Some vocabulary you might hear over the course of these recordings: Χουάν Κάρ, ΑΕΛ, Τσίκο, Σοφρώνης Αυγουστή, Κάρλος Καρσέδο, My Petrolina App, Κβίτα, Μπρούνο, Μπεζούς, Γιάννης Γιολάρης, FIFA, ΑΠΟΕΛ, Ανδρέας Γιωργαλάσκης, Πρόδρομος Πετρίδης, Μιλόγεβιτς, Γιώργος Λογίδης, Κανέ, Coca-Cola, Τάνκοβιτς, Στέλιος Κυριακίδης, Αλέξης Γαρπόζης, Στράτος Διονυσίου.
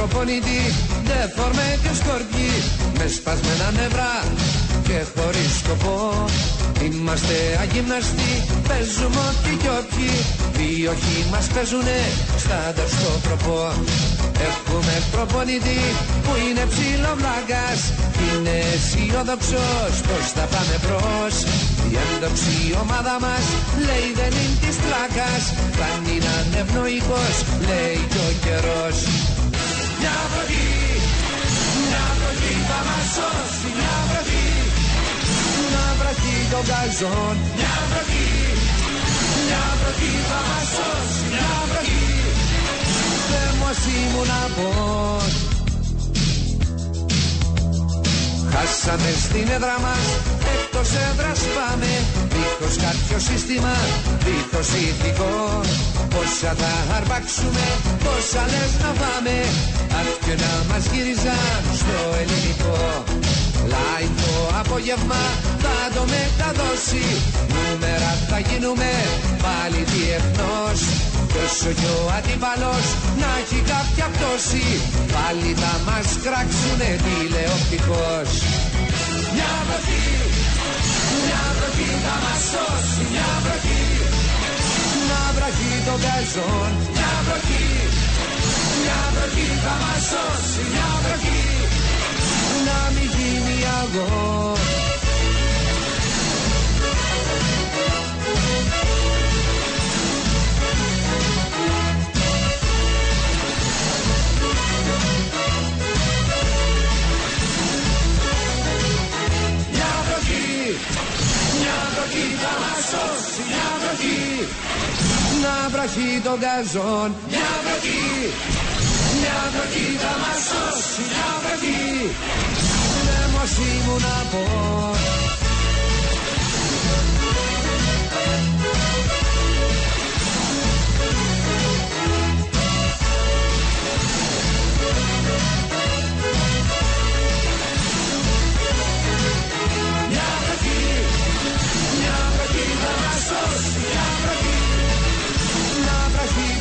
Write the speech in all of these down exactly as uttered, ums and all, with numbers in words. προπονητή, ντεφορμέ και σκορπιοί, με σπασμένα νευρά και χωρίς σκοπό. Είμαστε αγυμναστοί, παίζουμε ό,τι κι όποιοι, δύο χοι μας παίζουνε στάνταρ στο προπό. Έχουμε προπονητή που είναι ψιλομπλάγκας, είναι αισιόδοξος πως θα πάμε μπρος. Η έντοξη ομάδα μας λέει δεν είναι της πλάκας, αν είναι ανευνοϊκός λέει κι ο καιρός. Μια βροχή, μια βροχή θα μας σώσει, μια βροχή, μια βροχή των καζών. Μια βροχή, μια βροχή θα μας σώσει, μια βροχή, δεν μας ήμουν απόν. Χάσαμε στην έδρα μας, εκτός έδρας πάμε, δίχως κάποιο σύστημα, δίχως ηθικό. Πόσα θα αρπάξουμε, πόσα λες να πάμε, αρκεί να μας γύριζαν στο ελληνικό. Λαϊκό απόγευμα θα το μεταδώσει, νούμερα θα γίνουμε πάλι διεθνώς. Κι όσο κι ο αντίπαλος να έχει κάποια πτώση, πάλι θα μας κράξουνε τηλεοπτικός. Μια βροχή, μια βροχή θα μας σώσει, μια βροχή, μια βροχή των γκαζών. Μια βροχή, μια βροχή θα μας σώσει, μια βροχή, να μην γίνει αγώνα. Να βραχεί τον καζόν. Μια βροχή, μια βροχή θα μας σώσει, μια βροχή, δεν μας ήμουν από. Μια βροχή, μια βροχή θα μας σώσει, μια βροχή,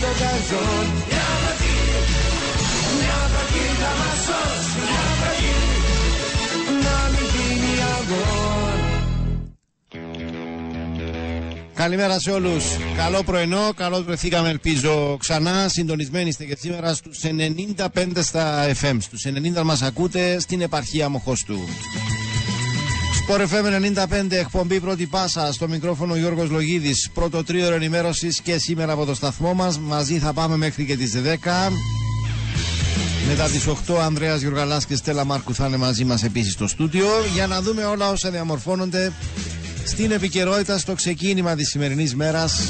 το καζόν. Μια βροχή, μια βροχή θα μας σώσει, μια βροχή, να μην γίνει αγώνα. Καλημέρα σε όλους. Καλό πρωινό, καλώς βρεθήκαμε ελπίζω ξανά. Συντονισμένοι είστε και σήμερα στους ενενήντα πέντε στα εφ εμ. Στους ενενήντα μας ακούτε στην επαρχία Μοχώστου. Σπορ εφ εμ ενενήντα πέντε, εκπομπή Πρώτη Πάσα, στο μικρόφωνο Γιώργος Λογίδης. Πρώτο τρίωρο ενημέρωσης και σήμερα από το σταθμό μας. Μαζί θα πάμε μέχρι και τις δέκα. Μετά τις οκτώ, Ανδρέας Γιωργαλάσκης και Στέλλα Μάρκου θα είναι μαζί μας επίσης στο στούντιο, για να δούμε όλα όσα διαμορφώνονται στην επικαιρότητα στο ξεκίνημα της σημερινής μέρας.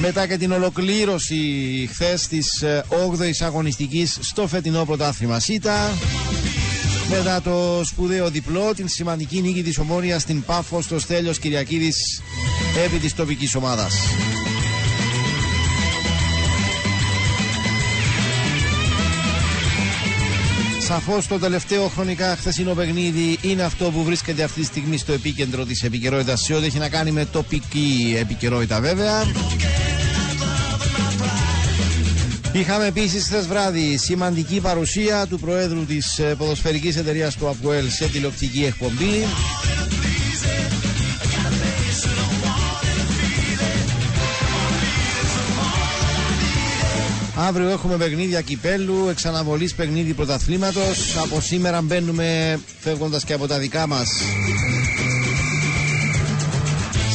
Μετά και την ολοκλήρωση χθες της όγδοης αγωνιστικής στο φετινό πρωτάθλημα ΣΥΤΑ. Μετά το σπουδαίο διπλό, την σημαντική νίκη της Ομόνοιας στην Πάφο στο Στέλιος Κυριακίδης επί της τοπικής ομάδας. Σαφώς το τελευταίο χρονικά χθεσινό παιχνίδι είναι αυτό που βρίσκεται αυτή τη στιγμή στο επίκεντρο της επικαιρότητας, σε ό,τι έχει να κάνει με τοπική επικαιρότητα βέβαια. Είχαμε επίσης χθες βράδυ σημαντική παρουσία του Προέδρου της Ποδοσφαιρικής Εταιρείας του ΑΠΟΕΛ σε τηλεοπτική εκπομπή. Αύριο έχουμε παιχνίδια κυπέλου, εξαναβολής παιχνίδι πρωταθλήματος. Από σήμερα μπαίνουμε, φεύγοντας και από τα δικά μας,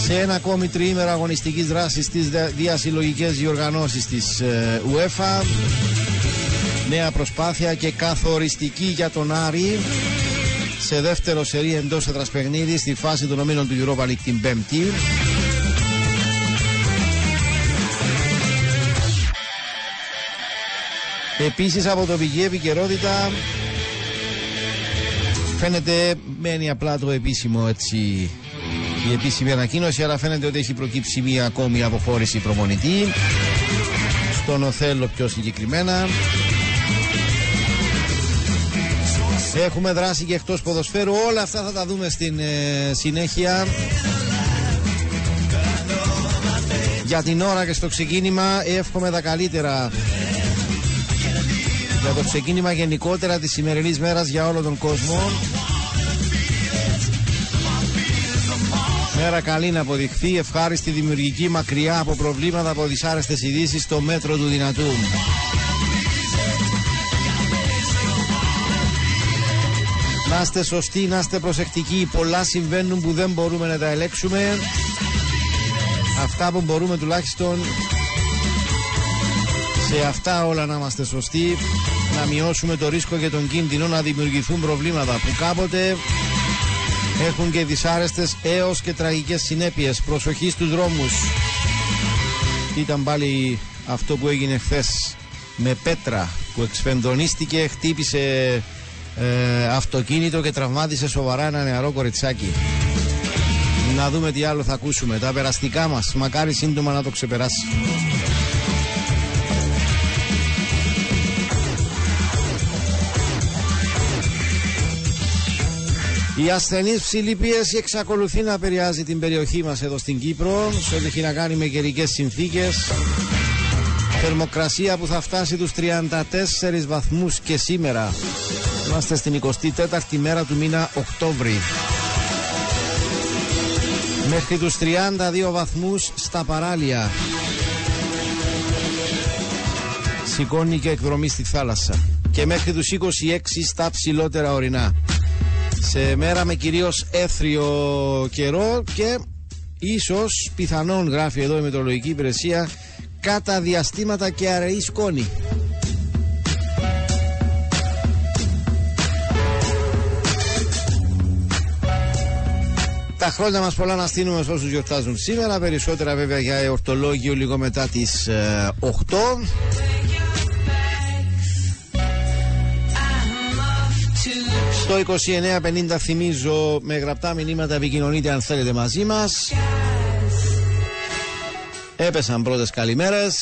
σε ένα ακόμη τριήμερο αγωνιστικής δράσης στις διασυλλογικές διοργανώσεις της UEFA. Νέα προσπάθεια και καθοριστική για τον Άρη σε δεύτερο σερί εντός έδρας παιχνίδι στη φάση των ομίλων του Europa League την Πέμπτη. Επίσης από τοπική επικαιρότητα φαίνεται, μένει απλά το επίσημο έτσι, η επίσημη ανακοίνωση, αλλά φαίνεται ότι έχει προκύψει μία ακόμη αποχώρηση προπονητή, στον Οθέλο πιο συγκεκριμένα. Έχουμε δράση και εκτός ποδοσφαίρου, όλα αυτά θα τα δούμε στην ε, συνέχεια. για την ώρα και στο ξεκίνημα. Εύχομαι τα καλύτερα για το ξεκίνημα γενικότερα της σημερινής μέρας για όλο τον κόσμο. Μέρα καλή να αποδειχθεί, ευχάριστη, δημιουργική, μακριά από προβλήματα, από δυσάρεστες ειδήσεις, στο μέτρο του δυνατού. Να είστε σωστοί, να είστε προσεκτικοί. Πολλά συμβαίνουν που δεν μπορούμε να τα ελέγξουμε. Αυτά που μπορούμε τουλάχιστον, σε αυτά όλα να είμαστε σωστοί. Να μειώσουμε το ρίσκο και τον κίνδυνο να δημιουργηθούν προβλήματα που κάποτε έχουν και δυσάρεστες έως και τραγικές συνέπειες. Προσοχή στους δρόμους. Ήταν πάλι αυτό που έγινε χθες με πέτρα που εξφενδονίστηκε, χτύπησε ε, αυτοκίνητο και τραυμάτισε σοβαρά ένα νεαρό κοριτσάκι. Να δούμε τι άλλο θα ακούσουμε. Τα περαστικά μας, μακάρι σύντομα να το ξεπεράσει. Η ασθενής ψηλή πίεση εξακολουθεί να επηρεάζει την περιοχή μας εδώ στην Κύπρο, σε ό,τι έχει να κάνει με καιρικές συνθήκες. Θερμοκρασία που θα φτάσει τους τριάντα τέσσερις βαθμούς και σήμερα. Είμαστε στην εικοστή τέταρτη μέρα του μήνα Οκτώβρη. Μέχρι τους τριάντα δύο βαθμούς στα παράλια. Σηκώνει και εκδρομή στη θάλασσα. Και μέχρι τους είκοσι έξι στα ψηλότερα ορεινά. Σε μέρα με κυρίως έθριο καιρό και ίσως πιθανόν, γράφει εδώ η μετεωρολογική υπηρεσία, κατά διαστήματα και αραιή σκόνη. Τα χρόνια μας πολλά να στείλουμε σε όσους γιορτάζουν σήμερα, περισσότερα βέβαια για εορτολόγιο λίγο μετά τις ε, οκτώ. Το είκοσι εννιά πενήντα θυμίζω, με γραπτά μηνύματα επικοινωνείτε αν θέλετε μαζί μας. Έπεσαν πρώτες καλημέρες.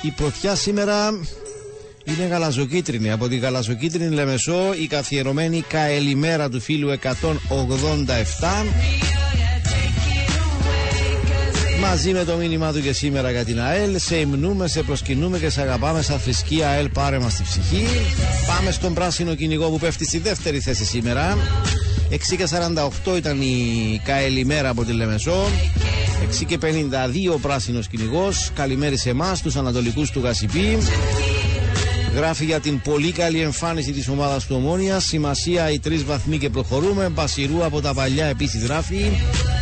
Η πρωτιά σήμερα είναι γαλαζοκίτρινη. Από την γαλαζοκίτρινη Λεμεσό η καθιερωμένη καλημέρα του φίλου εκατόν ογδόντα επτά. Μαζί με το μήνυμά του και σήμερα για την ΑΕΛ, σε υμνούμε, σε προσκυνούμε και σε αγαπάμε σαν θρησκεία. ΑΕΛ, πάρε μας τη ψυχή. Πάμε στον πράσινο κυνηγό που πέφτει στη δεύτερη θέση σήμερα. έξι και σαράντα οκτώ ήταν η καλημέρα από τη Λεμεσό. έξι και πενήντα δύο ο πράσινος κυνηγός. Καλημέρι σε εμάς, τους ανατολικούς του Γασιπί. Γράφει για την πολύ καλή εμφάνιση της ομάδας του Ομόνοια. Σημασία οι τρεις βαθμοί και προχωρούμε. Μπασιρού από τα παλιά επίσης γράφει.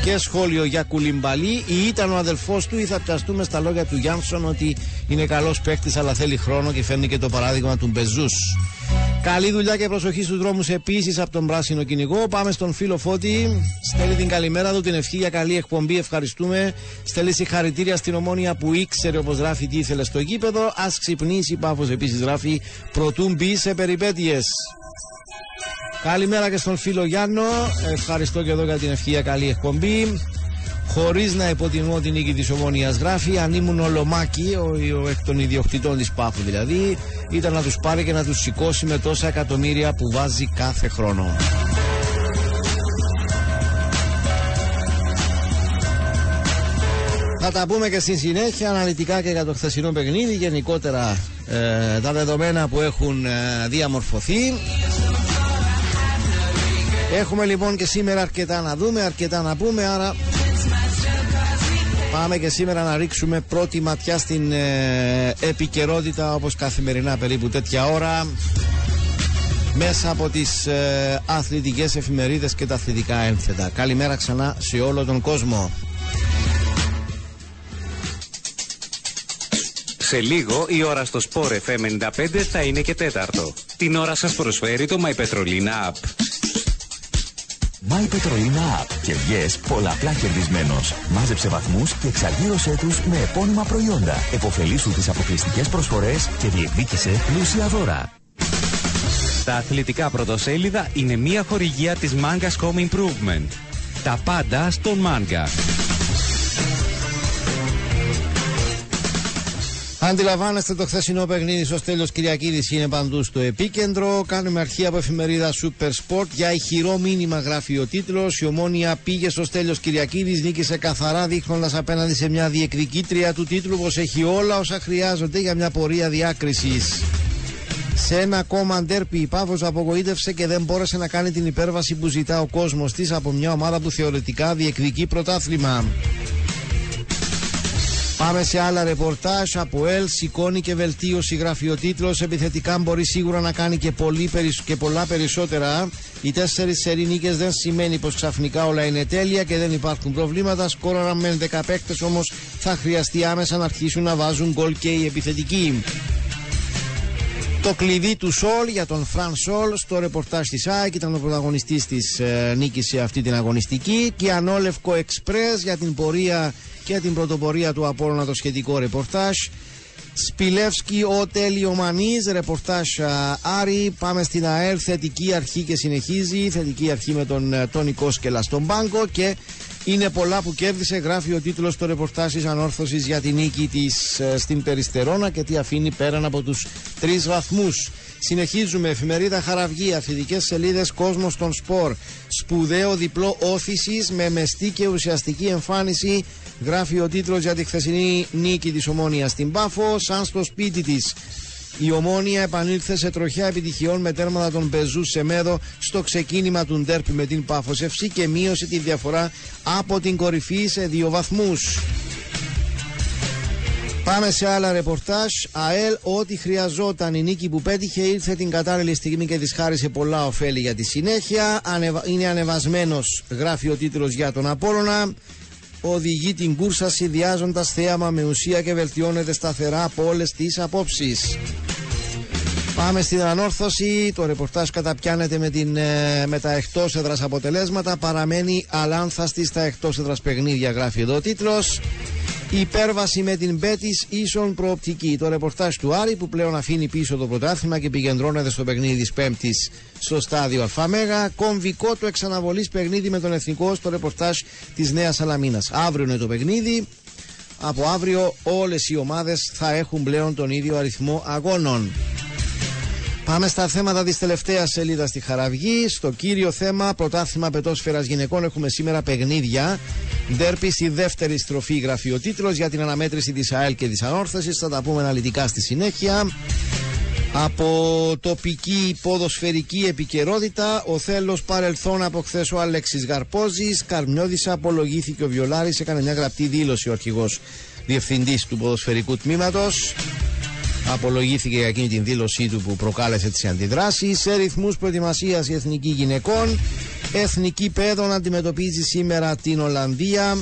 Και σχόλιο για Κουλιμπαλί, ή ήταν ο αδελφός του ή θα πιαστούμε στα λόγια του Γιάνσον ότι είναι καλός παίκτης αλλά θέλει χρόνο και φέρνει και το παράδειγμα του Μπεζούς. Καλή δουλειά και προσοχή στους δρόμους επίσης από τον πράσινο κυνηγό. Πάμε στον φίλο Φώτη. Στέλνει την καλημέρα του, την ευχή για καλή εκπομπή. Ευχαριστούμε. Στέλνει συγχαρητήρια στην Ομόνοια που ήξερε, όπως γράφει, τι ήθελε στο γήπεδο. Ας ξυπνήσει, Πάφος επίσης γράφει, προτού μπει σε περιπέτειες. Καλημέρα και στον φίλο Γιάννο. Ευχαριστώ και εδώ για την ευχή για καλή εκπομπή. Χωρίς να υποτιμώ την νίκη της Ομόνοιας, γράφει. Αν ήμουν ο Λομάκη, ο, ο εκ των ιδιοκτητών της Πάφου δηλαδή, ήταν να τους πάρει και να τους σηκώσει με τόσα εκατομμύρια που βάζει κάθε χρόνο. Θα τα πούμε και στη συνέχεια αναλυτικά και για το χθεσινό παιχνίδι, γενικότερα ε, τα δεδομένα που έχουν ε, διαμορφωθεί. Έχουμε λοιπόν και σήμερα αρκετά να δούμε, αρκετά να πούμε, άρα πάμε και σήμερα να ρίξουμε πρώτη ματιά στην ε, επικαιρότητα, όπως καθημερινά περίπου τέτοια ώρα, μέσα από τις ε, αθλητικές εφημερίδες και τα αθλητικά ένθετα. Καλημέρα ξανά σε όλο τον κόσμο. Σε λίγο η ώρα στο Sport εφ εμ ενενήντα πέντε θα είναι και τέταρτο. Την ώρα σας προσφέρει το My Petrolina App. My Petrolina App. Κερδιές πολλαπλά κερδισμένος. Μάζεψε βαθμούς και εξαγγείλωσέ τους με επώνυμα προϊόντα. Εποφελήσου τις αποκλειστικές προσφορές και διεκδίκησε πλούσια δώρα. Τα αθλητικά πρωτοσέλιδα είναι μια χορηγία της Manga's Home Improvement. Τα πάντα στον Μάνκα. Αντιλαμβάνεστε το χθεσινό παιχνίδι, ο Στέλιος Κυριακίδης είναι παντού στο επίκεντρο. Κάνουμε αρχή από εφημερίδα Super Sport. Για ηχηρό μήνυμα γράφει ο τίτλος. Η Ομόνοια πήγε στο Στέλιος Κυριακίδης, νίκησε καθαρά, δείχνοντας απέναντι σε μια διεκδικήτρια του τίτλου πως έχει όλα όσα χρειάζονται για μια πορεία διάκρισης. Σε ένα ακόμα ντέρπι η Πάφος απογοήτευσε και δεν μπόρεσε να κάνει την υπέρβαση που ζητά ο κόσμος της από μια ομάδα που θεωρητικά διεκδικεί πρωτάθλημα. Πάμε σε άλλα ρεπορτάζ. Από ΕΛ, σηκώνει και βελτίωση, γράφει ο τίτλος. Επιθετικά μπορεί σίγουρα να κάνει και, πολύ, και πολλά περισσότερα. Οι τέσσερις σερί νίκες δεν σημαίνει πως ξαφνικά όλα είναι τέλεια και δεν υπάρχουν προβλήματα. Σκόραραν με δέκα παίκτες, όμως θα χρειαστεί άμεσα να αρχίσουν να βάζουν γκολ και οι επιθετικοί. Το κλειδί του Σολ για τον Φραν Σολ στο ρεπορτάζ της ΑΕΚ ήταν ο πρωταγωνιστής της ε, νίκης σε αυτή την αγωνιστική. Και ανόλευκο Εξπρές για την πορεία και την πρωτοπορία του Απόλλωνα, το σχετικό ρεπορτάζ. Σπιλεύσκι ο Τελειομανής, ρεπορτάζ Άρη. Πάμε στην ΑΕΛ, θετική αρχή και συνεχίζει. Θετική αρχή με τον ε, Τόνι Κόσκελα στον πάγκο και είναι πολλά που κέρδισε, γράφει ο τίτλος στο ρεπορτάζ της Ανόρθωσης για τη νίκη της ε, στην Περιστερώνα και τι αφήνει πέραν από τους τρεις βαθμούς. Συνεχίζουμε, εφημερίδα Χαραυγή, αθλητικές σελίδες, κόσμο των σπορ. Σπουδαίο διπλό όθησης με μεστή και ουσιαστική εμφάνιση, γράφει ο τίτλος για τη χθεσινή νίκη της Ομόνοιας στην Πάφο, σαν στο σπίτι της. Η Ομόνοια επανήλθε σε τροχιά επιτυχιών με τέρματα των Μπεζού Σεμέδο στο ξεκίνημα του ντέρπι με την Πάφος Εφ Σι και μείωσε τη διαφορά από την κορυφή σε δύο βαθμούς. Πάμε σε άλλα ρεπορτάζ. ΑΕΛ, ό,τι χρειαζόταν, η νίκη που πέτυχε ήρθε την κατάλληλη στιγμή και της χάρισε πολλά ωφέλη για τη συνέχεια. Ανεβα... Είναι ανεβασμένος, γράφει ο τίτλος για τον Απόλλωνα. Οδηγεί την κούρσα συνδυάζοντας θέαμα με ουσία και βελτιώνεται σταθερά από όλες τις απόψεις. Πάμε στην Ανόρθωση. Το ρεπορτάζ καταπιάνεται με, την, με τα εκτός έδρας αποτελέσματα. Παραμένει αλάνθαστη στα εκτός έδρας παιχνίδια, γράφει εδώ ο τίτλος. Υπέρβαση με την Μπέτις, ίσον προοπτική. Το ρεπορτάζ του Άρη που πλέον αφήνει πίσω το πρωτάθλημα και επικεντρώνεται στο παιχνίδι της Πέμπτης στο στάδιο ΑΜΕΓΑ. Κομβικό το εξαναβολής παιχνίδι με τον Εθνικό στο ρεπορτάζ της Νέας Σαλαμίνας. Αύριο είναι το παιχνίδι. Από αύριο όλες οι ομάδες θα έχουν πλέον τον ίδιο αριθμό αγώνων. Πάμε στα θέματα της τελευταίας σελίδας στη Χαραυγή. Στο κύριο θέμα, πρωτάθλημα πετόσφαιρας γυναικών, έχουμε σήμερα παιχνίδια. Ντέρπι στη δεύτερη στροφή, γράφει ο τίτλος για την αναμέτρηση της ΑΕΛ και της Ανόρθωσης. Θα τα πούμε αναλυτικά στη συνέχεια. Από τοπική ποδοσφαιρική επικαιρότητα, ο θέλος παρελθόν από χθες ο Αλέξης Γαρπόζης. Καρμιώδησα, απολογήθηκε ο Βιολάρης, έκανε μια γραπτή δήλωση ο αρχηγός διευθυντής του ποδοσφαιρικού τμήματος. Απολογήθηκε για εκείνη την δήλωσή του που προκάλεσε τις αντιδράσεις. Σε ρυθμούς προετοιμασίας η Εθνική Γυναικών. Εθνική Παιδών αντιμετωπίζει σήμερα την Ολλανδία.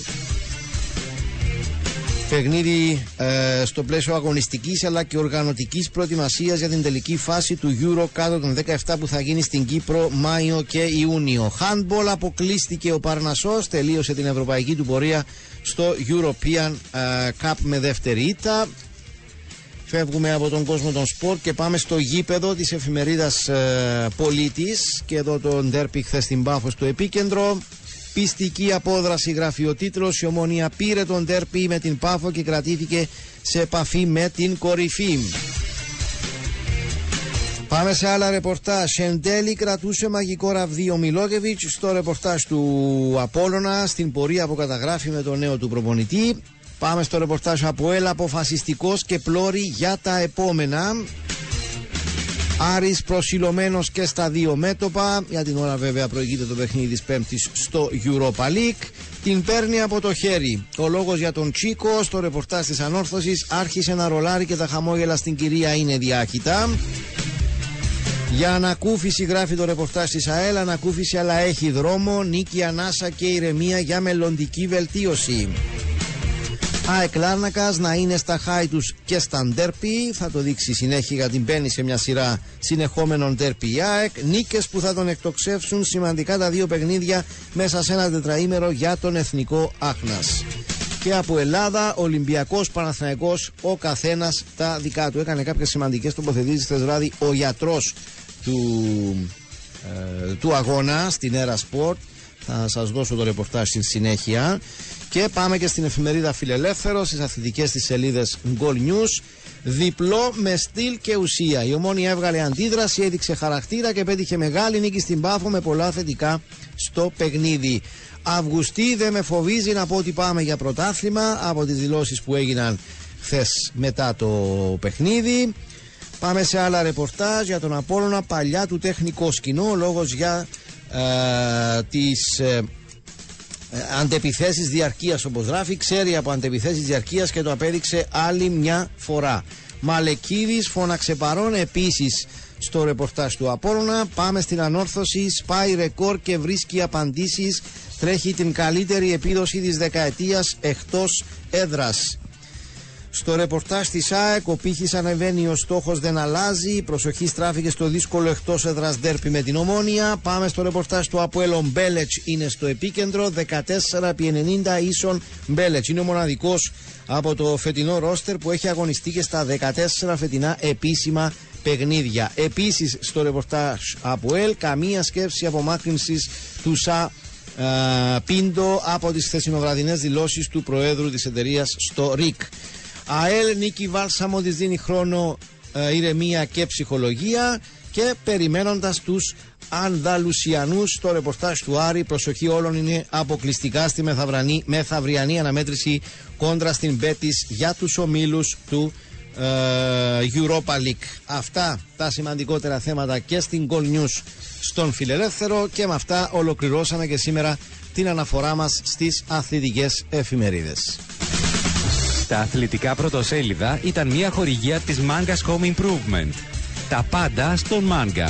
Παιχνίδι ε, στο πλαίσιο αγωνιστικής αλλά και οργανωτικής προετοιμασίας για την τελική φάση του Euro κάτω των δεκαεφτά που θα γίνει στην Κύπρο Μάιο και Ιούνιο. Handball, αποκλείστηκε ο Παρνασσός, τελείωσε την ευρωπαϊκή του πορεία στο European ε, Cup με δεύτερη ήττα. Φεύγουμε από τον κόσμο των σπορ και πάμε στο γήπεδο της εφημερίδας ε, Πολίτης. Και εδώ το ντέρπι χθες στην Πάφο στο επίκεντρο. Πιστική απόδραση, γράφει ο τίτλος. Η Ομόνοια πήρε τον ντέρπι με την Πάφο και κρατήθηκε σε επαφή με την κορυφή. Πάμε σε άλλα ρεπορτάζ. Εν τέλει κρατούσε μαγικό ραβδί ο Μιλόγεβιτς στο ρεπορτάζ του Απόλλωνα στην πορεία που καταγράφει με τον νέο του προπονητή. Πάμε στο ρεπορτάζ από ΕΛ, αποφασιστικός και πλώρη για τα επόμενα. Άρης προσιλωμένος και στα δύο μέτωπα. Για την ώρα βέβαια προηγείται το παιχνίδι της Πέμπτης στο Europa League. Την παίρνει από το χέρι. Ο λόγος για τον Τσίκο στο ρεπορτάζ της Ανόρθωσης. Άρχισε να ρολάρει και τα χαμόγελα στην κυρία είναι διάχυτα. Για ανακούφιση, γράφει το ρεπορτάζ της ΑΕΛ. Ανακούφιση αλλά έχει δρόμο. Νίκη, ανάσα και ηρεμία για μελλοντική βελτίωση. ΑΕΚ Λάρνακας να είναι στα χάη τους και στα ντέρπι. Θα το δείξει συνέχεια γιατί την μπαίνει σε μια σειρά συνεχόμενων ντέρπι η ΑΕΚ. Νίκες που θα τον εκτοξεύσουν σημαντικά τα δύο παιχνίδια μέσα σε ένα τετραήμερο για τον Εθνικό Άχνας. Και από Ελλάδα, Ολυμπιακός, Παναθηναϊκός, ο καθένας τα δικά του. Έκανε κάποιες σημαντικές τοποθετήσεις χθες βράδυ ο γιατρός του, ε, του αγώνα στην Έρα Sport. Θα σας δώσω το ρεπορτάζ στη συνέχεια. Και πάμε και στην εφημερίδα Φιλελεύθερο, στις αθλητικές της σελίδες Goal News. Διπλό με στυλ και ουσία. Η Ομόνοια έβγαλε αντίδραση, έδειξε χαρακτήρα και πέτυχε μεγάλη νίκη στην Πάφο με πολλά θετικά στο παιχνίδι. Αυγουστή, δεν με φοβίζει να πω ότι πάμε για πρωτάθλημα, από τις δηλώσεις που έγιναν χθες μετά το παιχνίδι. Πάμε σε άλλα ρεπορτάζ για τον Απόλλωνα, παλιά του τεχνικό σκηνό, λόγος για ε, τις ε, αντεπιθέσεις διαρκείας, όπως γράφει. Ξέρει από αντεπιθέσεις διαρκείας και το απέδειξε άλλη μια φορά. Μαλεκίδης φώναξε παρόν επίσης στο ρεπορτάζ του Απόλλωνα. Πάμε στην ανόρθωση, σπάει ρεκόρ και βρίσκει απαντήσεις. Τρέχει την καλύτερη επίδοση της δεκαετίας εκτός έδρας. Στο ρεπορτάζ της ΑΕΚ, ο Πύχης ανεβαίνει, ο στόχος δεν αλλάζει. Η προσοχή στράφηκε στο δύσκολο εκτός έδρας ντέρπι με την Ομόνοια. Πάμε στο ρεπορτάζ του Αποέλ. Μπέλετς είναι στο επίκεντρο. δεκατέσσερα επί ενενήντα ίσον Μπέλετς. Είναι ο μοναδικός από το φετινό ρόστερ που έχει αγωνιστεί και στα δεκατέσσερα φετινά επίσημα παιχνίδια. Επίσης στο ρεπορτάζ Αποέλ, καμία σκέψη απομάκρυνσης του Σα Πίντο από τις θεσινοβραδινές δηλώσεις του Προέδρου της εταιρείας στο ΡΙΚ. ΑΕΛ, νίκη Βάλσαμο, της δίνει χρόνο, ε, ηρεμία και ψυχολογία. Και περιμένοντας τους Ανδαλουσιανούς στο ρεπορτάζ του Άρη, προσοχή όλων είναι αποκλειστικά στη μεθαυρανή, μεθαυριανή αναμέτρηση κόντρα στην Μπέτις για τους ομίλους του ε, Europa League. Αυτά τα σημαντικότερα θέματα και στην Goal News στον Φιλελεύθερο, και με αυτά ολοκληρώσαμε και σήμερα την αναφορά μας στις αθλητικές εφημερίδες. Τα αθλητικά πρωτοσέλιδα ήταν μια χορηγία της Manga's Home Improvement. Τα πάντα στον Μάνγκα.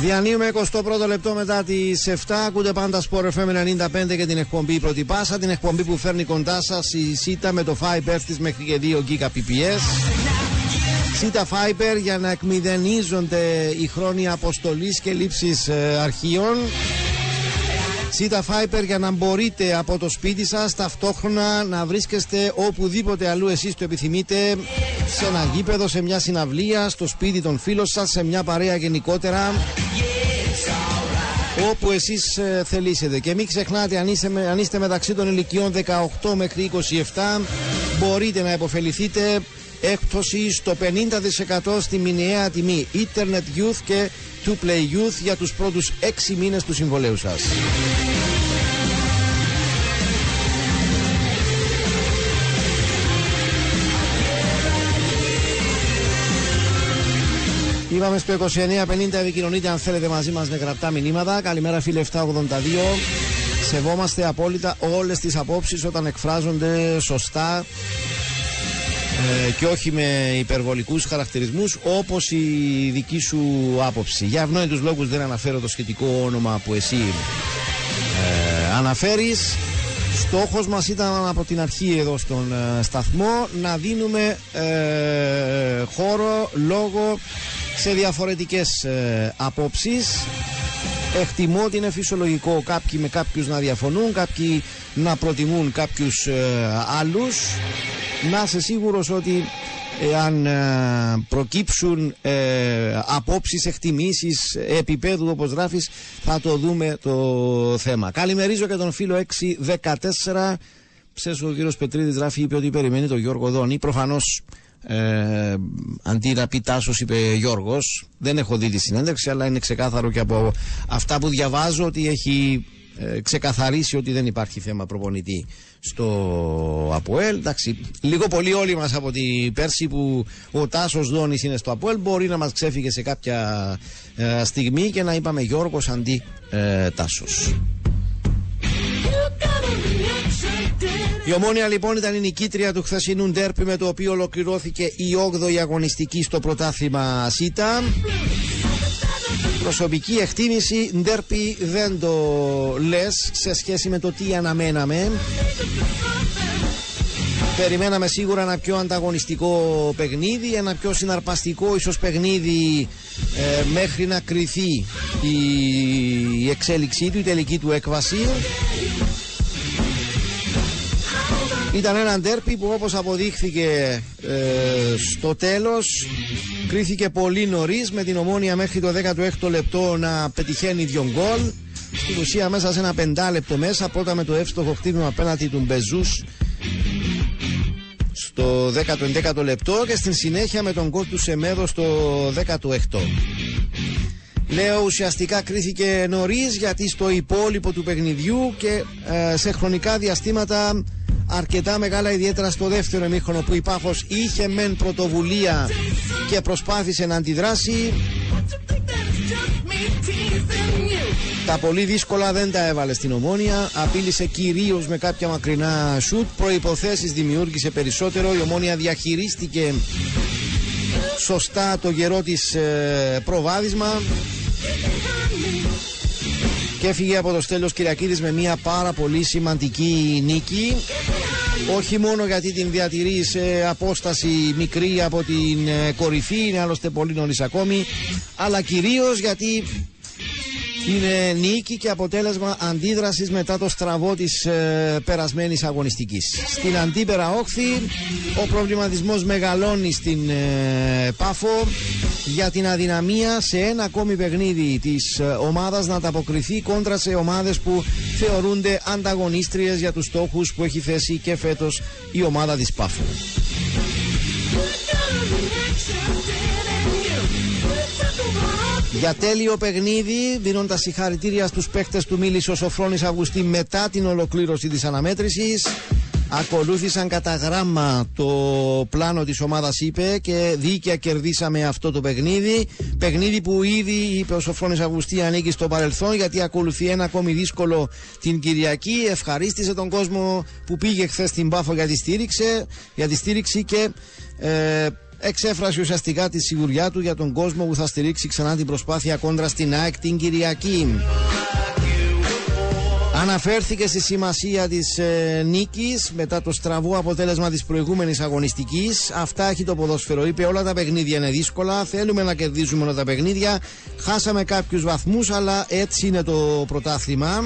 Διανύουμε εικοστό πρώτο λεπτό μετά τις εφτά. Ακούτε πάντα Sport εφ εμ ενενήντα πέντε και την εκπομπή Πρώτη Πάσα. Την εκπομπή που φέρνει κοντά σας η Sita με το Fiber της μέχρι και δύο γίγαμπιτ πι πι ες. Sita Fiber για να εκμηδενίζονται οι χρόνοι αποστολής και λήψης ε, αρχείων. Sita Fiber για να μπορείτε από το σπίτι σας ταυτόχρονα να βρίσκεστε οπουδήποτε αλλού εσείς το επιθυμείτε. Σε ένα γήπεδο, σε μια συναυλία, στο σπίτι των φίλων σας, σε μια παρέα γενικότερα. όπου εσείς ε, θελήσετε. Και μην ξεχνάτε, αν είστε, αν είστε μεταξύ των ηλικιών δεκαοκτώ μέχρι είκοσι επτά, μπορείτε να υποφεληθείτε έκπτωση στο πενήντα τοις εκατό στη μηνιαία τιμή Internet Youth και two Play Youth για τους πρώτους έξι μήνες του συμβολέου σας. Είπαμε στο είκοσι εννιά πενήντα, επικοινωνείτε αν θέλετε μαζί μας με γραπτά μηνύματα. Καλημέρα φίλε επτακόσια ογδόντα δύο. Σεβόμαστε απόλυτα όλες τις απόψεις όταν εκφράζονται σωστά ε, και όχι με υπερβολικούς χαρακτηρισμούς, όπως η δική σου άποψη. Για ευνόητους λόγους δεν αναφέρω το σχετικό όνομα που εσύ ε, αναφέρεις. Στόχος μας ήταν από την αρχή εδώ στον ε, σταθμό να δίνουμε ε, χώρο, λόγο σε διαφορετικές ε, απόψεις. Εκτιμώ ότι είναι φυσιολογικό κάποιοι με κάποιους να διαφωνούν, κάποιοι να προτιμούν κάποιους ε, άλλους. Να είσαι σίγουρος ότι εάν ε, προκύψουν ε, απόψεις, εκτιμήσεις επίπεδου όπως γράφεις, θα το δούμε το θέμα. Καλημερίζω και τον φίλο έξι δεκατέσσερα. Ψέσου, ο κύριος Πετρίδης γράφει, είπε ότι περιμένει τον Γιώργο Δόνη. Προφανώς Ε, αντί να πει Τάσος, είπε Γιώργος. Δεν έχω δει τη συνέντευξη, αλλά είναι ξεκάθαρο και από αυτά που διαβάζω ότι έχει ε, ξεκαθαρίσει ότι δεν υπάρχει θέμα προπονητή στο ΑΠΟΕΛ. Εντάξει, λίγο πολύ όλοι μας από την πέρσι που ο Τάσος Δόνης είναι στο ΑΠΟΕΛ, μπορεί να μας ξέφυγε σε κάποια ε, στιγμή και να είπαμε Γιώργος αντί ε, Τάσος. Η Ομόνια λοιπόν ήταν η νικήτρια του χθεσινού ντέρπι, με το οποίο ολοκληρώθηκε η όγδοη αγωνιστική στο πρωτάθλημα ΣΥΤΑ. Προσωπική εκτίμηση, ντέρπι δεν το λες σε σχέση με το τι αναμέναμε. Περιμέναμε σίγουρα ένα πιο ανταγωνιστικό παιχνίδι, ένα πιο συναρπαστικό ίσως παιχνίδι ε, μέχρι να κριθεί η, η εξέλιξή του, η τελική του έκβαση. Ήταν ένα ντέρπι που, όπως αποδείχθηκε ε, στο τέλος, κρίθηκε πολύ νωρίς, με την Ομόνια μέχρι το δέκατο έκτο λεπτό να πετυχαίνει δύο γκολ. Στην ουσία μέσα σε ένα πεντάλεπτο μέσα, πρώτα με το εύστοχο χτύπημα απέναντι του Μπεζούς στο δέκατο έντεκα λεπτό και στην συνέχεια με τον γκολ του Σεμέδο στο δέκατο έκτο. Λέω ουσιαστικά κρίθηκε νωρίς, γιατί στο υπόλοιπο του παιχνιδιού και ε, σε χρονικά διαστήματα αρκετά μεγάλα, ιδιαίτερα στο δεύτερο ημίχρονο, που η Πάφος είχε μεν πρωτοβουλία και προσπάθησε να αντιδράσει, τα πολύ δύσκολα δεν τα έβαλε στην Ομόνια. Απείλησε κυρίως με κάποια μακρινά σουτ, προϋποθέσεις δημιούργησε περισσότερο. Η Ομόνια διαχειρίστηκε σωστά το γερό της προβάδισμα και έφυγε από το Στέλιος Κυριακίδης με μια πάρα πολύ σημαντική νίκη, όχι μόνο γιατί την διατηρεί σε απόσταση μικρή από την κορυφή, είναι άλλωστε πολύ νωρίς ακόμη, αλλά κυρίως γιατί είναι νίκη και αποτέλεσμα αντίδρασης μετά το στραβό της ε, περασμένης αγωνιστικής. Στην αντίπερα όχθη ο προβληματισμός μεγαλώνει στην ε, Πάφο για την αδυναμία σε ένα ακόμη παιχνίδι της ε, ομάδας να ανταποκριθεί κόντρα σε ομάδες που θεωρούνται ανταγωνίστριες για τους στόχους που έχει θέσει και φέτος η ομάδα της Πάφου. Για τέλειο παιχνίδι, δίνοντας συγχαρητήρια στους παίχτες του, μίλησε ο Σοφρώνης Αυγουστή μετά την ολοκλήρωση της αναμέτρησης. Ακολούθησαν κατά γράμμα το πλάνο της ομάδας, είπε, και δίκαια κερδίσαμε αυτό το παιχνίδι. Παιχνίδι που ήδη, είπε ο Σοφρώνης Αυγουστή, ανήκει στο παρελθόν, γιατί ακολουθεί ένα ακόμη δύσκολο την Κυριακή. Ευχαρίστησε τον κόσμο που πήγε χθες στην Πάφο για τη, στήριξε, για τη στήριξη και ε, εξέφρασε ουσιαστικά τη σιγουριά του για τον κόσμο που θα στηρίξει ξανά την προσπάθεια κόντρα στην ΑΕΚ την Κυριακή. Αναφέρθηκε στη σημασία της ε, νίκης μετά το στραβό αποτέλεσμα της προηγούμενης αγωνιστικής. Αυτά έχει το ποδόσφαιρο, είπε, όλα τα παιχνίδια είναι δύσκολα, θέλουμε να κερδίζουμε όλα τα παιχνίδια. Χάσαμε κάποιους βαθμούς, αλλά έτσι είναι το πρωτάθλημα.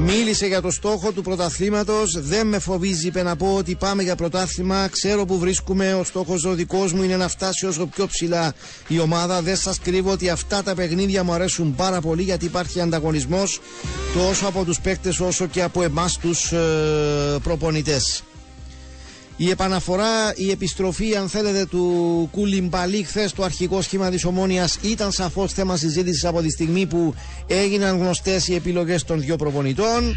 Μίλησε για το στόχο του πρωταθλήματος. Δεν με φοβίζει, είπε, να πω ότι πάμε για πρωτάθλημα. Ξέρω που βρίσκουμε. Ο στόχος ο δικός μου είναι να φτάσει όσο πιο ψηλά η ομάδα. Δεν σας κρύβω ότι αυτά τα παιχνίδια μου αρέσουν πάρα πολύ, γιατί υπάρχει ανταγωνισμός τόσο από τους παίκτες όσο και από εμάς τους ε, προπονητές. Η επαναφορά, η επιστροφή, αν θέλετε, του Κουλιμπαλί χθες στο αρχικό σχήμα της Ομόνοιας ήταν σαφώς θέμα συζήτησης από τη στιγμή που έγιναν γνωστές οι επιλογές των δύο προπονητών.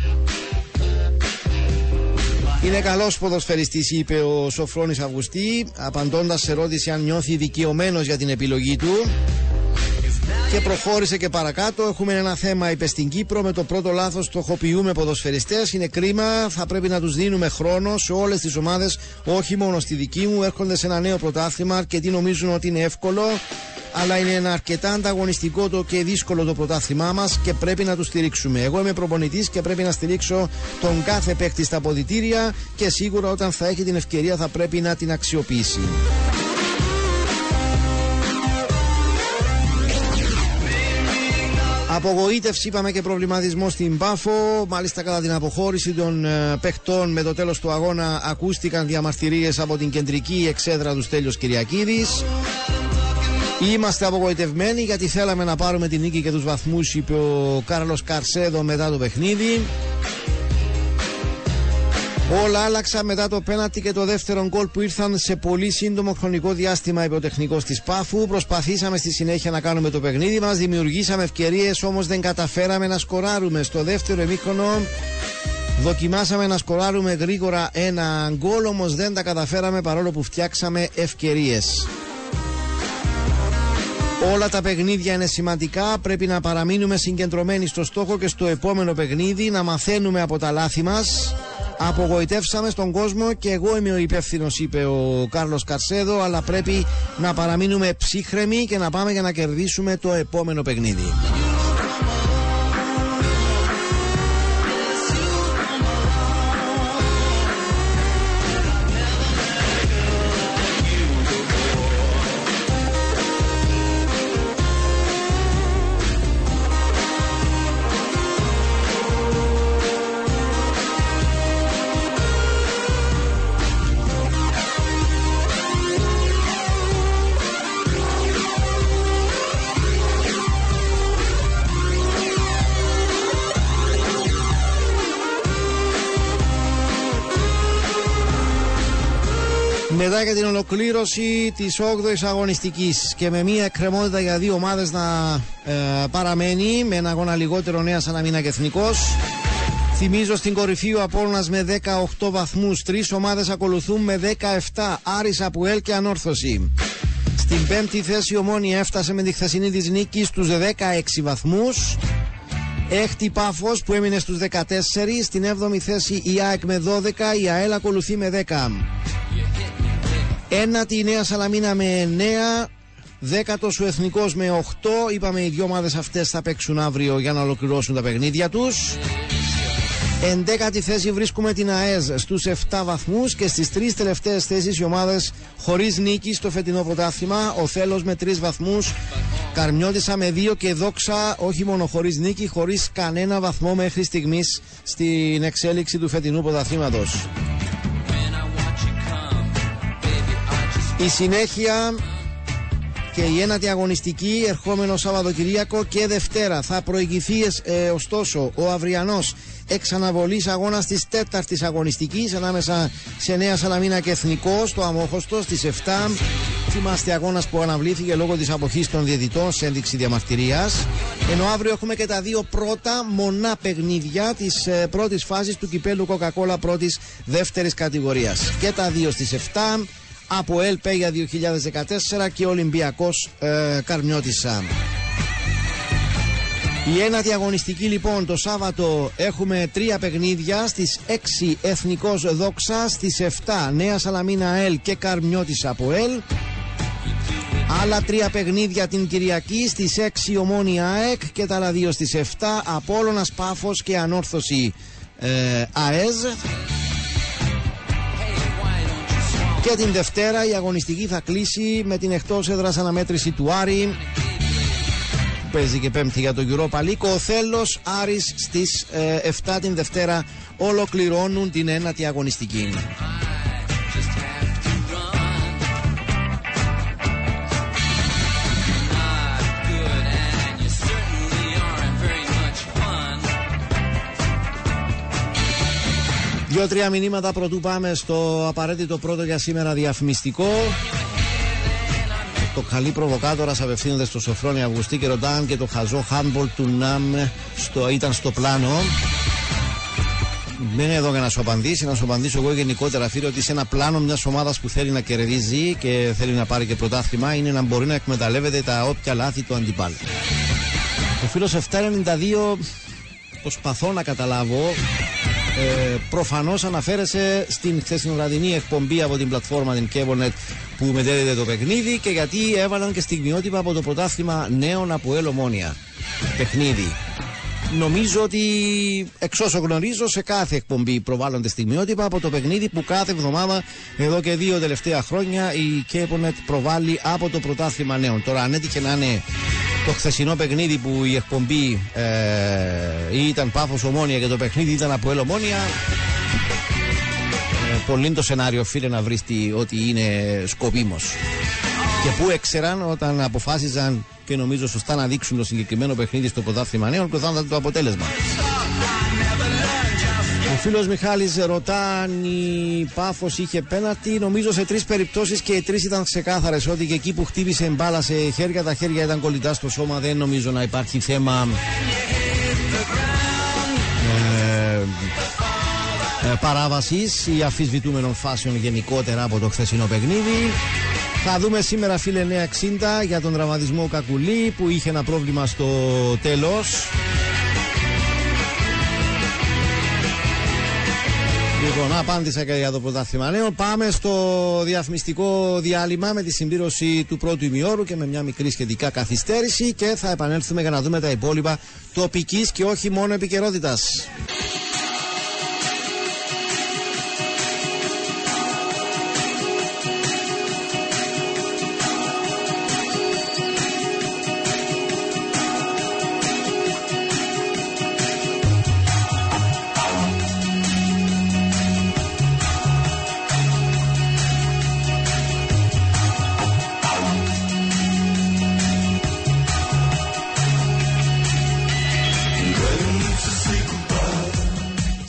Είναι καλός ποδοσφαιριστής, είπε ο Σοφρώνης Αυγουστή, απαντώντας σε ερώτηση αν νιώθει δικαιωμένος για την επιλογή του. Και προχώρησε και παρακάτω. Έχουμε ένα θέμα, είπε, στην Κύπρο. Με το πρώτο λάθος στοχοποιούμε ποδοσφαιριστές. Είναι κρίμα. Θα πρέπει να τους δίνουμε χρόνο σε όλες τις ομάδες, όχι μόνο στη δική μου. Έρχονται σε ένα νέο πρωτάθλημα. Αρκετοί νομίζουν ότι είναι εύκολο. Αλλά είναι ένα αρκετά ανταγωνιστικό το και δύσκολο το πρωτάθλημά μας και πρέπει να τους στηρίξουμε. Εγώ είμαι προπονητής και πρέπει να στηρίξω τον κάθε παίκτη στα ποδητήρια. Και σίγουρα όταν θα έχει την ευκαιρία θα πρέπει να την αξιοποιήσει. Απογοήτευση, είπαμε, και προβληματισμό στην Πάφο. Μάλιστα, κατά την αποχώρηση των ε, παιχτών με το τέλος του αγώνα, ακούστηκαν διαμαρτυρίες από την κεντρική εξέδρα του Στέλιος Κυριακίδης. Είμαστε απογοητευμένοι γιατί θέλαμε να πάρουμε την νίκη και τους βαθμούς, είπε ο Κάρλος Καρσέδο μετά το παιχνίδι. Όλα άλλαξαν μετά το πέναλτι και το δεύτερο γκολ που ήρθαν σε πολύ σύντομο χρονικό διάστημα, είπε ο τεχνικός της Πάφου. Προσπαθήσαμε στη συνέχεια να κάνουμε το παιχνίδι μας, δημιουργήσαμε ευκαιρίες, όμως δεν καταφέραμε να σκοράρουμε. Στο δεύτερο ημίχρονο δοκιμάσαμε να σκοράρουμε γρήγορα ένα γκολ, όμως δεν τα καταφέραμε παρόλο που φτιάξαμε ευκαιρίες. Όλα τα παιχνίδια είναι σημαντικά, πρέπει να παραμείνουμε συγκεντρωμένοι στο στόχο και στο επόμενο παιχνίδι, να μαθαίνουμε από τα λάθη μας. Απογοητεύσαμε στον κόσμο και εγώ είμαι ο υπεύθυνος, είπε ο Κάρλος Καρσέδο, αλλά πρέπει να παραμείνουμε ψύχρεμοι και να πάμε για να κερδίσουμε το επόμενο παιχνίδι. Μετά για την ολοκλήρωση της όγδοης αγωνιστικής και με μια εκκρεμότητα για δύο ομάδες να ε, παραμένει, με ένα αγώνα λιγότερο, Νέας Αναμίνα και Εθνικός. Θυμίζω, στην κορυφή ο Απόλλωνας με δεκαοκτώ βαθμούς, τρεις ομάδες ακολουθούν με δεκαεπτά, Άρης, Απουέλ και Ανόρθωση. Στην πέμπτη θέση η Ομόνια έφτασε με τη χθεσινή της νίκη στους δεκαέξι βαθμούς. Έκτη Πάφος που έμεινε στους δεκατέσσερα, στην έβδομη θέση η ΑΕΚ με δώδεκα, η ΑΕΛ ακολουθεί με δέκα. Ένατη η Νέα Σαλαμίνα με εννέα, δέκατος ο Εθνικός με οκτώ. Είπαμε οι δύο ομάδες αυτές θα παίξουν αύριο για να ολοκληρώσουν τα παιχνίδια τους. Εντέκατη θέση βρίσκουμε την ΑΕΣ στους επτά βαθμούς και στις τρεις τελευταίες θέσεις οι ομάδες χωρίς νίκη στο φετινό πρωτάθλημα. Ο Θέλος με τρεις βαθμούς, Καρμιώτισσα με δύο και Δόξα όχι μόνο χωρίς νίκη, χωρίς κανένα βαθμό μέχρι στιγμής στην εξέλιξη του φετινού πρωταθλήματος. Η συνέχεια και η ένατη αγωνιστική, ερχόμενο Σαββατοκυριακό και Δευτέρα, θα προηγηθεί ε, ωστόσο ο αυριανός εξαναβολής αγώνας της τέταρτης αγωνιστικής ανάμεσα σε Νέα Σαλαμίνα και Εθνικό στο Αμόχωστο στις επτά. Θυμάστε, αγώνας που αναβλήθηκε λόγω της αποχής των διαιτητών σε ένδειξη διαμαρτυρίας. Ενώ αύριο έχουμε και τα δύο πρώτα μονά παιχνίδια της ε, πρώτης φάσης του κυπέλου Coca-Cola πρώτης δεύτερης κατηγορίας. Και τα δύο στις επτά. Από ΕΛΠΕ για δύο χιλιάδες δεκατέσσερα και Ολυμπιακός ε, Καρμιώτισσα. Η ένατη αγωνιστική λοιπόν το Σάββατο έχουμε τρία παιχνίδια. Στις έξι Εθνικός Δόξα, στις επτά Νέα Σαλαμίνα ΑΕΛ και Καρμιώτισσα από ΕΛ. Άλλα τρία παιχνίδια την Κυριακή, στις έξι Ομόνια ΑΕΚ και τα άλλα δύο στις επτά Απόλλωνας Πάφος και Ανόρθωση ε, ΑΕΖ. Και την Δευτέρα η αγωνιστική θα κλείσει με την εκτός έδρας αναμέτρηση του Άρη παίζει και πέμπτη για το Europa League. Ο Θέλος Άρης στις ε, εφτά την Δευτέρα ολοκληρώνουν την ένατη αγωνιστική. Δύο-τρία μηνύματα πρωτού πάμε στο απαραίτητο πρώτο για σήμερα διαφημιστικό. Το καλή προβοκάτορας απευθύνεται στο Σοφρώνη Αυγουστή και ρωτά αν και το χαζό handball του ΝΑΜ στο, ήταν στο πλάνο. Δεν είναι εδώ για να σου απαντήσει, να σου απαντήσω εγώ γενικότερα, φίλε, ότι σε ένα πλάνο μιας ομάδας που θέλει να κερδίζει και θέλει να πάρει και πρωτάθλημα είναι να μπορεί να εκμεταλλεύεται τα όποια λάθη του αντιπάλου. Ο φίλος επτακόσια ενενήντα δύο, προσπαθώ να καταλάβω. Ε, προφανώς αναφέρεσαι στην χθεσινοβραδινή εκπομπή από την πλατφόρμα την CableNet που μετέδιδε το παιχνίδι και γιατί έβαλαν και στιγμιότυπα από το πρωτάθλημα νέων από Ελ Ομόνια παιχνίδι. Νομίζω ότι εξ όσο γνωρίζω σε κάθε εκπομπή προβάλλονται στιγμιότυπα από το παιχνίδι που κάθε εβδομάδα εδώ και δύο τελευταία χρόνια η CableNet προβάλλει από το πρωτάθλημα νέων. Τώρα αν έτυχε να είναι το χθεσινό παιχνίδι που η εκπομπή ε, ήταν Πάφος Ομόνια και το παιχνίδι ήταν από Ελ Ομόνια, ε, πολύ το σενάριο, φίλε, να βρεις ότι είναι σκοπίμος. Και που έξεραν όταν αποφάσιζαν και νομίζω σωστά να δείξουν το συγκεκριμένο παιχνίδι στο πρωτάθλημα νέων και θα ήταν το αποτέλεσμα. Ο φίλος Μιχάλης ρωτά αν η Πάφος είχε πέναλτι. Νομίζω σε τρεις περιπτώσεις και οι τρεις ήταν ξεκάθαρες, ότι και εκεί που χτύπησε μπάλα σε χέρια, τα χέρια ήταν κολλητά στο σώμα. Δεν νομίζω να υπάρχει θέμα ε, ε, παράβασης ή αφισβητούμενων φάσεων γενικότερα από το χθεσινό παιχνίδι. Θα δούμε σήμερα, φίλε, εννιά εξήντα για τον τραυματισμό Κακουλή που είχε ένα πρόβλημα στο τέλος. Λοιπόν, απάντησα και για το πρωτάθλημα νέων. Πάμε στο διαφημιστικό διάλειμμα με τη συμπλήρωση του πρώτου ημιώρου και με μια μικρή σχετικά καθυστέρηση και θα επανέλθουμε για να δούμε τα υπόλοιπα τοπικής και όχι μόνο επικαιρότητας.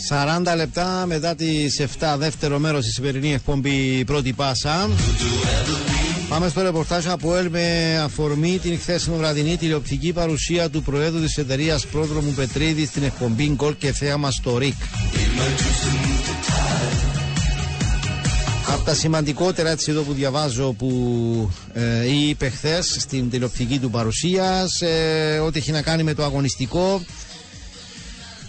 σαράντα λεπτά μετά τις εφτά, δεύτερο μέρος της σημερινή εκπομπή Πρώτη Πάσα. Πάμε στο ρεπορτάζ από ΕΛ με αφορμή την χθεσινή βραδινή τηλεοπτική παρουσία του Προέδρου της εταιρείας Πρόδρομου Πετρίδη στην εκπομπή Γκολ και Θέαμα στο ΡΙΚ. Από τα σημαντικότερα, έτσι εδώ που διαβάζω, που ε, είπε χθες στην τηλεοπτική του παρουσία, ε, ό,τι έχει να κάνει με το αγωνιστικό.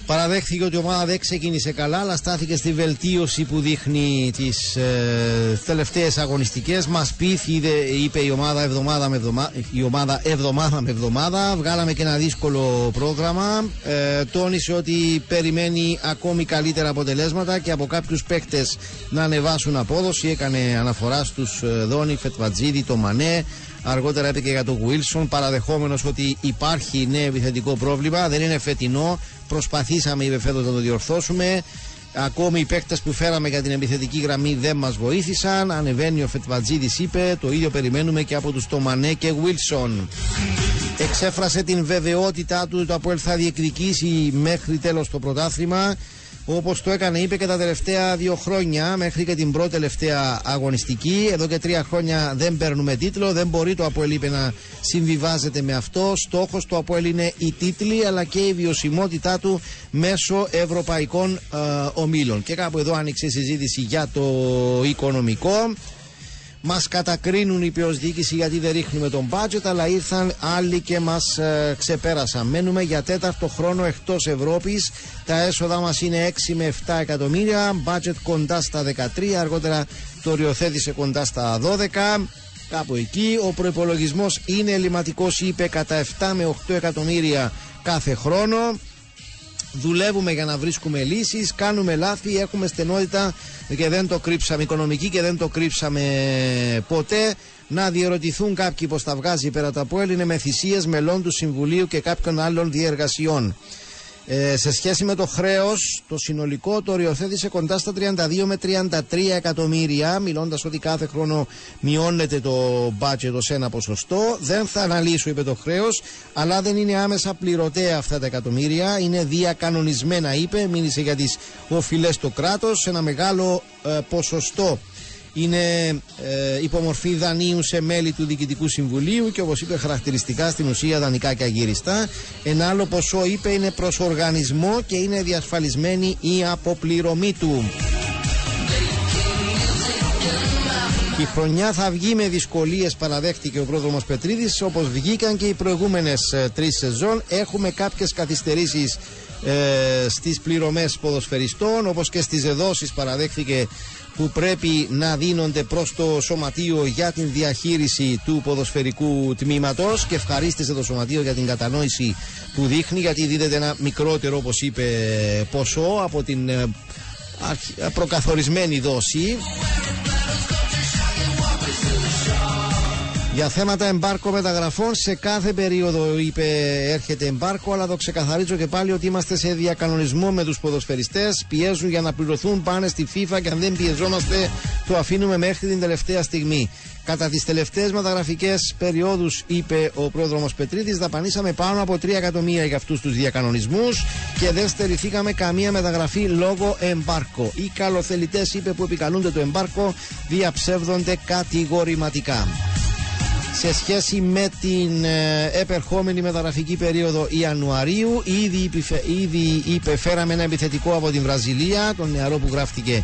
Παραδέχθηκε ότι η ομάδα δεν ξεκίνησε καλά, αλλά στάθηκε στη βελτίωση που δείχνει τις ε, τελευταίες αγωνιστικές. Μας πείθει, είπε η ομάδα, εβδομάδα με εβδομάδα, η ομάδα εβδομάδα με εβδομάδα. Βγάλαμε και ένα δύσκολο πρόγραμμα. Ε, τόνισε ότι περιμένει ακόμη καλύτερα αποτελέσματα και από κάποιους παίκτες να ανεβάσουν απόδοση. Έκανε αναφορά στους Δόνι, Φετβατζίδη, το Μανέ. Αργότερα έπαιξε για τον Γουίλσον, παραδεχόμενος ότι υπάρχει νέο επιθετικό πρόβλημα. Δεν είναι φετινό. Προσπαθήσαμε, είπε φέτος, να το διορθώσουμε. Ακόμη οι παίκτες που φέραμε για την επιθετική γραμμή δεν μας βοήθησαν. Ανεβαίνει ο Φετβατζίδης, είπε. Το ίδιο περιμένουμε και από τους Τομανέ και Γουίλσον. Εξέφρασε την βεβαιότητά του το Αποέλ θα διεκδικήσει μέχρι τέλος το πρωτάθλημα. Όπως το έκανε, είπε, και τα τελευταία δύο χρόνια, μέχρι και την πρώτη τελευταία αγωνιστική. Εδώ και τρία χρόνια δεν παίρνουμε τίτλο, δεν μπορεί το Αποέλ, είπε, να συμβιβάζεται με αυτό. Στόχος του Αποέλ είναι οι τίτλοι αλλά και η βιωσιμότητά του μέσω ευρωπαϊκών ε, ομίλων. Και κάπου εδώ άνοιξε η συζήτηση για το οικονομικό. Μας κατακρίνουν η διοίκηση γιατί δεν ρίχνουμε τον budget, αλλά ήρθαν άλλοι και μας ε, ξεπέρασαν. Μένουμε για τέταρτο χρόνο εκτός Ευρώπης. Τα έσοδα μας είναι έξι με εφτά εκατομμύρια. Budget κοντά στα δεκατρία, αργότερα το οριοθέτησε κοντά στα δώδεκα. Κάπου εκεί. Ο προϋπολογισμός είναι ελληματικός, είπε, κατά εφτά με οκτώ εκατομμύρια κάθε χρόνο. Δουλεύουμε για να βρίσκουμε λύσεις, κάνουμε λάθη, έχουμε στενότητα και δεν το κρύψαμε, οικονομική, και δεν το κρύψαμε ποτέ. να διερωτηθούν κάποιοι πως τα βγάζει πέρα τα ΠΟΕΛ είναι με θυσίες μελών του Συμβουλίου και κάποιων άλλων διεργασιών. Ε, σε σχέση με το χρέος, το συνολικό το οριοθέτησε κοντά στα τριάντα δύο με τριάντα τρία εκατομμύρια, μιλώντας ότι κάθε χρόνο μειώνεται το budget ως ένα ποσοστό. Δεν θα αναλύσω, είπε, το χρέος, αλλά δεν είναι άμεσα πληρωτέα αυτά τα εκατομμύρια, είναι διακανονισμένα, είπε. Μίλησε για τις οφειλές στο κράτος, ένα μεγάλο ε, ποσοστό είναι ε, υπομορφή δανείου σε μέλη του Διοικητικού Συμβουλίου και, όπως είπε, χαρακτηριστικά στην ουσία δανεικά και αγύριστα. Ένα άλλο ποσό, είπε, είναι προς οργανισμό και είναι διασφαλισμένη η αποπληρωμή του. Η χρονιά θα βγει με δυσκολίες, παραδέχτηκε ο Πρόδρομος Πετρίδης, όπως βγήκαν και οι προηγούμενες τρεις σεζόν. Έχουμε κάποιες καθυστερήσεις ε, στις πληρωμές ποδοσφαιριστών, όπως και στις εδόσεις, παραδέχθηκε, που πρέπει να δίνονται προς το Σωματείο για την διαχείριση του ποδοσφαιρικού τμήματος, και ευχαρίστησε το Σωματείο για την κατανόηση που δείχνει, γιατί δίδεται ένα μικρότερο, όπως είπε, ποσό από την προκαθορισμένη δόση. Για θέματα εμπάρκο μεταγραφών, σε κάθε περίοδο, είπε, έρχεται εμπάρκο, αλλά το ξεκαθαρίζω και πάλι ότι είμαστε σε διακανονισμό με τους ποδοσφαιριστές. Πιέζουν για να πληρωθούν, πάνε στη FIFA, και αν δεν πιεζόμαστε το αφήνουμε μέχρι την τελευταία στιγμή. Κατά τις τελευταίες μεταγραφικές περιόδους, είπε ο Πρόδρομος Πετρίδης, δαπανίσαμε πάνω από τρία εκατομμύρια για αυτούς τους διακανονισμούς και δεν στερηθήκαμε καμία μεταγραφή λόγω εμπάρκο. Οι καλοθελητές, είπε, που επικαλούνται το εμπάρκο διαψεύδονται κατηγορηματικά. Σε σχέση με την ε, επερχόμενη μεταγραφική περίοδο Ιανουαρίου, ήδη, ήδη είπε, φέραμε ένα επιθετικό από την Βραζιλία, τον νεαρό που γράφτηκε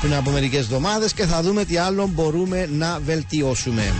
πριν από μερικές εβδομάδες, και θα δούμε τι άλλο μπορούμε να βελτιώσουμε.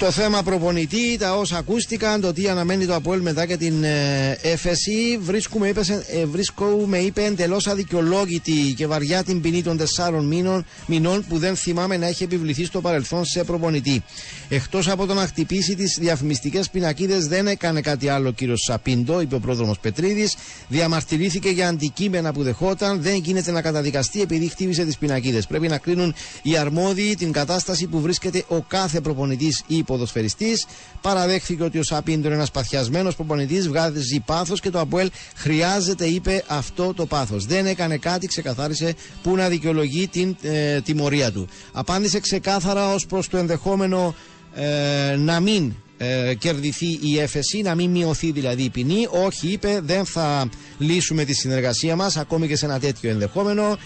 Στο θέμα προπονητή, τα όσα ακούστηκαν, το τι αναμένει το ΑΠΟΕΛ μετά και την ε, έφεση, βρίσκουμε, είπε, ε, βρίσκουμε, είπε, εντελώς αδικαιολόγητη και βαριά την ποινή των τεσσάρων μήνων, μηνών που δεν θυμάμαι να έχει επιβληθεί στο παρελθόν σε προπονητή. Εκτός από το να χτυπήσει τις διαφημιστικές πινακίδες, δεν έκανε κάτι άλλο ο κύριος Σα Πίντο, είπε ο Πρόδρομος Πετρίδης. Διαμαρτυρήθηκε για αντικείμενα που δεχόταν. Δεν γίνεται να καταδικαστεί επειδή χτύπησε τις πινακίδες. Πρέπει να κρίνουν οι αρμόδιοι την κατάσταση που βρίσκεται ο κάθε προπονητής ή ποδοσφαιριστής. Παραδέχθηκε ότι ο Σα Πίντο είναι ένας παθιασμένος προπονητής, βγάζει πάθος και το ΑΠΟΕΛ χρειάζεται, είπε, αυτό το πάθος. Δεν έκανε κάτι, ξεκαθάρισε, που να δικαιολογεί την ε, τιμωρία του. Απάντησε ξεκάθαρα ως προς το ενδεχόμενο ε, να μην ε, κερδιθεί η έφεση, να μην μειωθεί δηλαδή η ποινή. Όχι, είπε, δεν θα λύσουμε τη συνεργασία μας ακόμη και σε ένα τέτοιο ενδεχόμενο.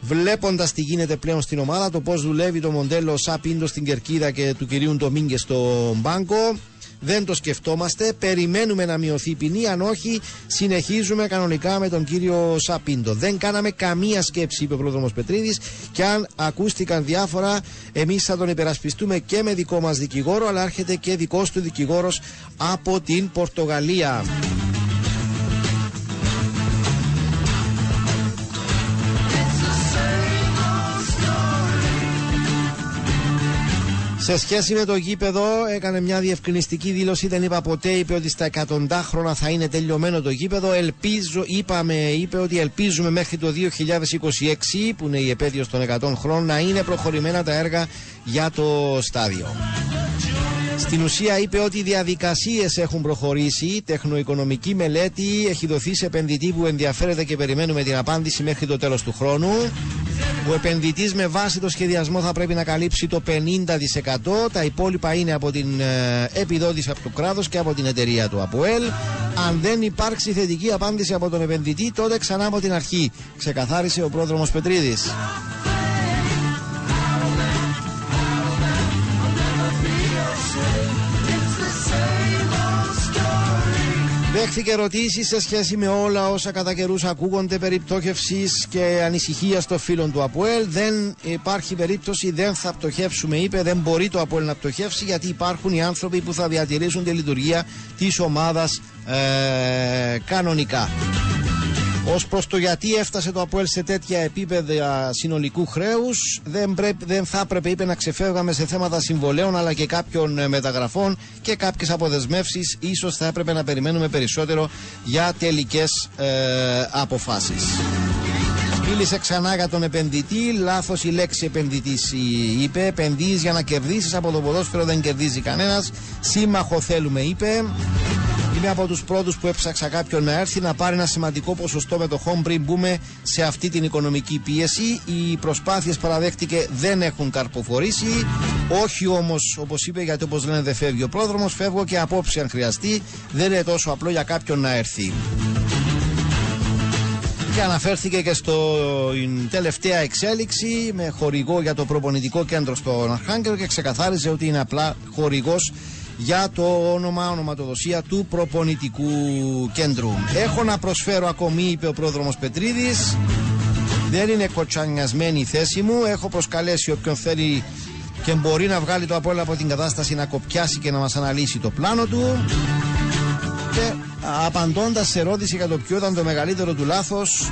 Βλέποντας τι γίνεται πλέον στην ομάδα, το πώς δουλεύει το μοντέλο Σα Πίντο στην κερκίδα και του κυρίου Ντομίνγκε στο μπάνκο, δεν το σκεφτόμαστε. Περιμένουμε να μειωθεί η ποινή. Αν όχι, συνεχίζουμε κανονικά με τον κύριο Σα Πίντο. Δεν κάναμε καμία σκέψη, είπε ο Πρόδρομος Πετρίδης, και αν ακούστηκαν διάφορα, εμείς θα τον υπερασπιστούμε και με δικό μας δικηγόρο, αλλά έρχεται και δικός του δικηγόρος από την Πορτογαλία. Σε σχέση με το γήπεδο, έκανε μια διευκρινιστική δήλωση. Δεν είπα ποτέ, είπε, ότι στα εκατοντά χρόνια θα είναι τελειωμένο το γήπεδο. Ελπίζω, είπαμε, είπε ότι ελπίζουμε μέχρι το δύο χιλιάδες είκοσι έξι, που είναι η επέτειος των εκατό χρόνων, να είναι προχωρημένα τα έργα για το στάδιο. Στην ουσία, είπε ότι οι διαδικασίες έχουν προχωρήσει. Τεχνοοικονομική μελέτη έχει δοθεί σε επενδυτή που ενδιαφέρεται και περιμένουμε την απάντηση μέχρι το τέλος του χρόνου. Ο επενδυτής, με βάση το σχεδιασμό, θα πρέπει να καλύψει το πενήντα τοις εκατό. Τα υπόλοιπα είναι από την ε, επιδότηση από το κράτος και από την εταιρεία του ΑΠΟΕΛ. Αν δεν υπάρξει θετική απάντηση από τον επενδυτή, τότε ξανά από την αρχή, ξεκαθάρισε ο Πρόδρομος Πετρίδης. Δέχθηκε ερωτήσεις σε σχέση με όλα όσα κατά καιρούς ακούγονται περί πτώχευσης και ανησυχίας των φίλων του ΑΠΟΕΛ. Δεν υπάρχει περίπτωση, δεν θα πτωχεύσουμε, είπε. Δεν μπορεί το ΑΠΟΕΛ να πτωχεύσει, γιατί υπάρχουν οι άνθρωποι που θα διατηρήσουν τη λειτουργία της ομάδας ε, κανονικά. Ως προς το γιατί έφτασε το ΑΠΟΕΛ σε τέτοια επίπεδα συνολικού χρέους, δεν, πρέπει, δεν θα έπρεπε, είπε, να ξεφεύγαμε σε θέματα συμβολέων αλλά και κάποιων μεταγραφών και κάποιες αποδεσμεύσεις. Ίσως θα έπρεπε να περιμένουμε περισσότερο για τελικές ε, αποφάσεις. Μίλησε ξανά για τον επενδυτή. Λάθος η λέξη επενδυτής είπε. Επενδύεις για να κερδίσεις. Από το ποδόσφαιρο δεν κερδίζει κανένας. Σύμμαχο θέλουμε, είπε. Είμαι από τους πρώτους που έψαξα κάποιον να έρθει να πάρει ένα σημαντικό ποσοστό μετοχών πριν μπούμε σε αυτή την οικονομική πίεση. Οι προσπάθειες, παραδέχτηκε, δεν έχουν καρποφορήσει. Όχι όμως, όπως είπε, γιατί όπως λένε δεν φεύγει ο πρόδρομος. Φεύγω και απόψε αν χρειαστεί. Δεν είναι τόσο απλό για κάποιον να έρθει. Και αναφέρθηκε και στην τελευταία εξέλιξη με χορηγό για το προπονητικό κέντρο στον Αρχάγγελο και ξεκαθάριζε ότι είναι απλά χορηγός για το όνομα, ονοματοδοσία του προπονητικού κέντρου. Έχω να προσφέρω ακόμη, είπε ο πρόδρομος Πετρίδης. Δεν είναι κοτσανιασμένη η θέση μου. Έχω προσκαλέσει όποιον θέλει και μπορεί να βγάλει το απόλυτο από την κατάσταση να κοπιάσει και να μας αναλύσει το πλάνο του. Και απαντώντας σε ερώτηση για το ποιο ήταν το μεγαλύτερο του λάθος,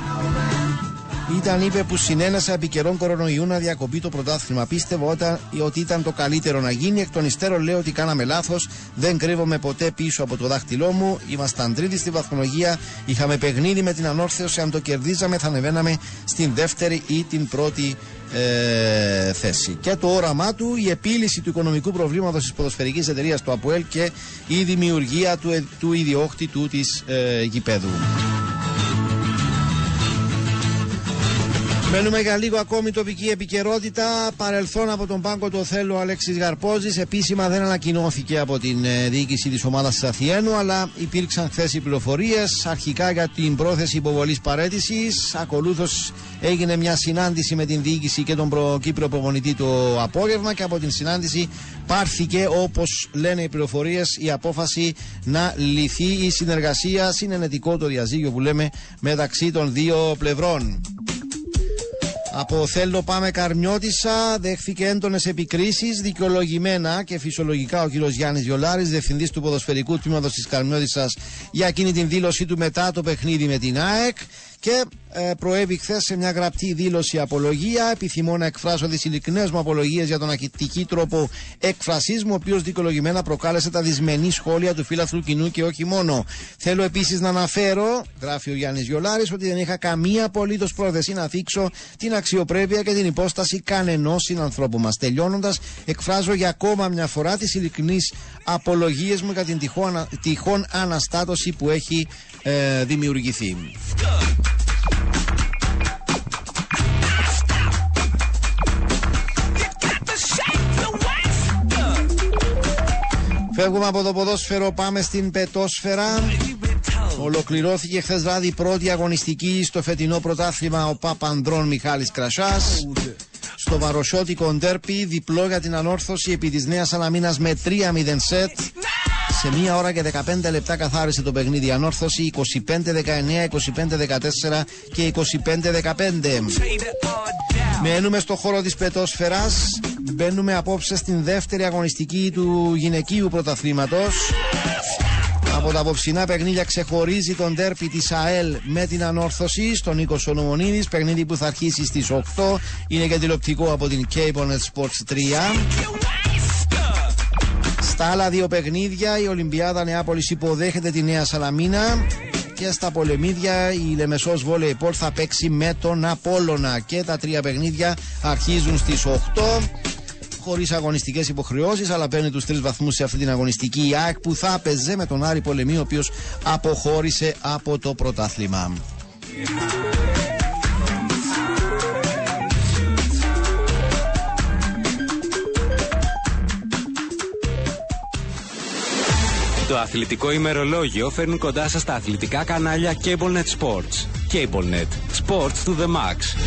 ήταν, είπε, που συνένασα επί καιρών κορονοϊού να διακοπεί το πρωτάθλημα. Πίστευα όταν, ότι ήταν το καλύτερο να γίνει. Εκ των υστέρων λέω ότι κάναμε λάθος. Δεν κρύβομαι ποτέ πίσω από το δάχτυλό μου. Ήμασταν τρίτη στη βαθμολογία. Είχαμε παιχνίδι με την Ανόρθωση. Αν το κερδίζαμε, θα ανεβαίναμε στην δεύτερη ή την πρώτη ε, θέση. Και το όραμά του, η επίλυση του οικονομικού προβλήματος της ποδοσφαιρικής εταιρείας του ΑΠΟΕΛ και η δημιουργία του, ε, του ιδιόκτητου της ε, γηπέδου. Μένουμε για λίγο ακόμη τοπική επικαιρότητα. Παρελθόν από τον πάγκο το θέλω ο Αλέξης Γαρπόζης. Επίσημα δεν ανακοινώθηκε από την διοίκηση της ομάδας της Αθιένου, αλλά υπήρξαν χθες οι πληροφορίες αρχικά για την πρόθεση υποβολής παραίτησης. Ακολούθως έγινε μια συνάντηση με την διοίκηση και τον προ... Κύπρο προπονητή το απόγευμα και από την συνάντηση πάρθηκε, όπως λένε οι πληροφορίες, η απόφαση να λυθεί η συνεργασία, συνενετικό το διαζύγιο που λέμε, μεταξύ των δύο πλευρών. Από Θέλω πάμε Καρμιώτισσα, δέχθηκε έντονες επικρίσεις, δικαιολογημένα και φυσιολογικά ο κύριος Γιάννης Γιολάρης, διευθυντής του ποδοσφαιρικού τμήματος της Καρμιώτισσας, για εκείνη την δήλωσή του μετά το παιχνίδι με την ΑΕΚ. Και ε, προέβη χθες σε μια γραπτή δήλωση απολογία. Επιθυμώ να εκφράσω τις ειλικρινές μου απολογίες για τον ακητική τρόπο έκφρασής μου, ο οποίος δικαιολογημένα προκάλεσε τα δυσμενή σχόλια του φύλαθλου κοινού και όχι μόνο. Θέλω επίσης να αναφέρω, γράφει ο Γιάννης Γιολάρης, ότι δεν είχα καμία απολύτως πρόθεση να θίξω την αξιοπρέπεια και την υπόσταση κανενός συνανθρώπου μας. Τελειώνοντας, εκφράζω για ακόμα μια φορά τις ειλικρινείς απολογίες μου για την τυχόν, τυχόν αναστάτωση που έχει ε, δημιουργηθεί. Φεύγουμε από το ποδόσφαιρο, πάμε στην πετόσφαιρα. Ολοκληρώθηκε χθες βράδυ η πρώτη αγωνιστική στο φετινό πρωτάθλημα ο Παπανδρών Μιχάλης Κρασάς. Στο βαροσιώτικο ντέρπι, διπλό για την Ανόρθωση επί της Νέας Αναμίνας με τρία μηδέν σετ. Σε μία ώρα και δεκαπέντε λεπτά καθάρισε το παιχνίδι Ανόρθωση είκοσι πέντε δεκαεννέα, είκοσι πέντε δεκατέσσερα και είκοσι πέντε δεκαπέντε. Μένουμε στο χώρο της πετόσφαιρας. Μπαίνουμε απόψε στην δεύτερη αγωνιστική του γυναικείου πρωταθλήματος. Από τα απόψινά παιχνίδια ξεχωρίζει τον ντέρπι της ΑΕΛ με την Ανόρθωση στον Νίκο Σολομονίδης. Παιχνίδι που θα αρχίσει στις οκτώ. Είναι και τηλεοπτικό από την CableNet Sports τρία. Στα άλλα δύο παιχνίδια η Ολυμπιάδα Νεάπολης υποδέχεται τη Νέα Σαλαμίνα και στα πολεμίδια η Λεμεσός Βόλεϊπολ θα παίξει με τον Απόλλωνα και τα τρία παιχνίδια αρχίζουν στις οκτώ χωρίς αγωνιστικές υποχρεώσεις, αλλά παίρνει τους τρεις βαθμούς σε αυτή την αγωνιστική η ΑΕΚ που θα έπαιζε με τον Άρη Πολεμή, ο οποίος αποχώρησε από το πρωτάθλημα. Το αθλητικό ημερολόγιο φέρνουν κοντά σας τα αθλητικά κανάλια CableNet Sports. CableNet Sports to the Max.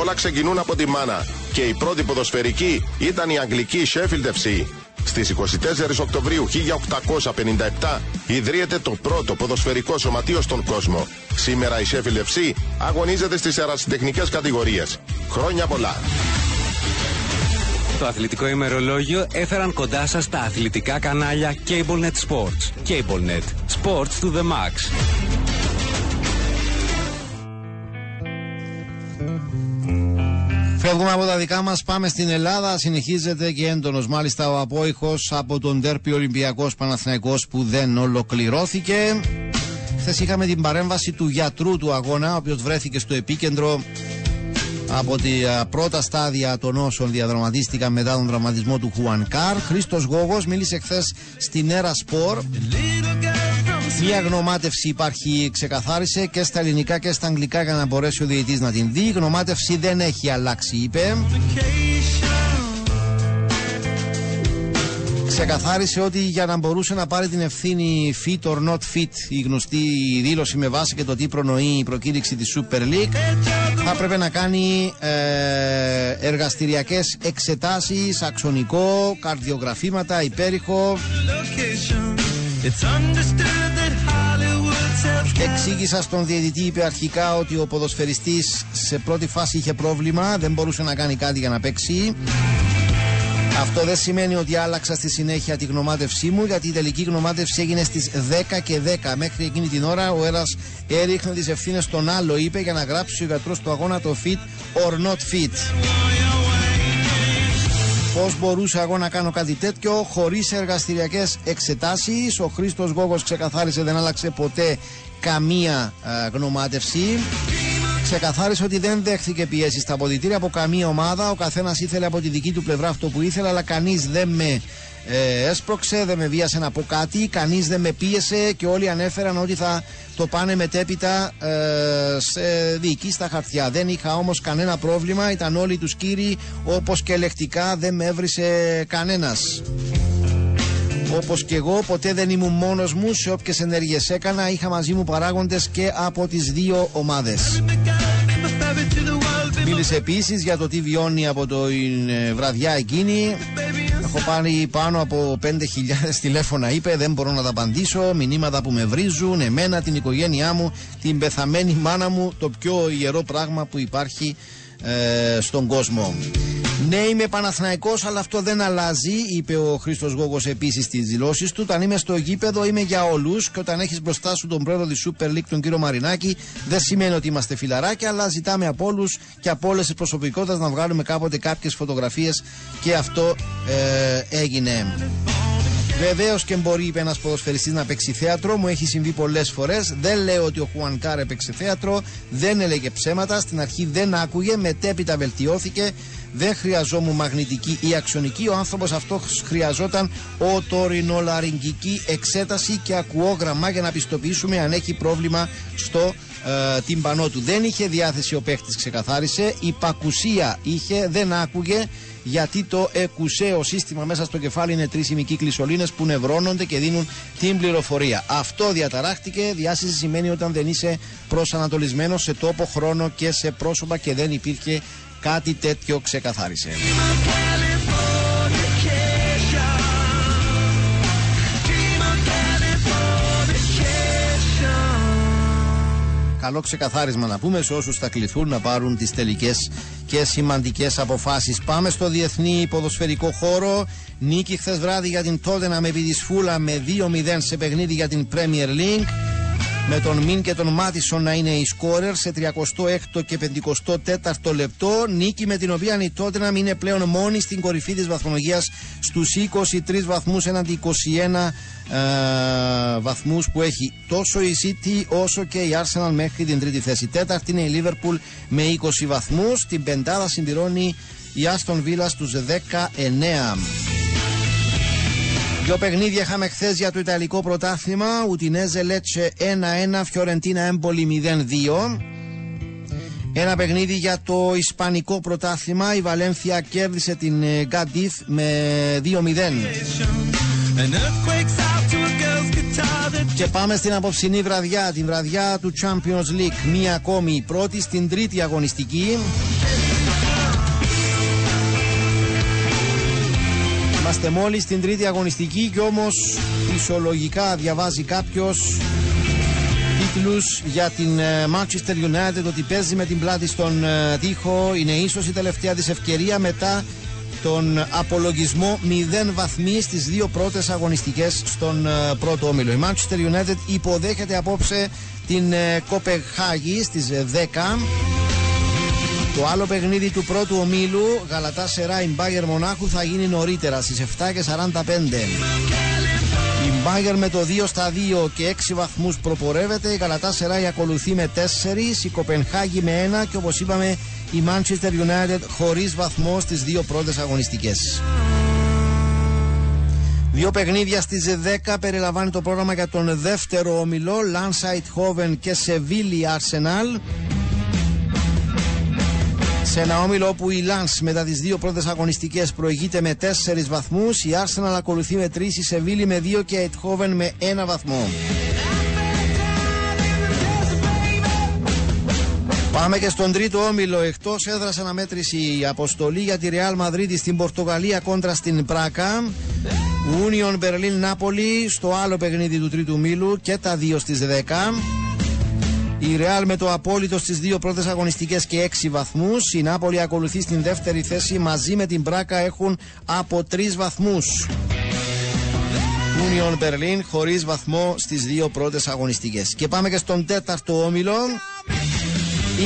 Όλα ξεκινούν από τη μάνα και η πρώτη ποδοσφαιρική ήταν η αγγλική Sheffield εφ σι. Στις εικοστή τέταρτη Οκτωβρίου χίλια οκτακόσια πενήντα επτά ιδρύεται το πρώτο ποδοσφαιρικό σωματείο στον κόσμο. Σήμερα η Sheffield εφ σι αγωνίζεται στις ερασιτεχνικές κατηγορίες. Χρόνια πολλά! Το αθλητικό ημερολόγιο έφεραν κοντά σας τα αθλητικά κανάλια CableNet Sports. CableNet Sports to the Max. Φεύγουμε από τα δικά μας, πάμε στην Ελλάδα. Συνεχίζεται και έντονος μάλιστα ο απόϊχος από τον ντέρπι Ολυμπιακός Παναθηναϊκός που δεν ολοκληρώθηκε. Χθες είχαμε την παρέμβαση του γιατρού του αγώνα, ο οποίος βρέθηκε στο επίκεντρο από τα πρώτα στάδια των όσων διαδραματίστηκαν μετά τον τραυματισμό του Χουάν Κάρ. Χρήστος Γόγος μίλησε χθες στην Έρα Σπορ. Μια γνωμάτευση υπάρχει, ξεκαθάρισε, και στα ελληνικά και στα αγγλικά, για να μπορέσει ο διαιτητής να την δει. Η γνωμάτευση δεν έχει αλλάξει, είπε. Ξεκαθάρισε ότι για να μπορούσε να πάρει την ευθύνη fit or not fit, η γνωστή δήλωση με βάση και το τι προνοεί η προκήρυξη της Super League, θα πρέπει να κάνει ε, εργαστηριακές εξετάσεις, αξονικό, καρδιογραφήματα, υπέρηχο. Εξήγησα στον διαιτητή, είπε αρχικά, ότι ο ποδοσφαιριστής σε πρώτη φάση είχε πρόβλημα, δεν μπορούσε να κάνει κάτι για να παίξει. Αυτό δεν σημαίνει ότι άλλαξα στη συνέχεια τη γνωμάτευσή μου, γιατί η τελική γνωμάτευση έγινε στις δέκα και δέκα. Μέχρι εκείνη την ώρα ο ένας έριχνε τις ευθύνες στον άλλο, είπε, για να γράψει ο γιατρός του αγώνα το fit or not fit. Πώς μπορούσα εγώ να κάνω κάτι τέτοιο χωρίς εργαστηριακές εξετάσεις? Ο Χρήστος Γόγος ξεκαθάρισε, δεν άλλαξε ποτέ καμία ε, γνωμάτευση. Ξεκαθάρισε ότι δεν δέχθηκε πιέσεις στα αποδυτήρια από καμία ομάδα. Ο καθένας ήθελε από τη δική του πλευρά αυτό που ήθελε, αλλά κανείς δεν με ε, έσπρωξε, δεν με βίασε να πω κάτι, κανείς δεν με πίεσε και όλοι ανέφεραν ότι θα το πάνε μετέπειτα ε, σε διοικητή στα χαρτιά. Δεν είχα όμως κανένα πρόβλημα, ήταν όλοι τους κύριοι, όπως και λεκτικά δεν με έβρισε κανένας. Όπως και εγώ, ποτέ δεν ήμουν μόνος μου. Σε όποιες ενέργειες έκανα, είχα μαζί μου παράγοντες και από τις δύο ομάδες. Μίλησε επίσης για το τι βιώνει από την βραδιά εκείνη. Έχω πάρει πάνω από πέντε χιλιάδες τηλέφωνα, είπε. Δεν μπορώ να τα απαντήσω. Μηνύματα που με βρίζουν, εμένα, την οικογένειά μου, την πεθαμένη μάνα μου, το πιο ιερό πράγμα που υπάρχει ε, στον κόσμο. Ναι, είμαι Παναθηναϊκός, αλλά αυτό δεν αλλάζει, είπε ο Χρήστος Γόγος επίσης στις δηλώσεις του. Όταν είμαι στο γήπεδο, είμαι για όλους, και όταν έχεις μπροστά σου τον πρόεδρο της Super League, τον κύριο Μαρινάκη, δεν σημαίνει ότι είμαστε φιλαράκια, αλλά ζητάμε από όλους και από όλες τις προσωπικότητες να βγάλουμε κάποτε κάποιες φωτογραφίες, και αυτό ε, έγινε. Βεβαίως και μπορεί, είπε, ένας ποδοσφαιριστής να παίξει θέατρο. Μου έχει συμβεί πολλές φορές. Δεν λέω ότι ο Χουάν Κάρ έπαιξε θέατρο. Δεν έλεγε ψέματα. Στην αρχή δεν άκουγε. Μετέπειτα βελτιώθηκε. Δεν χρειαζόμουν μαγνητική ή αξονική. Ο άνθρωπος αυτός χρειαζόταν οτορινολαρυγγική εξέταση και ακουόγραμμα για να πιστοποιήσουμε αν έχει πρόβλημα στο ε, τυμπανό του. Δεν είχε διάθεση ο παίχτης, ξεκαθάρισε. Υπακουσία είχε, δεν άκουγε. Γιατί το εκουσαίο σύστημα μέσα στο κεφάλι είναι τρεις ημικύκλοι σωλήνες που νευρώνονται και δίνουν την πληροφορία. Αυτό διαταράχτηκε. Διάσηση σημαίνει όταν δεν είσαι προσανατολισμένος σε τόπο, χρόνο και σε πρόσωπα, και δεν υπήρχε κάτι τέτοιο, ξεκαθάρισε. Καλό ξεκαθάρισμα να πούμε σε όσους θα κληθούν να πάρουν τις τελικές και σημαντικές αποφάσεις. Πάμε στο διεθνή ποδοσφαιρικό χώρο. Νίκη χθες βράδυ για την Τότεναμ επί της Φούλα με δύο μηδέν σε παιχνίδι για την Premier League, με τον Μιν και τον Μάτισον να είναι οι σκόρερ σε τριακοστό έκτο και πενηκοστό τέταρτο λεπτό. Νίκη με την οποία η Τότεναμ είναι πλέον μόνη στην κορυφή της βαθμολογίας στους είκοσι τρεις βαθμούς έναντι είκοσι ένα ε, βαθμούς που έχει τόσο η City όσο και η Arsenal μέχρι την τρίτη θέση. Τέταρτη είναι η Liverpool με είκοσι βαθμούς. Την πεντάδα συμπληρώνει η Aston Villa στους δεκαεννέα. Δυο παιχνίδια είχαμε χθες για το Ιταλικό πρωτάθλημα. Ουτινέζε Λέτσε ένα ένα, Φιωρεντίνα Έμπολη μηδέν δύο. Ένα παιχνίδι για το Ισπανικό πρωτάθλημα. Η Βαλένθια κέρδισε την Γκάντιφ με δύο μηδέν. Και πάμε στην απόψινή βραδιά, την βραδιά του Champions League. Μία ακόμη, πρώτη στην τρίτη αγωνιστική. Είμαστε μόλις στην τρίτη αγωνιστική, και όμως φυσιολογικά διαβάζει κάποιος τίτλους για την Manchester United, ότι παίζει με την πλάτη στον τοίχο. Είναι ίσως η τελευταία της ευκαιρία μετά τον απολογισμό. Μηδέν βαθμοί στις δύο πρώτες αγωνιστικές στον πρώτο όμιλο. Η Manchester United υποδέχεται απόψε την Κοπεχάγη στις δέκα. Το άλλο παιχνίδι του πρώτου ομίλου, Γαλατάσεράι Μπάγερ Μονάχου, θα γίνει νωρίτερα στις επτά και σαράντα πέντε. Η Μπάγερ με το δύο στα δύο και έξι βαθμούς προπορεύεται. Η Γκαλατάσεράι ακολουθεί με τέσσερα, η Κοπενχάγη με ένα και όπως είπαμε η Manchester United χωρίς βαθμό στις δύο πρώτες αγωνιστικές. Δύο παιχνίδια στις δέκα περιλαμβάνει το πρόγραμμα για τον δεύτερο ομιλό, Λανς Αιτχόβεν και Σεβίλη Αρσενάλ. Σε ένα όμιλο όπου η Λανς μετά τις δύο πρώτες αγωνιστικές προηγείται με τέσσερις βαθμούς, η Arsenal ακολουθεί με τρία, η Σεβίλη με δύο και η Αιτχόβεν με ένα βαθμό. Πάμε και στον τρίτο όμιλο, εκτός έδρας αναμέτρηση η αποστολή για τη Ρεάλ Μαδρίτη στην Πορτογαλία κόντρα στην Πράκα. Union Berlin-Napoli στο άλλο παιχνίδι του τρίτου μήλου και τα δύο στις δέκα. Η Ρεάλ με το απόλυτο στις δύο πρώτες αγωνιστικές και έξι βαθμούς. Η Νάπολη ακολουθεί στην δεύτερη θέση μαζί με την Μπράκα, έχουν από τρεις βαθμούς. Union Berlin χωρίς βαθμό στις δύο πρώτες αγωνιστικές. Και πάμε και στον τέταρτο όμιλο.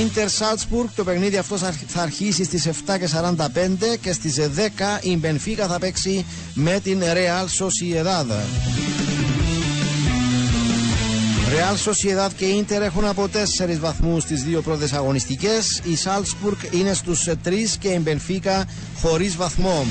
Ίντερ Σάλτσπουργκ, το παιχνίδι αυτό θα αρχίσει στις επτά και σαράντα πέντε και στις δέκα η Μπενφίκα θα παίξει με την Real Sociedad. Real Sociedad και Ίντερ έχουν από τέσσερις βαθμούς στις δύο πρώτες αγωνιστικές. Η Σάλτσπουργκ είναι στους τρεις και η Μπενφίκα χωρίς βαθμό.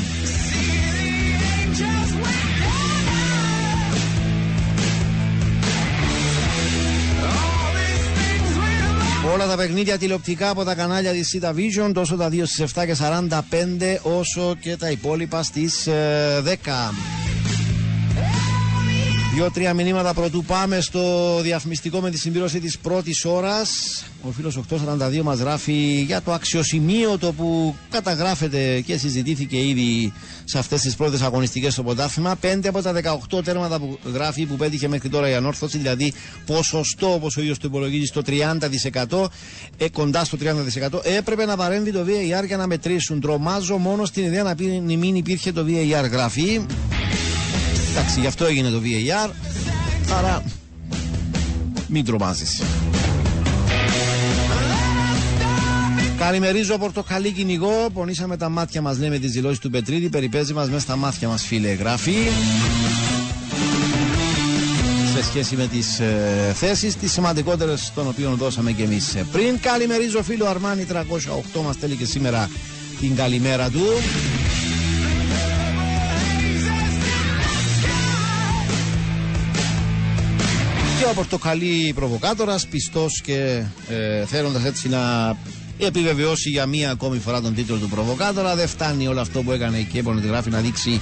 Όλα τα παιχνίδια τηλεοπτικά από τα κανάλια της Sita Vision, τόσο τα δύο στις επτά και σαράντα πέντε όσο και τα υπόλοιπα στις ε, δέκα. Δύο-τρία μηνύματα πρωτού πάμε στο διαφημιστικό με τη συμπλήρωση της πρώτης ώρας. Ο φίλος οκτώ σαράντα δύο μας γράφει για το αξιοσημείωτο που καταγράφεται και συζητήθηκε ήδη σε αυτές τις πρώτες αγωνιστικές στο ποντάφημα. πέντε από τα δεκαοκτώ τέρματα που γράφει που πέτυχε μέχρι τώρα η Ανόρθωση, δηλαδή ποσοστό όπως ο ίδιος το υπολογίζει στο τριάντα τοις εκατό, ε, κοντά στο τριάντα τοις εκατό. Έπρεπε να παρέμβει το βι έι αρ για να μετρήσουν. Τρομάζω μόνο στην ιδέα να μην υπήρχε το βι έι αρ, γράφει. Εντάξει, γι' αυτό έγινε το βι έι αρ, άρα μην τρομάζεις. Καλημερίζω πορτοκαλί κυνηγό, πονήσαμε τα μάτια μας λέει με τις δηλώσεις του Πετρίδη, περιπέζει μας μέσα στα μάτια μας φίλε, γράφει. Σε σχέση με τις ε, θέσεις, τις σημαντικότερες των οποίων δώσαμε και εμείς πριν. Καλημερίζω φίλο Αρμάνι τριακόσια οκτώ, μας τέλει και σήμερα την καλημέρα του. Και ο πορτοκαλί προβοκάτορας, πιστός και ε, θέλοντας έτσι να επιβεβαιώσει για μία ακόμη φορά τον τίτλο του προβοκάτορα. Δεν φτάνει όλο αυτό που έκανε και πονετιγράφη να δείξει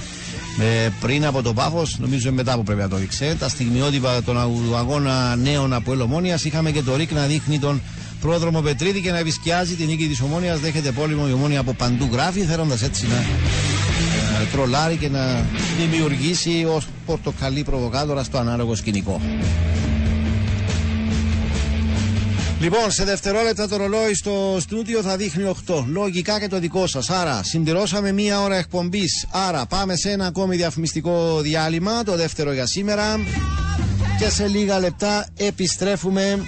ε, πριν από το πάθος, νομίζω μετά που πρέπει να το δείξει. Τα στιγμιότυπα των αγώνα νέων από Ελωμόνιας, είχαμε και το Ρίκ να δείχνει τον πρόδρομο Πετρίδη και να επισκιάζει την νίκη της Ομόνιας. Δέχεται πόλεμο η Ομόνια από παντού, γράφει, θέλοντας έτσι να ε, τρολάρει και να δημιουργήσει ως πορτοκαλί προβοκάτορα το ανάλογο σκηνικό. Λοιπόν, σε δευτερόλεπτα το ρολόι στο στούντιο θα δείχνει οκτώ. Λογικά και το δικό σας. Άρα, συντηρώσαμε μία ώρα εκπομπής. Άρα, πάμε σε ένα ακόμη διαφημιστικό διάλειμμα, το δεύτερο για σήμερα. Και σε λίγα λεπτά επιστρέφουμε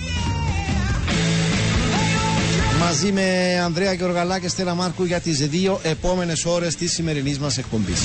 μαζί με Ανδρέα Γιωργαλά και Στέλλα Μάρκου για τις δύο επόμενες ώρες της σημερινής μας εκπομπής.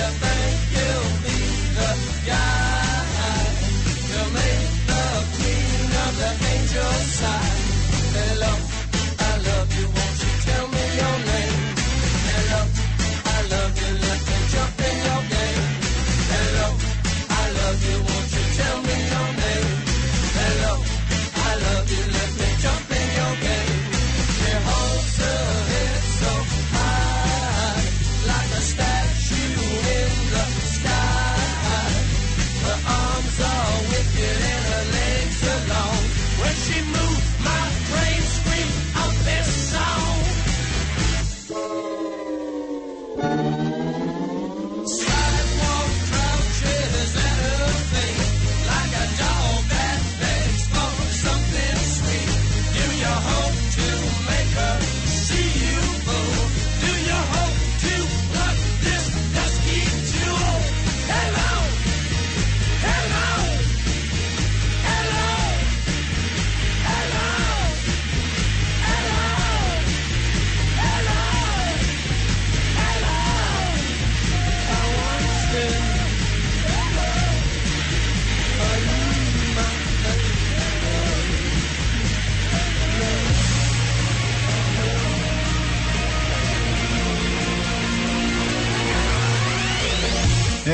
Yeah.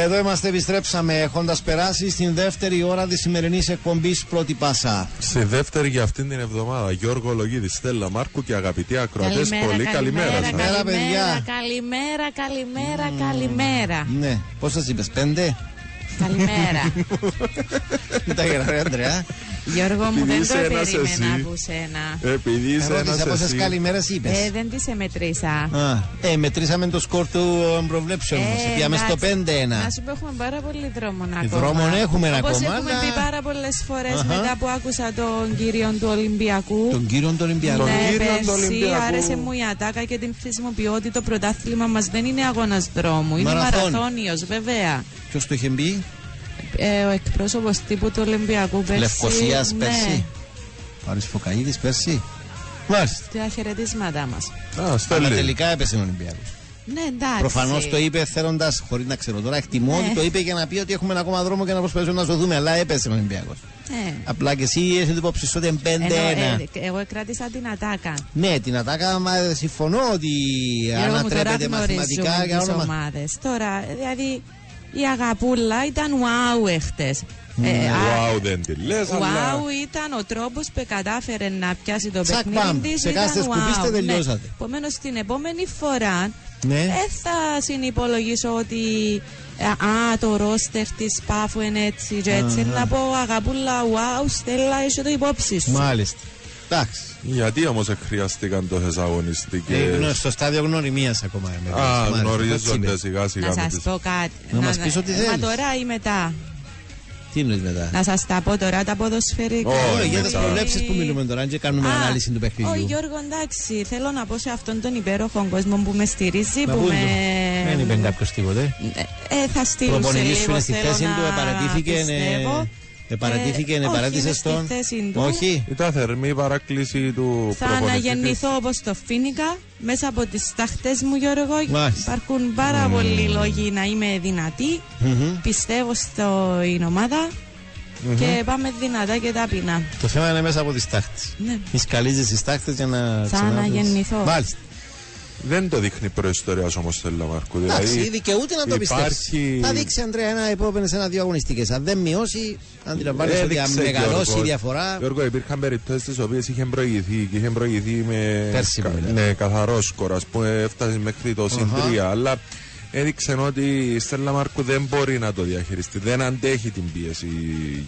Εδώ είμαστε, επιστρέψαμε έχοντας περάσει στην δεύτερη ώρα της σημερινής εκπομπής Πρώτη Πάσα. Στη δεύτερη για αυτήν την εβδομάδα, Γιώργο Λογίδη, Στέλλα Μάρκου και αγαπητοί ακροατές, πολύ καλημέρα σας. Καλημέρα, παιδιά. Καλημέρα, καλημέρα, καλημέρα. Ναι, πώς σας είπες, πέντε? Καλημέρα. Τα γράφει, Αντρέα. Γιώργο μου, δεν το περίμενα από σένα. Επειδή είσαι ένας εσύ. Πόσες καλημέρες είπες? Ε, δεν τις εμετρήσα. Ε, μετρήσαμε το σκορ του προβλέψεων μας. Πήγαμε στο πέντε ένα. Να σου πω, έχουμε πάρα πολύ δρόμο να ακόμα. Δρόμο έχουμε ακόμα. Όπως έχουμε πει πάρα πολλές φορές μετά που άκουσα τον κύριο του Ολυμπιακού. Τον κύριο του Ολυμπιακού. Ναι, πέρσι άρεσε μου η ατάκα και την χρησιμοποιώ ότι το πρωτάθλημα μας δεν είναι αγώνας δρόμου. Είναι μαραθώνιος, βέβαια. Ποιος το είχε μπει? Ε, ο εκπρόσωπος τύπου του Ολυμπιακού πέρσι. Λευκοσίας πέρσι. Ναι. Πάρης Φωκαΐδης πέρσι. Μάλιστα. Τα χαιρετίσματά μας. Oh, αλλά τελικά έπεσε ο Ολυμπιακός. Ναι, εντάξει. Προφανώς το είπε θέλοντας, χωρίς να ξέρω τώρα, εκτιμώ ότι ναι. Το είπε για να πει ότι έχουμε ένα ακόμα δρόμο και να προσπαθήσουμε να ζωθούμε. Αλλά έπεσε ο Ολυμπιακός. Ναι. Απλά και εσύ είσαι την υπόψη σου ότι είναι πέντε ένα. Ε, εγώ κράτησα την ατάκα. Ναι, την ατάκα, μα συμφωνώ ότι ανατρέπεται μαθηματικά για όλες τις ομάδες. Τώρα, δηλαδή. Η αγαπούλα ήταν wow εχθές. Mm. Ε, wow, α, δεν τη λες, wow αλλά... ήταν ο τρόπος που κατάφερε να πιάσει το παιχνίδι της. Σε κάθε σκουπίστε, wow, τελειώσατε. Ναι. Επομένως, την επόμενη φορά δεν ναι. θα συνυπολογίσω ότι α, το ρόστερ της Πάφου είναι έτσι και έτσι. Ah. Να πω αγαπούλα, wow, Στέλλα, είσαι το υπόψη σου. Μάλιστα. Εντάξει. Γιατί όμως χρειάστηκαν τόσες αγωνιστικές. Ε, στο στάδιο γνωριμίας ακόμα. Εμείς, α, γνωρίζονται σιγά σιγά. Να σας τις... πω κάτι. Να, να μας πεις ό,τι θέλεις. Μα τώρα ή μετά. Τι είναι μετά. Να σας τα πω τώρα τα ποδοσφαιρικά. Όχι, oh, για τις προβλέψεις που μιλούμε τώρα, αν και κάνουμε ah, ανάλυση του παιχνιδιού. Όχι, oh, Γιώργο, εντάξει. Θέλω να πω σε αυτόν τον υπέροχο κόσμο που με στηρίζει. Να που με... Δεν είπε κάποιος τίποτε. Ε, θα στείλω σε λίγο. Θέλω Επαρατήθηκε, ε, επαράτησε στον. Όχι, ήταν θερμή παράκληση του. Θα αναγεννηθώ όπως το Φίνικα. Μέσα από τις ταχτές μου, Γιώργο. Μάλιστα. Υπάρχουν πάρα mm. πολλοί λόγοι να είμαι δυνατή. Mm-hmm. Πιστεύω στην ομάδα. Mm-hmm. Και πάμε δυνατά και ταπεινά. Το θέμα είναι μέσα από τις τάχτες. Ναι. Μισκαλίζεις τις τάχτες για να. Θα αναγεννηθώ. Μάλιστα. Δεν το δείχνει προϊστορία όμως Στέλλα Μάρκου. Εντάξει, δικαιούται να το πιστεύει. Θα δείξει, Αντρέα, ένα επόμενες ένα-δύο αγωνιστικές. Αν δεν μειώσει, αντιλαμβάνεσαι ότι αν μεγαλώσει η διαφορά. Γιώργο, υπήρχαν περιπτώσεις τις οποίες είχαν προηγηθεί και είχαν προηγηθεί με, κα... με καθαρό σκορ, που έφτασε μέχρι το συν τρία. Αλλά έδειξε ότι η Στέλλα Μάρκου δεν μπορεί να το διαχειριστεί. Δεν αντέχει την πίεση,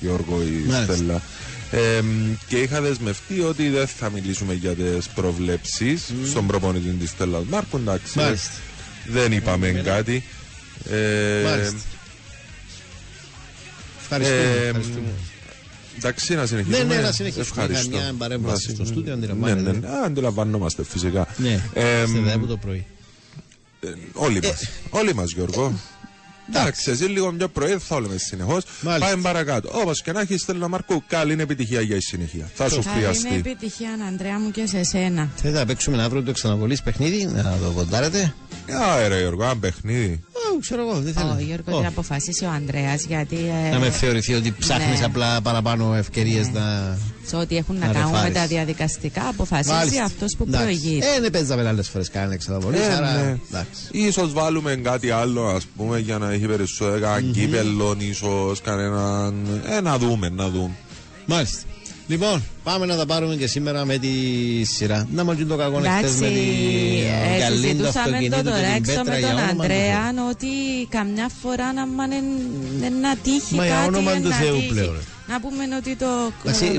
Γιώργο, η Στέλλα. Ε, και είχα δεσμευτεί ότι δεν θα μιλήσουμε για τις προβλέψεις mm. στον προπονητή της Στέλλας Μάρκου, εντάξει, δεν είπαμε mm. κάτι. Mm. Ε, Μάλιστα. Ευχαριστούμε. Ε, ευχαριστούμε. Εντάξει, να συνεχίσουμε. Ναι, ναι, να συνεχίσουμε. Μια παρέμβαση στο στούντιο, αντιλαμβάνεστε. Ναι, ναι, αντιλαμβανόμαστε φυσικά. Ναι, ε, είστε από το πρωί. Ε, όλοι μας, ε. όλοι μας, Γιώργο. Εντάξει, εσύ λίγο μια προέδρου θα όλεμε συνεχώς. Πάμε παρακάτω. Όπως και να έχει, Στέλλα Μάρκου, καλή είναι επιτυχία για η συνεχεία. Θα σου χρειαστεί. Καλή είναι επιτυχία, Ανδρέα μου, και σε σένα. Θε να παίξουμε αύριο το ξαναβολείς παιχνίδι, να το κοντάρετε. Α, ρε Γιώργο, αν παιχνίδι. Ω, ξέρω εγώ, δεν θέλω. Ο Γιώργο, να αποφασίσει ο Ανδρέας, γιατί. Να με θεωρηθεί ότι ψάχνεις απλά παραπάνω ευκαιρίες να. Σε ό,τι έχουν να κάνουν με τα διαδικαστικά, αποφασίζει αυτός που προηγείται. Ε, δεν παίζαμε άλλες φορές κανένα ξαναβολή. Ίσως βάλουμε κάτι άλλο, ας πούμε, για να έχει περισσότερο κανένα κύπελλον, ίσως κανέναν. Ε, να δούμε, να δούμε. Μάλιστα. Λοιπόν, πάμε να τα πάρουμε και σήμερα με τη σειρά. Να μόλις το κακό νεχτές με τη γυαλίντα αυτοκινήτου και την πέτρα για όνομα του Θεού. Ότι καμιά φορά να να τύχει κάτι, για όνομα του Θεού πλέον. Να πούμε ότι το...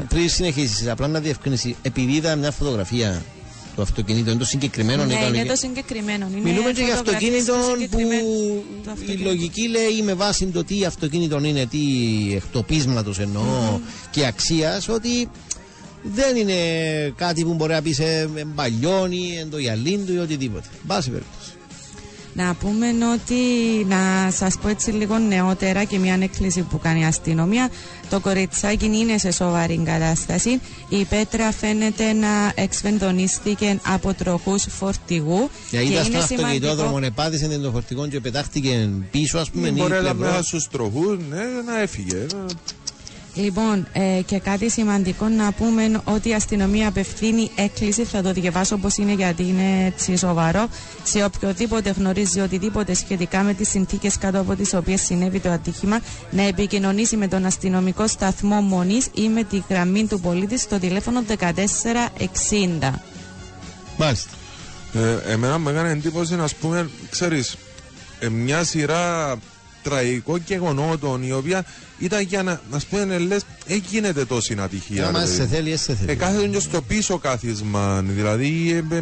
Πριν συνεχίσεις, απλά να διευκρινίσεις, επειδή είδα μια φωτογραφία του αυτοκινήτου, είναι το συγκεκριμένο. Ναι, είναι το συγκεκριμένο. Μιλούμε και για αυτοκίνητο που η λογική λέει με βάση το τι αυτοκίνητο είναι, τι εκτοπίσματος εννοώ και αξίας, ότι δεν είναι κάτι που μπορεί να πει σε μπαλιόνι, εν το γυαλίντου ή οτιδήποτε. Μπάση περίπτωση. Να πούμε ότι, να σας πω έτσι λίγο νεότερα και μια έκκληση που κάνει η αστυνομία, το κοριτσάκι είναι σε σοβαρή κατάσταση. Η πέτρα φαίνεται να εξφενδονίστηκε από τροχούς φορτηγού. Για είδα στον αυτοκινητόδρομο, επάτησε τον φορτηγό και πετάχτηκε πίσω, ας πούμε. Μπορεί να πέρασε στους τροχούς, ναι, να έφυγε. Λοιπόν, ε, και κάτι σημαντικό να πούμε ότι η αστυνομία απευθύνει έκκληση, θα το διαβάσω όπως είναι γιατί είναι έτσι σοβαρό, σε οποιοδήποτε γνωρίζει οτιδήποτε σχετικά με τις συνθήκες κάτω από τις οποίες συνέβη το ατύχημα, να επικοινωνήσει με τον αστυνομικό σταθμό Μονής ή με τη γραμμή του πολίτη στο τηλέφωνο δεκατέσσερα εξήντα. Μάλιστα. Ε, εμένα με έκανε εντύπωση, να πούμε, ξέρεις, ε, μια σειρά τραγικών γεγονότων, η οποία ήταν για να, να πούμε, λες, ε, γίνεται τόση ατυχία. Άμα σε θέλει, σε θέλει. Ε, κάθεται στο πίσω κάθισμα, δηλαδή ε, ε,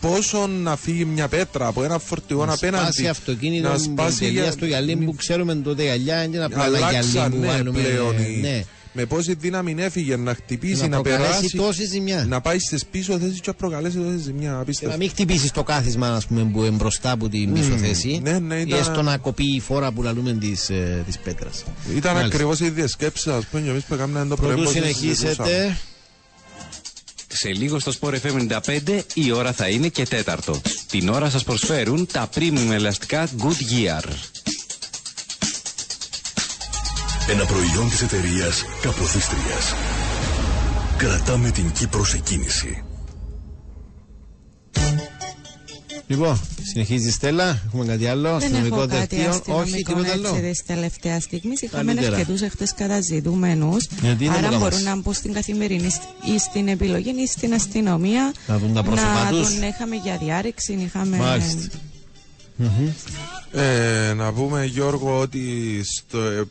πόσο να φύγει μια πέτρα από ένα φορτηγό απέναντι. Να σπάσει αυτοκίνητο, να σπάσει γυαλιά στο γυαλί που ξέρουμε το γυαλιά, είναι ένα πλάνο γυαλί πλέον. Ναι. Με πόση δύναμη έφυγε να χτυπήσει, να, να περάσει, τόση ζημιά. Να πάει στις πίσω θέσεις και να προκαλέσει τόση ζημιά. Απίστευτο. Να μην χτυπήσει το κάθισμα, ας πούμε, που είναι μπροστά από την mm. πίσω θέση. Ναι, ναι, ήταν... έστω να κοπεί η φόρα που λαλούμε της, ε, της πέτρας. Ήταν ακριβώς η ίδια σκέψη, ας πούμε, και εμείς που έκαναμε το πρωί. Πρωτού συνεχίσετε. Σε λίγο στο Sport εφ εμ ενενήντα πέντε η ώρα θα είναι και τέταρτο. Την ώρα σας προσφέρουν τα premium ελαστικά Goodyear. Ένα προϊόν της εταιρείας Καποδίστριας. Κρατάμε την Κύπρο σε κίνηση. Λοιπόν, συνεχίζει η Στέλλα. Έχουμε κάτι άλλο. Δεν έχω κάτι αστυνομικό έτσι της τελευταίας στιγμής. Είχαμε αρκετούς εχθές καταζητούμενους. Άρα μπορούν να μπουν στην καθημερινή ή στην επιλογή ή στην αστυνομία. Να δουν τα πρόσωπα τους. Να τον είχαμε για διάρρηξη. Είχαμε... Μάλιστα. Mm-hmm. Ε, να πούμε, Γιώργο, ότι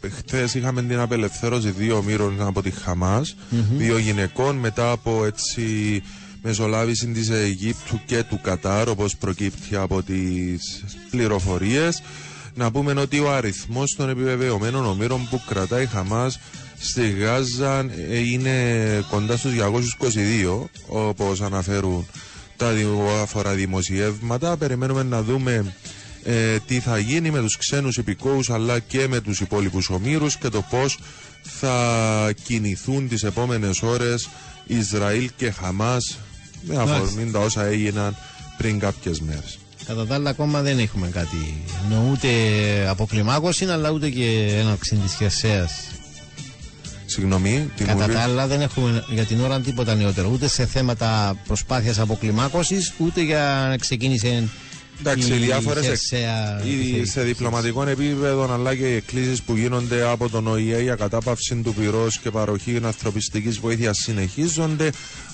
ε, χθες είχαμε την απελευθέρωση δύο ομήρων από τη Χαμάς, mm-hmm. δύο γυναικών, μετά από έτσι μεσολάβηση της Αιγύπτου και του Κατάρ, όπως προκύπτει από τις πληροφορίες. Να πούμε ότι ο αριθμός των επιβεβαιωμένων ομήρων που κρατάει η Χαμάς στη Γάζα ε, είναι κοντά στους διακόσιους είκοσι δύο, όπως αναφέρουν τα διάφορα δημοσιεύματα. Περιμένουμε να δούμε ε, τι θα γίνει με τους ξένους υπηκόους αλλά και με τους υπόλοιπους ομήρους και το πώς θα κινηθούν τις επόμενες ώρες Ισραήλ και Χαμάς με αφορμή τα όσα έγιναν πριν κάποιες μέρες. Κατά τα άλλα, ακόμα δεν έχουμε κάτι, νο, ούτε αποκλιμάκωση αλλά ούτε και έναρξη της χερσαίας. Συγγνώμη, κατά τα άλλα δεν έχουμε για την ώρα τίποτα νεότερο, ούτε σε θέματα προσπάθειας αποκλιμάκωσης, ούτε για να ξεκίνησε. Εντάξει, διάφορες εκκλήσεις σε διπλωματικό επίπεδο αλλά και οι εκκλήσεις που γίνονται από τον ΟΗΕ για κατάπαυση του πυρός και παροχή ανθρωπιστικής βοήθειας συνεχίζονται.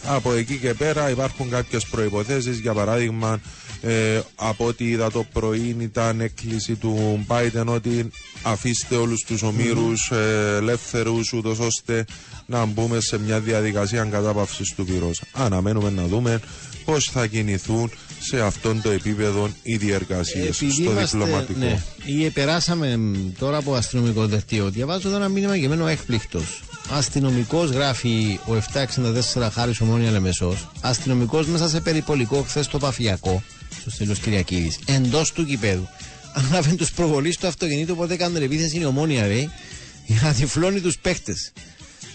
Από εκεί και πέρα υπάρχουν κάποιες προϋποθέσεις. Για παράδειγμα, ε, από ό,τι είδα το πρωί, ήταν έκκληση του Biden ότι αφήστε όλους τους ομήρους ε, ελεύθερους, ούτως ώστε να μπούμε σε μια διαδικασία κατάπαυσης του πυρός. Αναμένουμε να δούμε πώς θα κινηθούν σε αυτόν το επίπεδο οι διεργασίες στο είμαστε, διπλωματικό. Ναι, ή περάσαμε τώρα από αστυνομικό δελτίο. Διαβάζω εδώ ένα μήνυμα και μένω έκπληκτος. Αστυνομικός, γράφει ο επτακόσια εξήντα τέσσερα, Χάρης Ομόνια Λεμεσός. Αστυνομικός μέσα σε περιπολικό χθες στο Παφιακό, στο Στέλιος Κυριακίδης, εντός του γηπέδου. Ανάβαινε τους προβολείς του αυτοκινήτου, οπότε κάνουν επίθεση η Ομόνια, ρε, για να τυφλώνει τους παίχτες.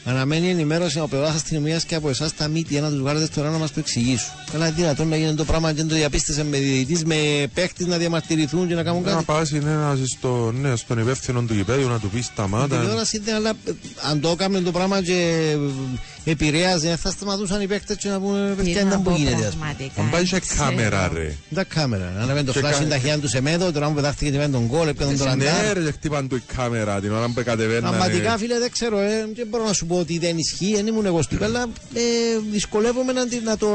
Αναμένει ενημέρωση από πλευράς αστυνομίας και από εσάς τα μύτια να τους βγάλετε στο να μας το εξηγήσουν. Καλά, δυνατόν να γίνεται το πράγμα και να το διαπίστεσαι με διαιτητής, με παίχτες να διαμαρτυρηθούν και να κάνουν κάτι. Να πας είναι ένας στο, ναι, στον υπεύθυνο του γηπέδου να του πεις τα μάτα. Την ώρα είναι, αλλά αν το έκαμε το πράγμα και επηρέαζε, θα σταματούσαν οι παίχτες και να πούμε παιδιά ήταν που γίνεται. Αν πάει σε κάμερα, ρε. Τα κάμερα. Αναμένει το φλάσι είναι τα χιλιάδια του Σεμέδο, τώρα που πετάχτηκε και μένει τον κόλ, έπαιρνε τον ραντάρ. Ναι, ρε, χτύπαν του η κάμερα την ώρα που κατεβαίνανε. Αμματικά, φίλε, δεν ξέρω, ε, δεν μπορώ να σου πω ότι δεν ισχύει, δεν ήμουν εγώ στην πέλα, ε, δυσκολεύομαι να, να, το,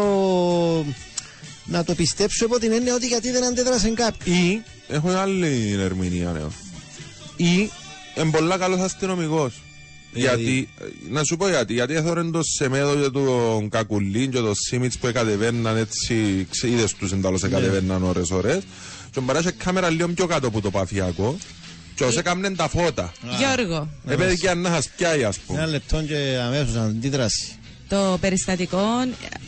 να το πιστέψω από την έννοια ότι γιατί δεν αντέδρασαν κάποιοι. Ή, έχω άλλη ερμηνεία, ναι. Ή, εμπολά καλός αστυνομικός. Γιατί, γιατί, να σου πω γιατί, γιατί έθωρεν το Σεμέδο και τον Κακουλίν και τον Σίμιτς που εκατεβαίναν έτσι, είδες τους εντάλλως εκατεβαίναν ώρες ώρες και μπαράζει κάμερα λίγο πιο κάτω από το Παφιακό. Και όσοι έκαναν τα φώτα. Γιώργο. Επειδή και αν να σπιάει, ας πούμε. Ένα λεπτό και αμέσως αντίδραση. Το περιστατικό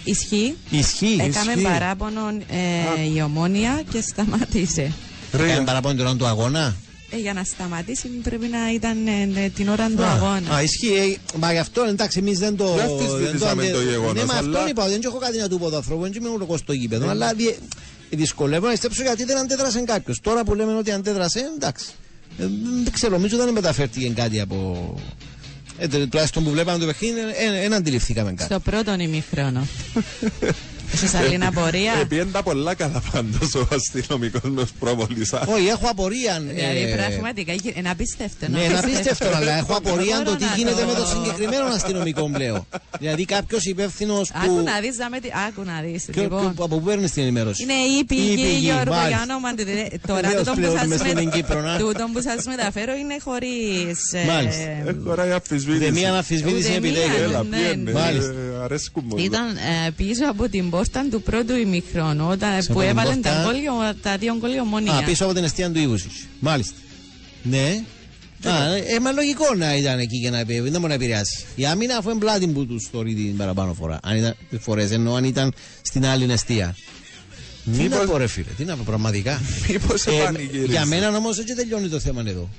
ισχύει. Ισχύει. Έκαμε παράπονο ε, η Ομόνια και σταμάτησε. Έκαμε παράπονο την ώρα του αγώνα. Ε, για να σταματήσει πρέπει να ήταν ε, την ώρα του α, αγώνα. Α, ισχύει. Ε, μα γι' αυτό εντάξει, εμείς δεν το. Δεν αφήσαμε το γεγονός. Ναι, μα αυτό είπα. Δεν έχω κάτι να του πω το άνθρωπο. Δεν είμαι ουρκός στο γήπεδο. Αλλά δυσκολεύω να πιστέψω γιατί δεν αντέδρασε κάποιο. Τώρα που λέμε ότι αντέδρασε, εντάξει. Ε, δεν ξέρω, νομίζω δεν μεταφέρθηκε κάτι από, Ε, τουλάχιστον που βλέπαμε το παιχνίδι, δεν αντιληφθήκαμε κάτι. Στο πρώτο ημίχρονο. Έχεις άλλη απορία? Επιέντα πολλά κατά πάντως ο αστυνομικός μας προβολισάς. Όχι, έχω απορία. Δηλαδή πραγματικά είναι απίστευτο. Ναι, είναι απίστευτο, αλλά έχω απορία το τι γίνεται με το συγκεκριμένο αστυνομικό πλέον. Δηλαδή κάποιος υπεύθυνος που... Άκου να δεις, άκου να δεις. Από πού παίρνεις την ενημέρωση? Είναι η Υπηγή Γιώργο για όνομα. Τώρα τούτον που σας μεταφέρω είναι χωρίς... Μάλιστα. Χωρά η αμφισβήτηση. Ούτε μία αμφισβήτηση επιτέλει. Ήταν του πρώτου ημιχρόνου που έβαλαν τα, κόλιο, τα δύο κολιομονία. Α, πίσω από την αιστεία του Ιβούσιτς. Μάλιστα. Ναι. Α, ε, μα λογικό να ήταν εκεί και να επηρεάσει. Δεν μπορεί να επηρεάσει. Η άμυνα αφού εμπλάτη που του τωρεί την παραπάνω φορά. Αν ήταν φορές, ενώ αν ήταν στην άλλη αιστεία. Μήπως... Τι να πω ρε φίλε, τι να πω πραγματικά. Μήπως ε, επανηγύρισε. Για μένα όμως έτσι τελειώνει το θέμα εδώ.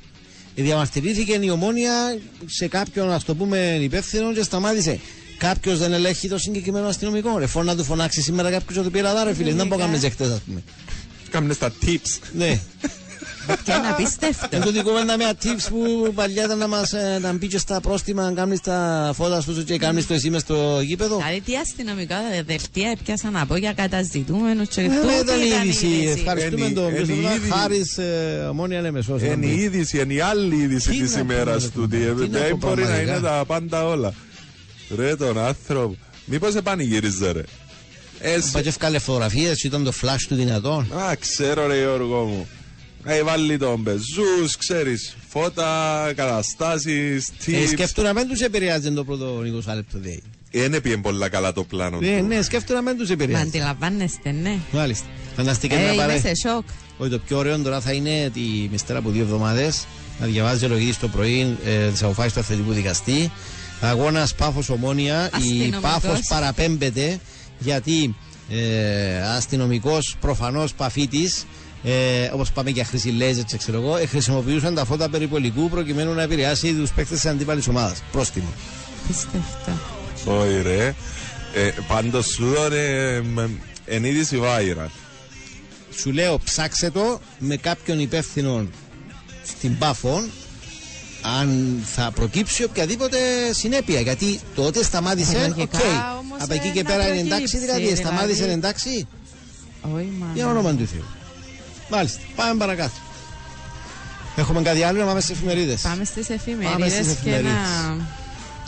Διαμαρτυρήθηκε η Ομόνοια σε κάποιον, ας το πούμε, υπεύθυνο και σταμάτησε. Κάποιος δεν ελέγχει το συγκεκριμένο αστυνομικό. Ρε φώνα του φωνάξει σήμερα κάποιος ότι πήρε αδά ρε φίλε. Δεν μπορούμε να χτες ας πούμε. Κάμνε στα tips. Ναι. Και να πιστεύτε. Είναι το δικό μας με tips που παλιά ήταν να μας μπήκε στα πρόστιμα. Αν κάνεις τα φώτα σου και κάνεις το εσύ μες στο γήπεδο. Δηλαδή τι αστυνομικά δευτεία έπιασαν να πω για καταζητούμενους. Ναι, ήταν η είδηση. Ευχαριστούμε τον Χάρης Ομόνοια Λεμεσός. Είναι η είδηση, είναι η άλλη είδηση της ημέρας του. Μπορεί να είναι τα πάντα όλα. Ρε τον άνθρωπο, μήπως επανηγύριζε ρε. Πάει και έφκαλε φωτογραφίες, ήταν το flash του δυνατόν. Α, ξέρω ρε Γιώργο μου. Έχει βάλει τον Μπεζούς, ξέρεις, φώτα, καταστάσεις, tips. Ε, σκέφτου να μην τους επηρεάζει το πρώτο είκοσι λεπτό δέι. Είναι πιέν πολλά καλά το πλάνο του. Ναι, ναι, σκέφτου να μην τους επηρεάζει. Μα αντιλαμβάνεστε, ναι. Μάλιστα. Φανταστικά να πάρε. Ε, είμαι σε σοκ. Όχι, το πιο ωραίο τώρα θα είναι ότι μυστέρα από δύο εβδομάδες να διαβάζει ο Λογίδης το πρωί ε, τις αποφάσεις του αθλητικού δικαστή. Αγώνας Πάφος Ομόνοια, η Πάφος παραπέμπεται γιατί ε, αστυνομικός προφανώς Παφίτης, ε, όπως πάμε για χρήση λέζερ, ξέρω εγώ, ε, χρησιμοποιούσαν τα φώτα περιπολικού προκειμένου να επηρεάσει τους παίκτες της αντίπαλης ομάδας. Πρόστιμο. Πιστευτά. Όχι ρε, ε, πάντως σου λέω εν είδηση βάιρα. Σου λέω ψάξε το με κάποιον υπεύθυνο στην Πάφον. Αν θα προκύψει οποιαδήποτε συνέπεια, γιατί τότε σταμάτησε. Οκ, από εκεί και πέρα είναι εντάξει, δηλαδή σταμάτησε εντάξει. Για όνομα του Θεού. Μάλιστα, πάμε παρακάτω. Έχουμε κάτι άλλο να πάμε στις εφημερίδες. Πάμε στις εφημερίδες και να...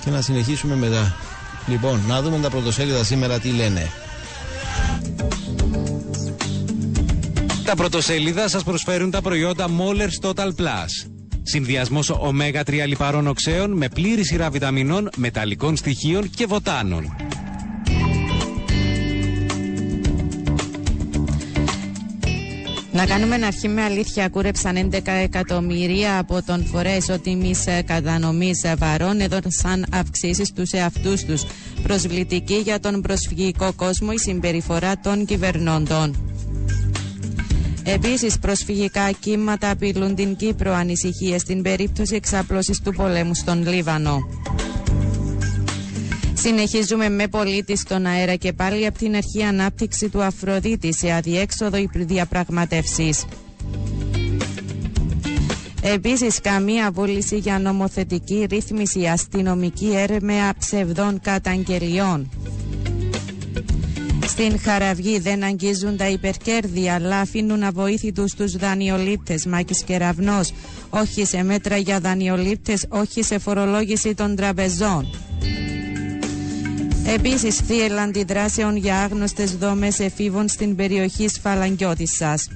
και να συνεχίσουμε μετά. Λοιπόν, να δούμε τα πρωτοσέλιδα σήμερα τι λένε. Τα πρωτοσέλιδα σας προσφέρουν τα προϊόντα Moller's Total Plus. Συνδυασμός ωμέγα τρία λιπαρών οξέων με πλήρη σειρά βιταμινών, μεταλλικών στοιχείων και βοτάνων. Να κάνουμε να αρχή με αλήθεια. Κούρεψαν έντεκα εκατομμύρια από τον φορέα ισότιμης κατανομής βαρών, έδωσαν αυξήσεις τους εαυτούς τους. Προσβλητική για τον προσφυγικό κόσμο η συμπεριφορά των κυβερνώντων. Επίσης, προσφυγικά κύματα απειλούν την Κύπρο, ανησυχίες στην περίπτωση εξάπλωσης του πολέμου στον Λίβανο. Συνεχίζουμε με πολίτη στον αέρα και πάλι από την αρχή ανάπτυξη του Αφροδίτη σε αδιέξοδο διαπραγματεύσεις. Επίσης, καμία βούληση για νομοθετική ρύθμιση, αστυνομική έρευνα ψευδών καταγγελιών. Στην Χαραυγή δεν αγγίζουν τα υπερκέρδη, αλλά αφήνουν αβοήθητους τους δανειολήπτες. Μάκης Κεραυνός, όχι σε μέτρα για δανειολήπτες, όχι σε φορολόγηση των τραπεζών. Επίσης, θύελλα αντιδράσεων για άγνωστες δόμες εφήβων στην περιοχή Σφαλαγγιώτισσας.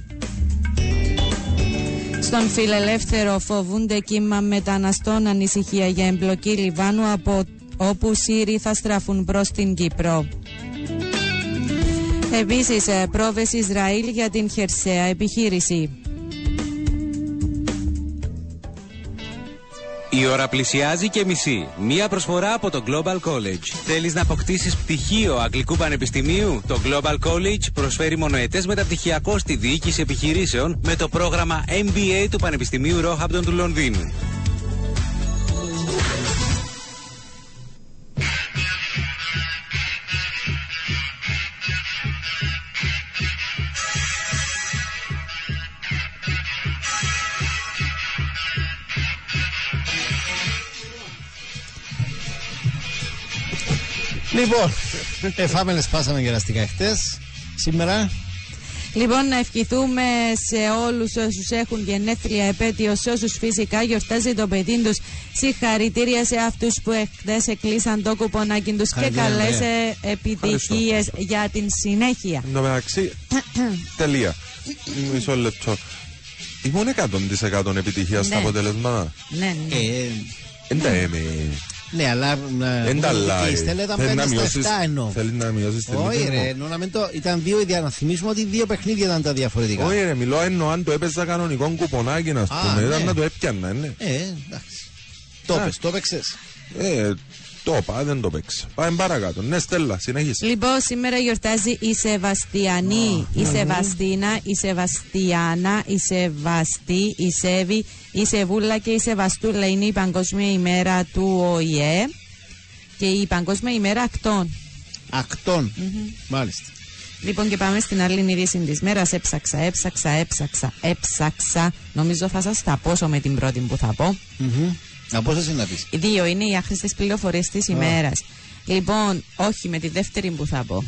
Στον Φιλελεύθερο φοβούνται κύμα μεταναστών, ανησυχία για εμπλοκή Λιβάνου, από όπου Σύριοι θα στραφούν προς την Κύπρο. Επίσης, πρόβες Ισραήλ για την χερσαία επιχείρηση. Η ώρα πλησιάζει και μισή. Μία προσφορά από το Global College. Θέλεις να αποκτήσεις πτυχίο Αγγλικού Πανεπιστημίου? Το Global College προσφέρει μονοετές μεταπτυχιακό στη διοίκηση επιχειρήσεων με το πρόγραμμα εμ μπι έι του Πανεπιστημίου Ρόχαμπτον του Λονδίνου. Λοιπόν, εφάμενες πάσαμε γεραστικά χτες. Σήμερα... Λοιπόν, να ευχηθούμε σε όλους όσους έχουν γενέθλια, επέτειο, σε όσους φυσικά γιορτάζει το παιδί τους. Συγχαρητήρια σε αυτούς που εχθές εκλείσαν το κουπονάκι τους και καλές επιτυχίες για την συνέχεια. Εν τω μεταξύ, τελεία. Μισό λεπτό. Ήμουν εκατό τοις εκατό επιτυχία στα αποτελέσματα. Ναι, ναι. Ναι, αλλά θέλει να μειώσεις την ήττα. Ήταν δύο ίδια, να θυμίσουμε ότι δύο παιχνίδια ήταν τα διαφορετικά. Όχι ρε, μιλώ εννοώ αν το έπαιζα κανονικό κουπονάκι να πούμε, ήταν να το έπιανα, ναι. Ε, εντάξει. Το έπαιξες, το έπαιξες. Ε, το είπα, δεν το παίξα. Πάμε παρακάτω. Ναι, Στέλλα, συνέχισε. Λοιπόν, σήμερα γιορτάζει η Σεβαστιανή, η Σεβαστίνα, η Σεβαστιάνα, η Σεβαστή, η Σέβη, η Σεβούλα και η Σεβαστούλα. Είναι η Παγκόσμια ημέρα του Ο Η Ε και η Παγκόσμια ημέρα ακτών. Ακτών, mm-hmm. Μάλιστα. Λοιπόν, και πάμε στην άλλη είδηση τη μέρα. Έψαξα, έψαξα, έψαξα, έψαξα. Νομίζω θα σας τα πόσο με την πρώτη που θα πω. Mm-hmm. Από πόσες είναι να πεις? Δύο είναι οι άχρηστες πληροφορίες της ημέρας. Λοιπόν, όχι με τη δεύτερη που θα πω.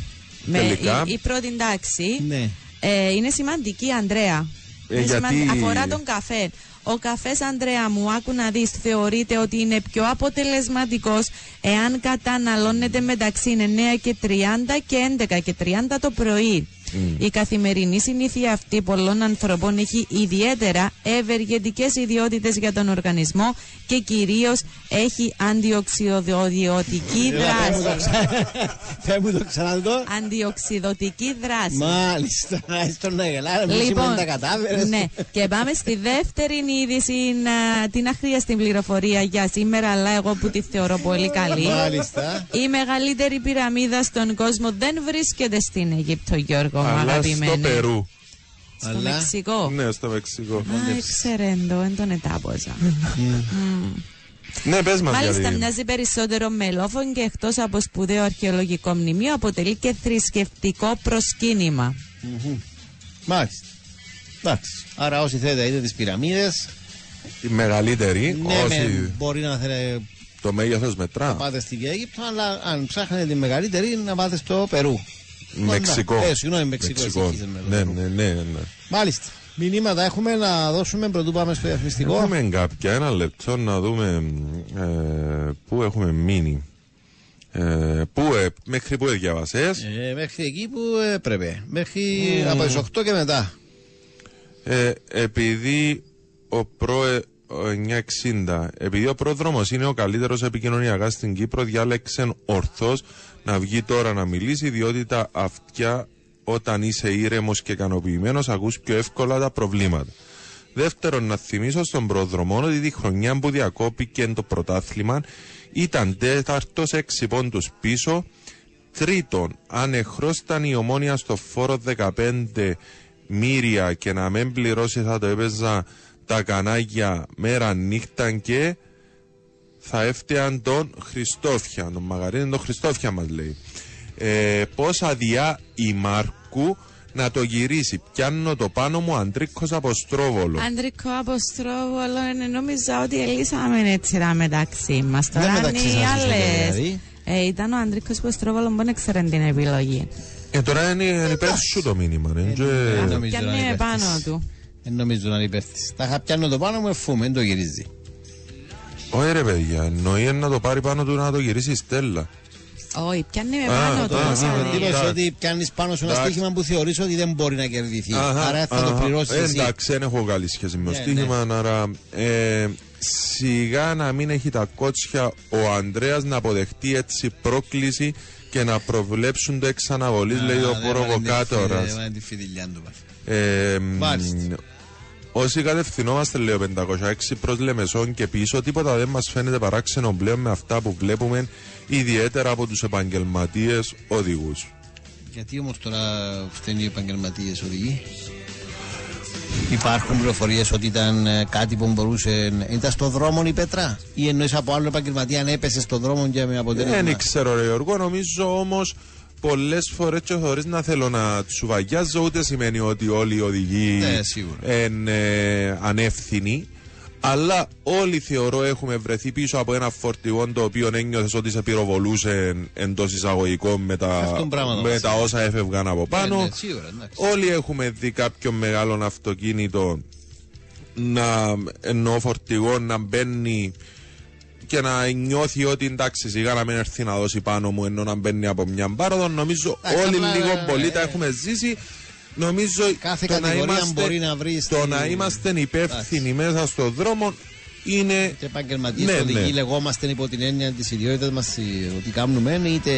Με, η, η πρώτη εντάξει, ναι. ε, είναι σημαντική, Ανδρέα. Ε, είναι γιατί... σημαν... Αφορά τον καφέ. Ο καφές, Ανδρέα μου, άκου να δεις, θεωρείται ότι είναι πιο αποτελεσματικός εάν καταναλώνεται μεταξύ εννέα και τριάντα και έντεκα και τριάντα το πρωί. Mm. Η καθημερινή συνήθεια αυτή πολλών ανθρωπών έχει ιδιαίτερα ευεργετικές ιδιότητες για τον οργανισμό και κυρίως έχει αντιοξυδοτική δράση. Φε μου το ξαναδώ. Αντιοξυδοτική δράση. Μάλιστα. Λοιπόν, ναι. Και πάμε στη δεύτερη είδηση, την αχρίαστη πληροφορία για σήμερα, αλλά εγώ που τη θεωρώ πολύ καλή. Μάλιστα. Η μεγαλύτερη πυραμίδα στον κόσμο δεν βρίσκεται στην Αίγυπτο, Γιώργο. Αλλά στο Περού. Στο Αλλά... Μεξικό. Ναι, στο Μεξικό. Α, ήξερε εδώ, δεν τον ετάπωσα. Ναι, πες μας. Μάλιστα, μοιάζει περισσότερο με λόφον και εκτός από σπουδαίο αρχαιολογικό μνημείο, αποτελεί και θρησκευτικό προσκύνημα. Mm-hmm. Μάλιστα. Εντάξει. Άρα, όσοι θέλετε, είτε τις πυραμίδες. Η μεγαλύτερη. Ναι, όσοι... με, μπορεί να θέλετε. Το μέγεθος μετρά. Να πάτε στην Αίγυπτο, αλλά αν ψάχνετε τη μεγαλύτερη, να πάτε στο Περού. Μεξικό. Ε, συγγνώμη, Μεξικό. Μεξικό. Ναι, ναι, ναι, ναι. Μάλιστα. Μηνύματα έχουμε να δώσουμε πρωτού πάμε στο διαφημιστικό. Έχουμε κάποια, ένα λεπτό να δούμε ε, πού έχουμε μείνει. Ε, πού, ε, μέχρι πού διαβάσες? Ε, μέχρι εκεί που ε, πρέπει. Μέχρι mm. από τις οκτώ και μετά. Ε, επειδή ο πρόε... εννιακόσια εξήντα. Επειδή ο πρόδρομος είναι ο καλύτερος επικοινωνιακάς στην Κύπρο, διάλεξε ορθώς να βγει τώρα να μιλήσει, διότι τα αυτιά όταν είσαι ήρεμος και ικανοποιημένος ακούς πιο εύκολα τα προβλήματα. Δεύτερον, να θυμίσω στον πρόδρομο ότι τη χρονιά που διακόπηκε το πρωτάθλημα ήταν τέταρτος, έξι πόντους πίσω. Τρίτον, αν εχρώσταν η Ομόνοια στο φόρο δεκαπέντε μοίρια και να μην πληρώσει θα το έπαιζα τα κανάγια μέρα νύχτα και θα έφτιαν τον Χριστόφια. Τον Μαγαρίν τον Χριστόφια μας λέει. Ε, πώς αδειά η Μάρκου να το γυρίσει. Πιάνω το πάνω μου Αντρίκος Αποστρόβολο. Αντρίκο Αποστρόβολο, ε, νόμιζα ότι ελύσαμε έτσι τα μεταξύ μας. Τώρα αν οι άλλες. Ε, ήταν ο Αντρίκος Αποστρόβολο, μπορεί να ξέρετε την επιλογή. Ε, τώρα είναι υπέρ σου το μήνυμα. Και αν είναι πάνω του. Δεν νομίζω να υπέφτεις. Τα είχα πιάνω το πάνω μου εφούμε, δεν το γυρίζει. Όχι ρε παιδιά, εννοεί να το πάρει πάνω του να το γυρίσει η Στέλλα. Όχι, πιάνει με πάνω του. Εντύπωση ότι πιάνεις πάνω σε ένα στοίχημα που θεωρείς ότι δεν μπορεί να κερδιθεί. Άρα θα το πληρώσεις εσύ. Εντάξει, δεν έχω καλή σχέση με το στοίχημα, άρα... Σιγά να μην έχει τα κότσια ο Ανδρέας να αποδεχτεί έτσι πρόκληση και να προβλέψουν το εξαναβολής, λέει ο προβοκάτορας. Ε, όσοι κατευθυνόμαστε, λέει ο πεντακόσια έξι προς Λεμεσόν και πίσω, τίποτα δεν μας φαίνεται παράξενο πλέον με αυτά που βλέπουμε, ιδιαίτερα από τους επαγγελματίες οδηγούς. Γιατί όμως τώρα φταίνουν οι επαγγελματίες οδηγοί? Υπάρχουν πληροφορίες ότι ήταν κάτι που μπορούσε. Ήταν στο δρόμο η πέτρα, ή εννοείς από άλλο επαγγελματία αν έπεσε στο δρόμο και με αποτέλεσμα? Δεν ξέρω, ρε Γιώργο, νομίζω όμως. Πολλές φορές και χωρίς να θέλω να τσουβαγιάζω, ούτε σημαίνει ότι όλοι οι οδηγοί είναι ανεύθυνοι. Αλλά όλοι θεωρώ έχουμε βρεθεί πίσω από ένα φορτηγόν το οποίο ένιωθες ότι σε πυροβολούσε εντός εισαγωγικών με τα, με τα όσα έφευγαν από πάνω. Ναι, ναι, σίγουρα, όλοι έχουμε δει κάποιον μεγάλο αυτοκίνητο, να εννοώ φορτηγό, να μπαίνει και να νιώθει ότι εντάξει σιγά να μην έρθει να δώσει πάνω μου, ενώ να μπαίνει από μια πάροδο. Νομίζω α, όλοι καλά, λίγο πολύ ε, τα έχουμε ζήσει. Νομίζω κάθε το να είμαστε, μπορεί να βρει το στη... να είμαστε υπεύθυνοι μέσα στον δρόμο είναι. Και επαγγελματίες ναι, οδηγοί ναι. λεγόμαστε υπό την έννοια της ιδιότητας μας ότι κάνουμε, είτε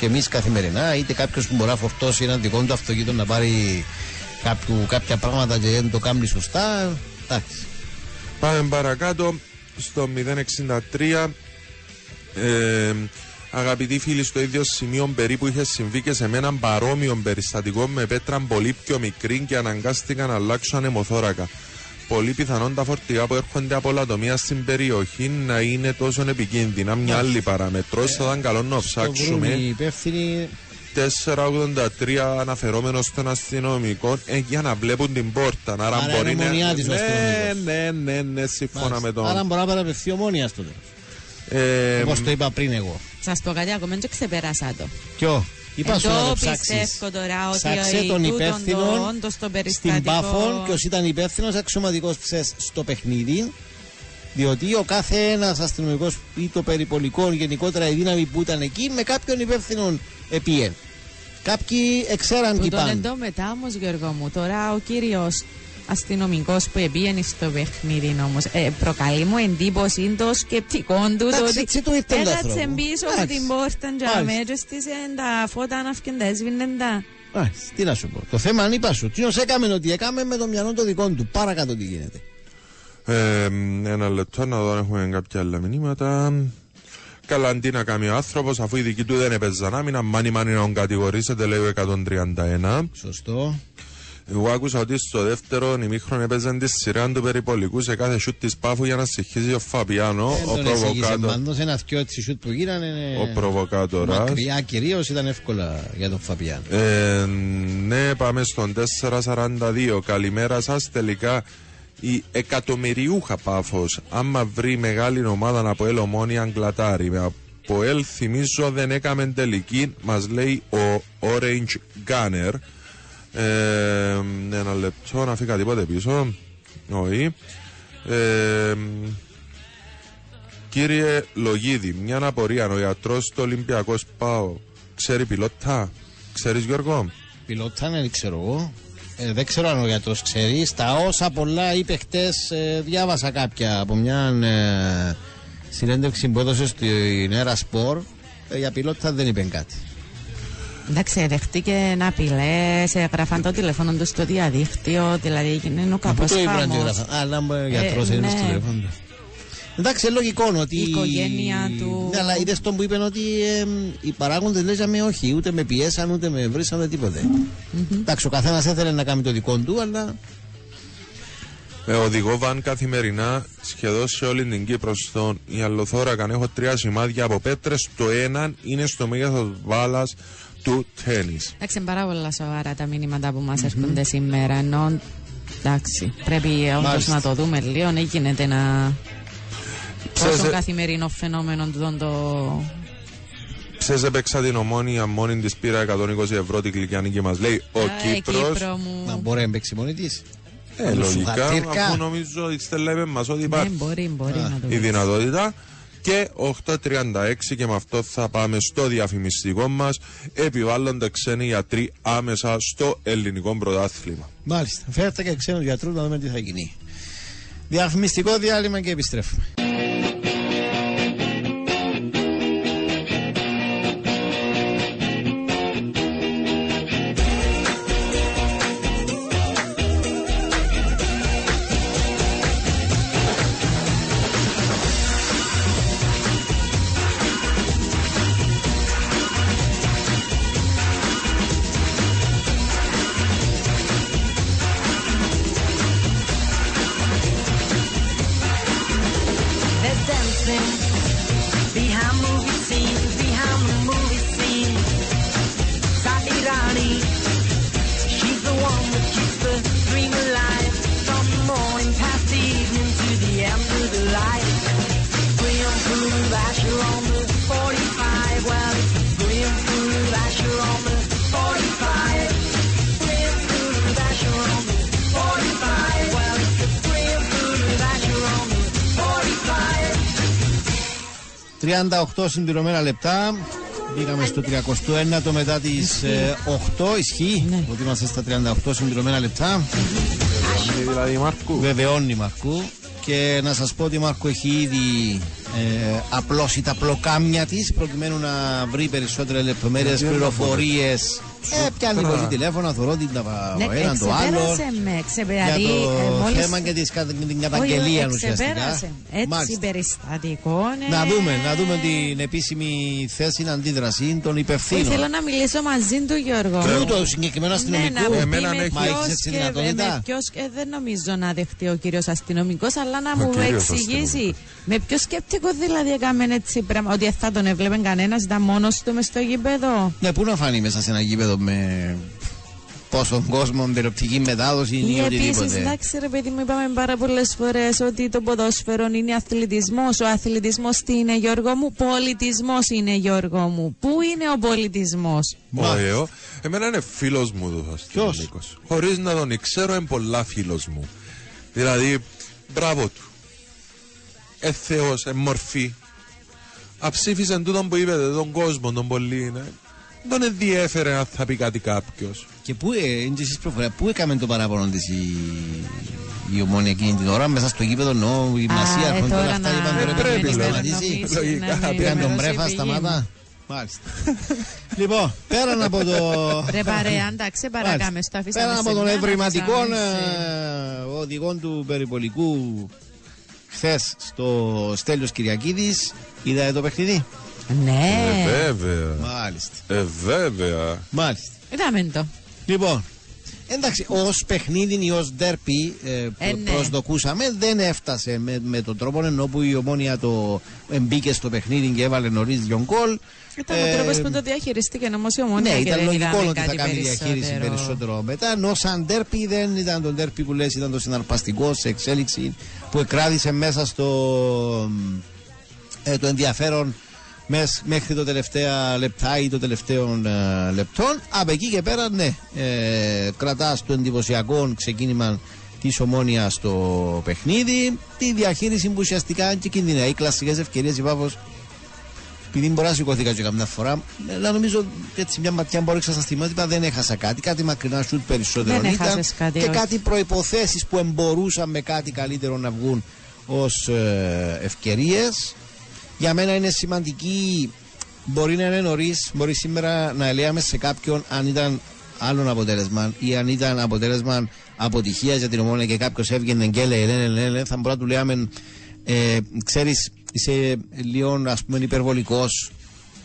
και εμείς καθημερινά, είτε κάποιος που μπορεί να φορτώσει έναν δικό του αυτοκίνητο να πάρει κάποιου, κάποια πράγματα και δεν το κάνει σωστά. Εντάξει. Πάμε παρακάτω στο μηδέν εξήντα τρία. Ε, Αγαπητοί φίλοι, στο ίδιο σημείο περίπου είχε συμβεί και σε έναν παρόμοιο περιστατικό με πέτρα πολύ πιο μικρή και αναγκάστηκαν να αλλάξουν αιμοθόρακα. Πολύ πιθανόν τα φορτηγά που έρχονται από λατομία στην περιοχή να είναι τόσο επικίνδυνα. Μια άλλη παραμετρό, ε, θα ήταν καλό να ψάξουμε. τετρακόσια ογδόντα τρία αναφερόμενο στον αστυνομικό ε, για να βλέπουν την πόρτα. Άρα, άρα μπορεί να. Ναι, ναι, ναι, ναι, σύμφωνα με τον. Άρα μπορεί να παραπευθεί ομόνοια στο τέλος. Ε, Όπως το είπα πριν εγώ. Σας πω κάτι ακόμα, δεν ξεπέρασα το. Ποιο? Είπα σου να το ψάξεις. Ψάξε τον υπεύθυνο στην Πάφο, ποιος ήταν υπεύθυνος αξιωματικός ψες στο παιχνίδι. Διότι ο κάθε ένας αστυνομικός ή το περιπολικό, γενικότερα η δύναμη που ήταν εκεί, με κάποιον υπεύθυνον επίεν. Κάποιοι εξέραν τι πάνε. Τον μετά όμως, Γιώργο μου, τώρα ο κύριος αστυνομικός που επήγαινε στο παιχνίδι όμως ε, προκαλεί μου εντύπωση των σκεπτικών του ότι πέταξε πίσω από την πόρτα και αμέτρηστησαν τα φώτα να φκεντέσβηναν τα. Τι να σου πω, το θέμα αν είπα σου, τι ως έκαμε ότι έκαμε με το μυαλό το δικό του, παρακάτω τι γίνεται. Ένα λεπτό να δω αν έχουμε κάποια άλλα μηνύματα. Καλά, αντί να κάνει ο άνθρωπος, αφού οι δικοί του δεν έπαιζαν άμυνα, μάνι μάνι να τον κατηγορήσετε, λέει ο εκατόν τριάντα ένα. Σωστό. Εγώ άκουσα ότι στο δεύτερο ημίχρονο έπαιζαν τη σειρά του περιπολικού σε κάθε σούτ της Πάφου για να συγχύζει ο Φαπιάνο. Δεν ο προβοκάτορας. Ένα αυτιό έτσι σούτ που γίνανε. Ο προβοκάτορας. Μακριά κυρίως ήταν εύκολα για τον Φαπιάνο. Ε, ναι, πάμε στον τετρακόσια σαράντα δύο. Καλημέρα σας. Τελικά η εκατομμυριούχα Πάφος, άμα βρει μεγάλη ομάδα από Ελ Ομόνια, αγκλατάρει. Με από Ελ θυμίζω δεν έκαμε τελική, μας λέει ο Orange Gunner. Ε, ένα λεπτό να φύγα τίποτε πίσω. Όχι. Ε, κύριε Λογίδη, μια απορία. Ο ιατρός του Ολυμπιακός ΠΑΟ ξέρει πιλότα? Ξέρεις, Γιώργο? Πιλότα δεν ξέρω εγώ. Ε, δεν ξέρω αν ο γιατρός ξέρει. Στα όσα πολλά είπε χτες, ε, διάβασα κάποια από μια ε, συνέντευξη που έδωσε στην Έρα Σπορ. Ε, για πιλότα δεν είπε κάτι. Εντάξει, δεχτήκε απειλές, έγραφαν το τηλέφωνο του στο διαδίκτυο, δηλαδή γίνει ο κάπως χαμός. Από το είπαν έγραφαν, αλλά ο γιατρός έγινε στο τηλέφωνο. Εντάξει, λογικό ότι... Η οικογένεια του... Αλλά είδες τον που είπαν ότι οι παράγοντες λέγαμε όχι, ούτε με πιέσαν, ούτε με βρήσαν, τίποτε. Εντάξει, ο καθένας έθελε να κάνει το δικό του, αλλά... Οδηγώ βαν καθημερινά σχεδόν σε όλη την Κύπρο στον Ιαλοθόρακαν. Έχω τρία σημάδια από πέτρες, το ένα είναι στο μέγεθος μπάλας του τένις. Εντάξει, είναι πάρα πολλά σοβαρά τα μήνυματα που μας mm-hmm. έρχονται σήμερα. Ενώ εντάξει, πρέπει όντως να το δούμε λίγο. Ναι, γίνεται να. Ψέζε... Πόσο καθημερινό φαινόμενο του το. Ψέζε, παίξα την Ομόνια μόνη της, πήρα εκατόν είκοσι ευρώ την Κλικιανική, μας λέει ο Κύπρος. Να μπορεί να παίξει μόνη της. Ε, λογικά, αφού νομίζω ότι η Στέλλα είπε μας ότι υπάρχει. Ναι, μπορεί, μπορεί να το η δυνατότητα. Και οκτώ τριάντα έξι, και με αυτό θα πάμε στο διαφημιστικό μας. Επιβάλλονται ξένοι γιατροί άμεσα στο ελληνικό πρωτάθλημα. Μάλιστα. Φέρτε και ξένους γιατρούς να δούμε τι θα γίνει. Διαφημιστικό διάλειμμα και επιστρέφουμε. Keeps the dream alive from morning past evening. τριάντα οκτώ συμπληρωμένα λεπτά. Μπήκαμε στο τριακοστό ένατο μετά τις οκτώ. Ισχύει ότι είμαστε στα τριάντα οκτώ συμπληρωμένα λεπτά. Βεβαιώνει η Μαρκού. Και να σας πω ότι η Μάρκου έχει ήδη ε, απλώσει τα πλοκάμια της προκειμένου να βρει περισσότερες λεπτομέρειες, πληροφορίες. Ε, πιάνει πολύ τηλέφωνα, θωρώ την έναν το άλλο. Για το θέμα και την καταγγελία ουσιαστικά. Έτσι περιστατικό. Να δούμε, να δούμε την επίσημη θέση, την αντίδραση των υπευθύνων. Θέλω να μιλήσω μαζί του Γιώργο. Τούτο συγκεκριμένο αστυνομικό. Εμένα με ποιο δεν νομίζω να δεχτεί ο κύριος αστυνομικός, αλλά να μου εξηγήσει με ποιο σκεπτικό δηλαδή έκαμε έτσι πράγμα. Ότι θα τον έβλεπε κανένας, ήταν μόνος του μες στο γήπεδο. Ναι, πού να φανεί μέσα σε ένα γήπεδο με πόσον κόσμο, τηλεοπτική μετάδοση ή οτιδήποτε. Επίσης, εντάξει ρε παιδί μου, είπαμε πάρα πολλές φορές ότι το ποδόσφαιρο είναι αθλητισμός. Ο αθλητισμός τι είναι, Γιώργο μου? Πολιτισμός είναι, Γιώργο μου. Πού είναι ο πολιτισμός? Ωραίο. Εμένα είναι φίλος μου το αστυνομικός. Χωρίς να τον ξέρω, είναι πολλά φίλος μου. Δηλαδή, μπράβο του. Ε θεός, ε μορφή. Αψήφισαν τούτον που είπε, τον κόσμο, τον πολύ, ναι. Δεν τον ενδιέφερε αν θα πει κάτι κάποιο. Και πού ε, έκαμε το παράπονο τη η, η Ομόνοια εκείνη την ώρα, μέσα στο γήπεδο, ενώ η γυμνασία αρχών τώρα αυτά είπαν τώρα πρέπει να σταματήσει. Λογικά πήγαν τον Μπρέφα, σταμάτα. Μάλιστα. Λοιπόν, πέραν από το. Ρε παρέα, εντάξει, παρακάμε στο αφήσαμε. Πέραν από των ευρηματικών οδηγών του περιπολικού χθε στο Στέλιος Κυριακίδης, είδα το παιχνίδι. Ναι. Ε, βέβαια. Μάλιστα. Ε, βέβαια. Μάλιστα. Είδαμε το. Λοιπόν, εντάξει, ως παιχνίδι ή ως ντέρπι ε, ε, ναι. προσδοκούσαμε, δεν έφτασε με, με τον τρόπο ενώ που η Ομόνοια το μπήκε στο παιχνίδι και έβαλε νωρίς δυο γκολ. Ήταν ε, ο τρόπος που το διαχειριστήκε όμως η Ομόνοια. Ναι, ήταν λογικό ότι θα κάνει διαχείριση περισσότερο μετά. Ενώ σαν ντέρπι δεν ήταν το ντέρπι που λες, ήταν το συναρπαστικό σε εξέλιξη που εκράτησε μέσα στο ε, το ενδιαφέρον μέχρι το τελευταίο λεπτά ή το τελευταίο ε, λεπτών. Από εκεί και πέρα, ναι, ε, κρατάς το εντυπωσιακό ξεκίνημα της Ομόνοιας στο παιχνίδι. Τη διαχείριση που ουσιαστικά και κινδυνεύει. Οι κλασικές ευκαιρίες, η Πάφος, επειδή μπορεί να σηκώθηκα και καμιά φορά, αλλά νομίζω έτσι μια ματιά μπορεί να σας θυμάται ότι δεν έχασα κάτι. Κάτι μακρινά σουτ περισσότερο δεν ήταν. Κάτι, και όχι. Κάτι προϋποθέσεις που εμπορούσαν με κάτι καλύτερο να βγουν ως ε, ευκαιρίες. Για μένα είναι σημαντική, μπορεί να είναι νωρίς, μπορεί σήμερα να ελέγαμε σε κάποιον αν ήταν άλλον αποτέλεσμα ή αν ήταν αποτέλεσμα αποτυχίας για την Ομόνοια και κάποιος έβγαινε και λέει, λένε, λένε, θα μπορούμε να του λέμε, ε, ξέρεις, είσαι λίγο ας πούμε υπερβολικός,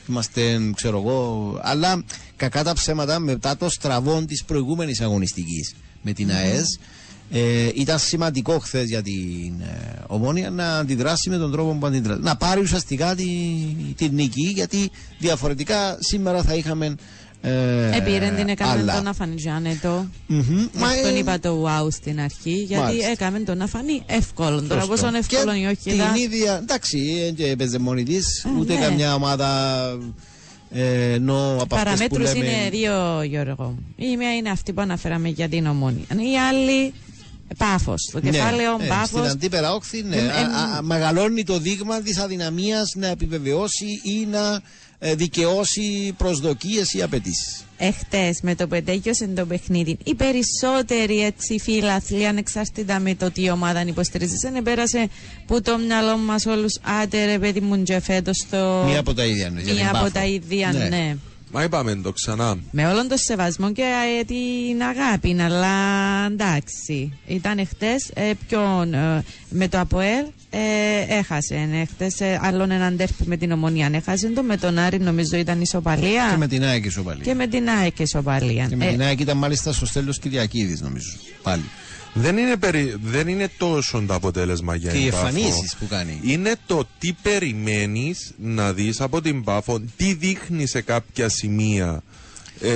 είμαστε, ξέρω εγώ, αλλά κακά τα ψέματα μετά το στραβών της προηγούμενης αγωνιστικής με την mm. ΑΕΣ. Ε, ήταν σημαντικό χθες για την ε, Ομόνοια να αντιδράσει με τον τρόπο που αντιδράσει. Να πάρει ουσιαστικά τη, τη νίκη, γιατί διαφορετικά σήμερα θα είχαμε. Ε, Επήρεν την έκαμε τον Αφανιτζάνε το. Mm-hmm. Μα, τον είπα το wow στην αρχή, γιατί μάλιστα. έκαμε τον Αφανί εύκολο. Τώρα πόσο εύκολο ή όχι. Την ίδια. Εντάξει, έπαιζε μόνη τη, ε, ούτε ναι. καμιά ομάδα. Ε, no, Παραμέτρους λέμε... είναι δύο, Γιώργο. Η μία είναι αυτή που αναφέραμε για την Ομόνοια. Η άλλη. Πάφος, το κεφάλαιο ναι, Πάφος. Στην αντίπερα όχθη, ναι. ε, ε, α, α, μεγαλώνει το δείγμα της αδυναμίας να επιβεβαιώσει ή να ε, δικαιώσει προσδοκίες ή απαιτήσεις. Εχτες με το πεντέκιο σε το παιχνίδι. Οι περισσότεροι έτσι φίλαθλοι, ανεξάρτητα με το τι ομάδα υποστηρίζει, δεν πέρασε που το μυαλό μας όλους. Άτε ρε παιδί μου, φέτος το. Μία από τα ίδια, ναι. Μία από Πάφο. Τα ίδια, ναι. ναι. Μα είπαμε το ξανά. Με όλον τον σεβασμό και ε, την αγάπη, αλλά εντάξει. Ήταν χτες ε, ποιον ε, με το ΑΠΟΕΛ ε, έχασε. Ε, χτες ε, άλλον έναν τέρφι με την Ομόνοια έχασε το. Με τον Άρη νομίζω ήταν ισοπαλία. Και με την ΑΕΚ ισοπαλία. Και με την ΑΕΚ ισοπαλία. Και με την ΑΕΚ ήταν μάλιστα στο Στέλιος Κυριακίδης νομίζω. Πάλι. Δεν είναι, περι... δεν είναι τόσο το αποτέλεσμα για την Πάφο. Και οι εμφανίσεις που κάνει. Είναι το τι περιμένεις να δεις από την Πάφο, τι δείχνει σε κάποια σημεία,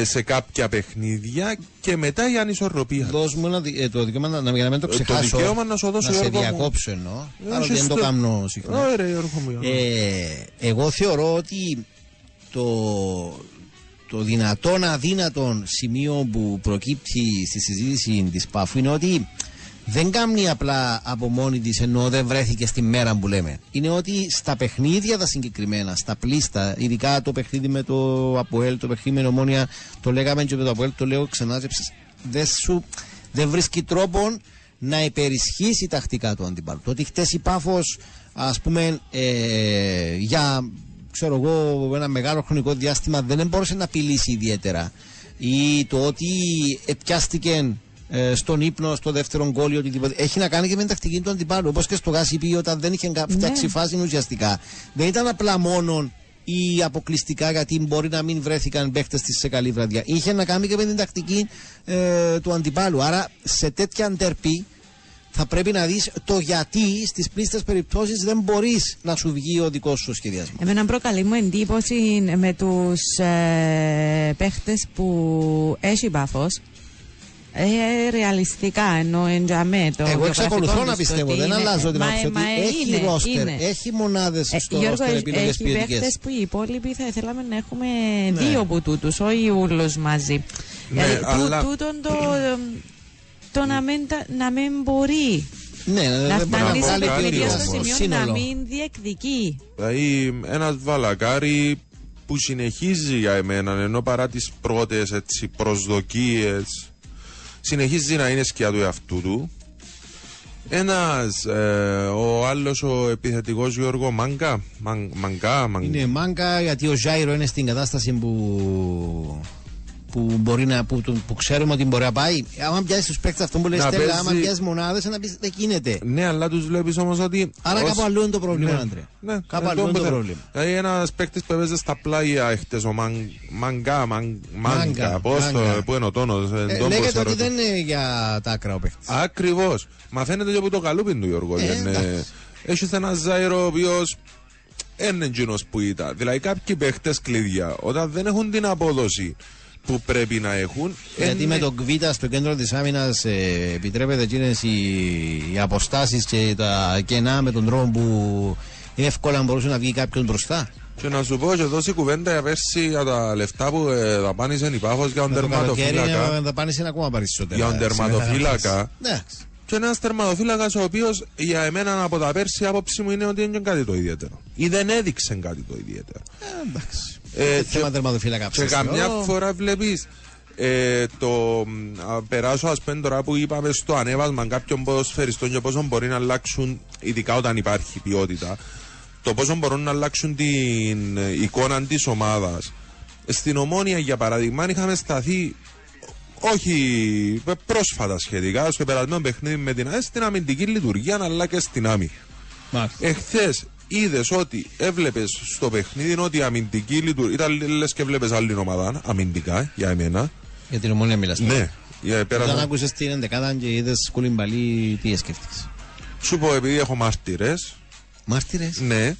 σε κάποια παιχνίδια και μετά η ανισορροπία. Δώσ' μου ένα, ε, το δικαίωμα να, να μην το ξεχάσω. Το δικαίωμα να σου δώσω, να σε διακόψω ενώ. Άρα δεν το κάνω συχνά. Ωραία, Γιώργο μου. Εγώ θεωρώ ότι το... Το δυνατόν αδύνατον σημείο που προκύπτει στη συζήτηση της Πάφου είναι ότι δεν κάνει απλά από μόνη της, ενώ δεν βρέθηκε στη μέρα που λέμε. Είναι ότι στα παιχνίδια τα συγκεκριμένα, στα πλήστα, ειδικά το παιχνίδι με το Αποέλ, το παιχνίδι με την Ομόνοια, το λέγαμε και με το Αποέλ, το λέω ξανά, δεν, σου, δεν βρίσκει τρόπο να υπερισχύσει τακτικά του αντιπάλου. Το ότι χτες η Πάφος, ας πούμε, ε, για ξέρω εγώ, ένα μεγάλο χρονικό διάστημα δεν μπορούσε να απειλήσει ιδιαίτερα. Ή το ότι ετιάστηκε στον ύπνο, στο δεύτερο γκόλ, οτιδήποτε. Έχει να κάνει και με την τακτική του αντιπάλου. Όπως και στο Γάσι πει, όταν δεν είχε φτιάξει ναι. φάση ουσιαστικά. Δεν ήταν απλά μόνο ή αποκλειστικά γιατί μπορεί να μην βρέθηκαν παίχτες της σε καλή βραδιά. Είχε να κάνει και με την τακτική ε, του αντιπάλου. Άρα σε τέτοια αντέρπη θα πρέπει να δεις το γιατί στις πλήστες περιπτώσεις δεν μπορείς να σου βγει ο δικός σου σχεδιασμός. Εμένα προκαλεί μου εντύπωση με τους ε, παίχτες που έχει Πάφος. Ε, ρεαλιστικά ενώ εντιαμέ το. Εγώ εξακολουθώ να πιστεύω, δεν είναι, αλλάζω την άποψη. Έχει είναι, ρόστερ, είναι. έχει μονάδες ε, στο Γιώργο, ρόστερ επιλογές ποιοτικές. Έχει παίχτες που οι υπόλοιποι θα θέλαμε να έχουμε ναι. δύο από τούτους, όχι ούλος μαζί. Ναι, ε, αλλά... του, τούτον το, το να, μην, να μην μπορεί ναι, να φτάνει σε παιχνίδια στο σημείο σύνολο. Να μην διεκδικεί. Δηλαδή ένας Βαλακάρη που συνεχίζει για εμένα, ενώ παρά τις πρώτες προσδοκίες συνεχίζει να είναι σκιά του εαυτού του. Ένας, ε, ο άλλος ο επιθετικός Γιώργο Μάνκα, Μαν, Μανγκά, Μαν... Είναι Μάνκα γιατί ο Ζάιρο είναι στην κατάσταση που, που, μπορεί να, που, που ξέρουμε ότι μπορεί να πάει. Άμα πιάσεις τους παίκτες αυτό που λέει Στέλλα, πέζει... άμα πιάσεις μονάδες, να πεις δεν γίνεται. Ναι, αλλά τους βλέπεις όμως ότι... Άρα ως... κάπου αλλού είναι το πρόβλημα, ναι. Αντρέα. Ναι, κάπου αλλού είναι το πρόβλημα. Δηλαδή ένας παίκτης που έπαιζε στα πλάγια χτες, ο Μαν, Μανγκά, Μαν, Μάνκα, πώς το, που είναι ο τόνος. Ε, ε, λέγεται ότι δεν είναι για τα άκρα ο παίκτης. Ακριβώς. Μα φαίνεται και από το καλούπιν του Γιώργο. Έχεις έναν Ζάιρο ο οποίος είναι εκείνος που ήταν. Δηλαδή κάποιοι παίκτες κλειδιά, όταν δεν έχουν την απόδοση που πρέπει να έχουν. Γιατί εν... με τον Κβίτα στο κέντρο της άμυνας ε, επιτρέπεται εκείνες οι, οι αποστάσεις και τα κενά με τον τρόπο που εύκολα μπορούσε να βγει κάποιον μπροστά. Και να σου πω και δώσει κουβέντα πέρσι για τα λεφτά που ε, δαπάνησε η Πάφος για τον τερματοφύλακα. Δαπάνησε ακόμα περισσότερα. Για τον τερματοφύλακα. Ναι. Και ένας τερματοφύλακας ο οποίος για εμένα από τα πέρσι η άποψη μου είναι ότι είναι κάτι το ιδιαίτερο. Ή δεν έδειξε κάτι το ιδιαίτερο. Ε, εντάξει. Ε, και, και καμιά φορά βλέπεις ε, το α, περάσω ας πούμε τώρα που είπαμε στο ανέβασμα κάποιων ποδοσφαιριστών και πόσο μπορεί να αλλάξουν, ειδικά όταν υπάρχει ποιότητα, το πόσο μπορούν να αλλάξουν την εικόνα της ομάδας. Στην Ομόνοια για παράδειγμα είχαμε σταθεί όχι πρόσφατα σχετικά στο περασμένο παιχνίδι με την ΑΕΣ στην αμυντική λειτουργία αλλά και στην άμυ. Εχθές είδες ότι έβλεπες στο παιχνίδι ότι η αμυντική λειτουργία. Ήταν λες και βλέπες άλλη ομάδα αμυντικά για εμένα. Για την Ομόνοια μιλάς. Ναι. Για πέρα... Όταν άκουσες την ενδεκάδα και είδες Κουλιμπαλί, τι σκέφτηκες? Σου πω, επειδή έχω μάρτυρες. Μάρτυρες? Ναι.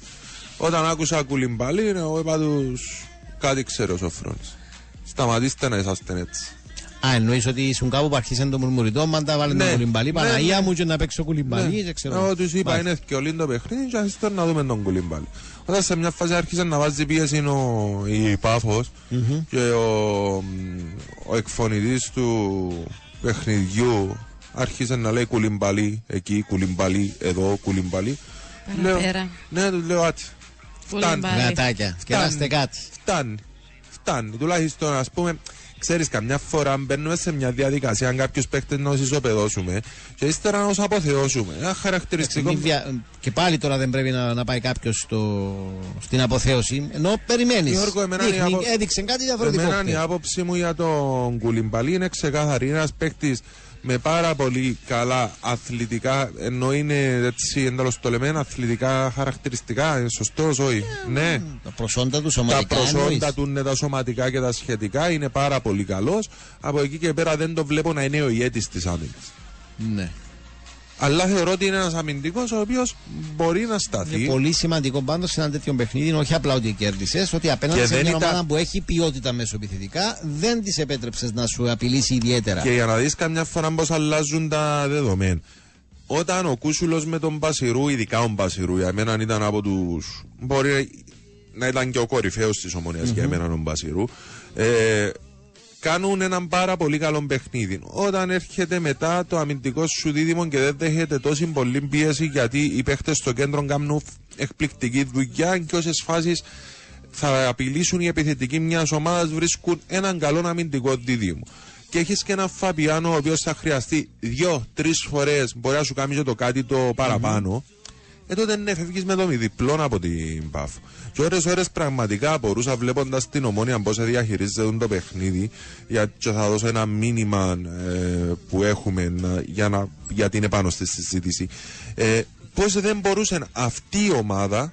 Όταν άκουσα Κουλιμπαλί, εγώ είπα τους κάτι ξέρω Σοφρώνης. Σταματήστε να είσαστε έτσι. Α, εννοείς ότι ήσουν κάπου που αρχίσαν το μουρμουριτό, μαντά βάλετε ναι, το Κουλιμπαλί, ναι, Παναγία μου και να παίξω Κουλιμπαλί, ναι. ξέρω. Εγώ τους είπα είναι ευκαιολή το παιχνίδι και ας να δούμε τον Κουλιμπαλί. Όταν σε μια φάση άρχισαν να βάζει πίεση ο... η Πάφος mm-hmm. και ο, ο εκφωνητής του παιχνιδιού άρχισε να λέει Κουλιμπαλί εκεί, Κουλιμπαλί εδώ, Κουλιμπαλί. Λέω, ναι, του λέω άτσι. Φτάνει. Γατάκια, φτιάστε κάτι. Φτάνει, φτάνει. Τουλάχιστον ας πούμε. Ξέρεις, καμιά φορά αν μπαίνουμε σε μια διαδικασία, αν κάποιους παίκτες να τους ισοπεδώσουμε και ύστερα να τους αποθεώσουμε. Ένα χαρακτηριστικό. Βια... Και πάλι τώρα δεν πρέπει να, να πάει κάποιος στο... στην αποθέωση, ενώ περιμένεις. Γιώργο, δείχνει, απο... έδειξε κάτι διαφορετικό. Εμένα η άποψή μου για τον Κουλιμπαλί είναι ξεκάθαρη. Ένας παίκτης με πάρα πολύ καλά αθλητικά, ενώ είναι έτσι ενταλωστολεμένα αθλητικά χαρακτηριστικά, είναι σωστός, όχι. Yeah, ναι. Τα προσόντα του σωματικά. Τα προσόντα του είναι τα σωματικά και τα σχετικά, είναι πάρα πολύ καλός. Από εκεί και πέρα δεν το βλέπω να είναι ο ηγέτης της άμυνας. Ναι. Αλλά θεωρώ ότι είναι ένας αμυντικός ο οποίος μπορεί να σταθεί. Είναι πολύ σημαντικό πάντως σε ένα τέτοιο παιχνίδι, όχι απλά ότι κέρδισες, ότι απέναντι και σε μια ομάδα ήταν... που έχει ποιότητα μεσοεπιθετικά, δεν της επέτρεψες να σου απειλήσει ιδιαίτερα. Και για να δεις καμιά φορά πώς αλλάζουν τα δεδομένα. Όταν ο Κούσουλος με τον Πασιρού, ειδικά ο Πασιρού, για μένα ήταν από τους. Μπορεί να ήταν και ο κορυφαίος της Ομονίας mm-hmm. για μένα τον Πασιρού. Ε, κάνουν έναν πάρα πολύ καλό παιχνίδι. Όταν έρχεται μετά το αμυντικό σου δίδυμο και δεν δέχεται τόση πολύ πίεση, γιατί οι παίχτες στο κέντρο κάνουν εκπληκτική δουλειά και όσες φάσεις θα απειλήσουν οι επιθετικοί μιας ομάδας βρίσκουν έναν καλό αμυντικό δίδυμο. Και έχεις και έναν Φαπιάνο ο οποίος θα χρειαστεί δύο-τρεις φορές, μπορεί να σου κάνει το κάτι το παραπάνω. Mm-hmm. Ε, τότε ναι, φεύγεις με το μη διπλών από την Πάφο. Και ώρες ώρες πραγματικά μπορούσα βλέποντας την Ομόνια πώς διαχειρίζεται το παιχνίδι, γιατί θα δώσω ένα μήνυμα ε, που έχουμε για να, γιατί είναι πάνω στη συζήτηση. Ε, πώς δεν μπορούσε αυτή η ομάδα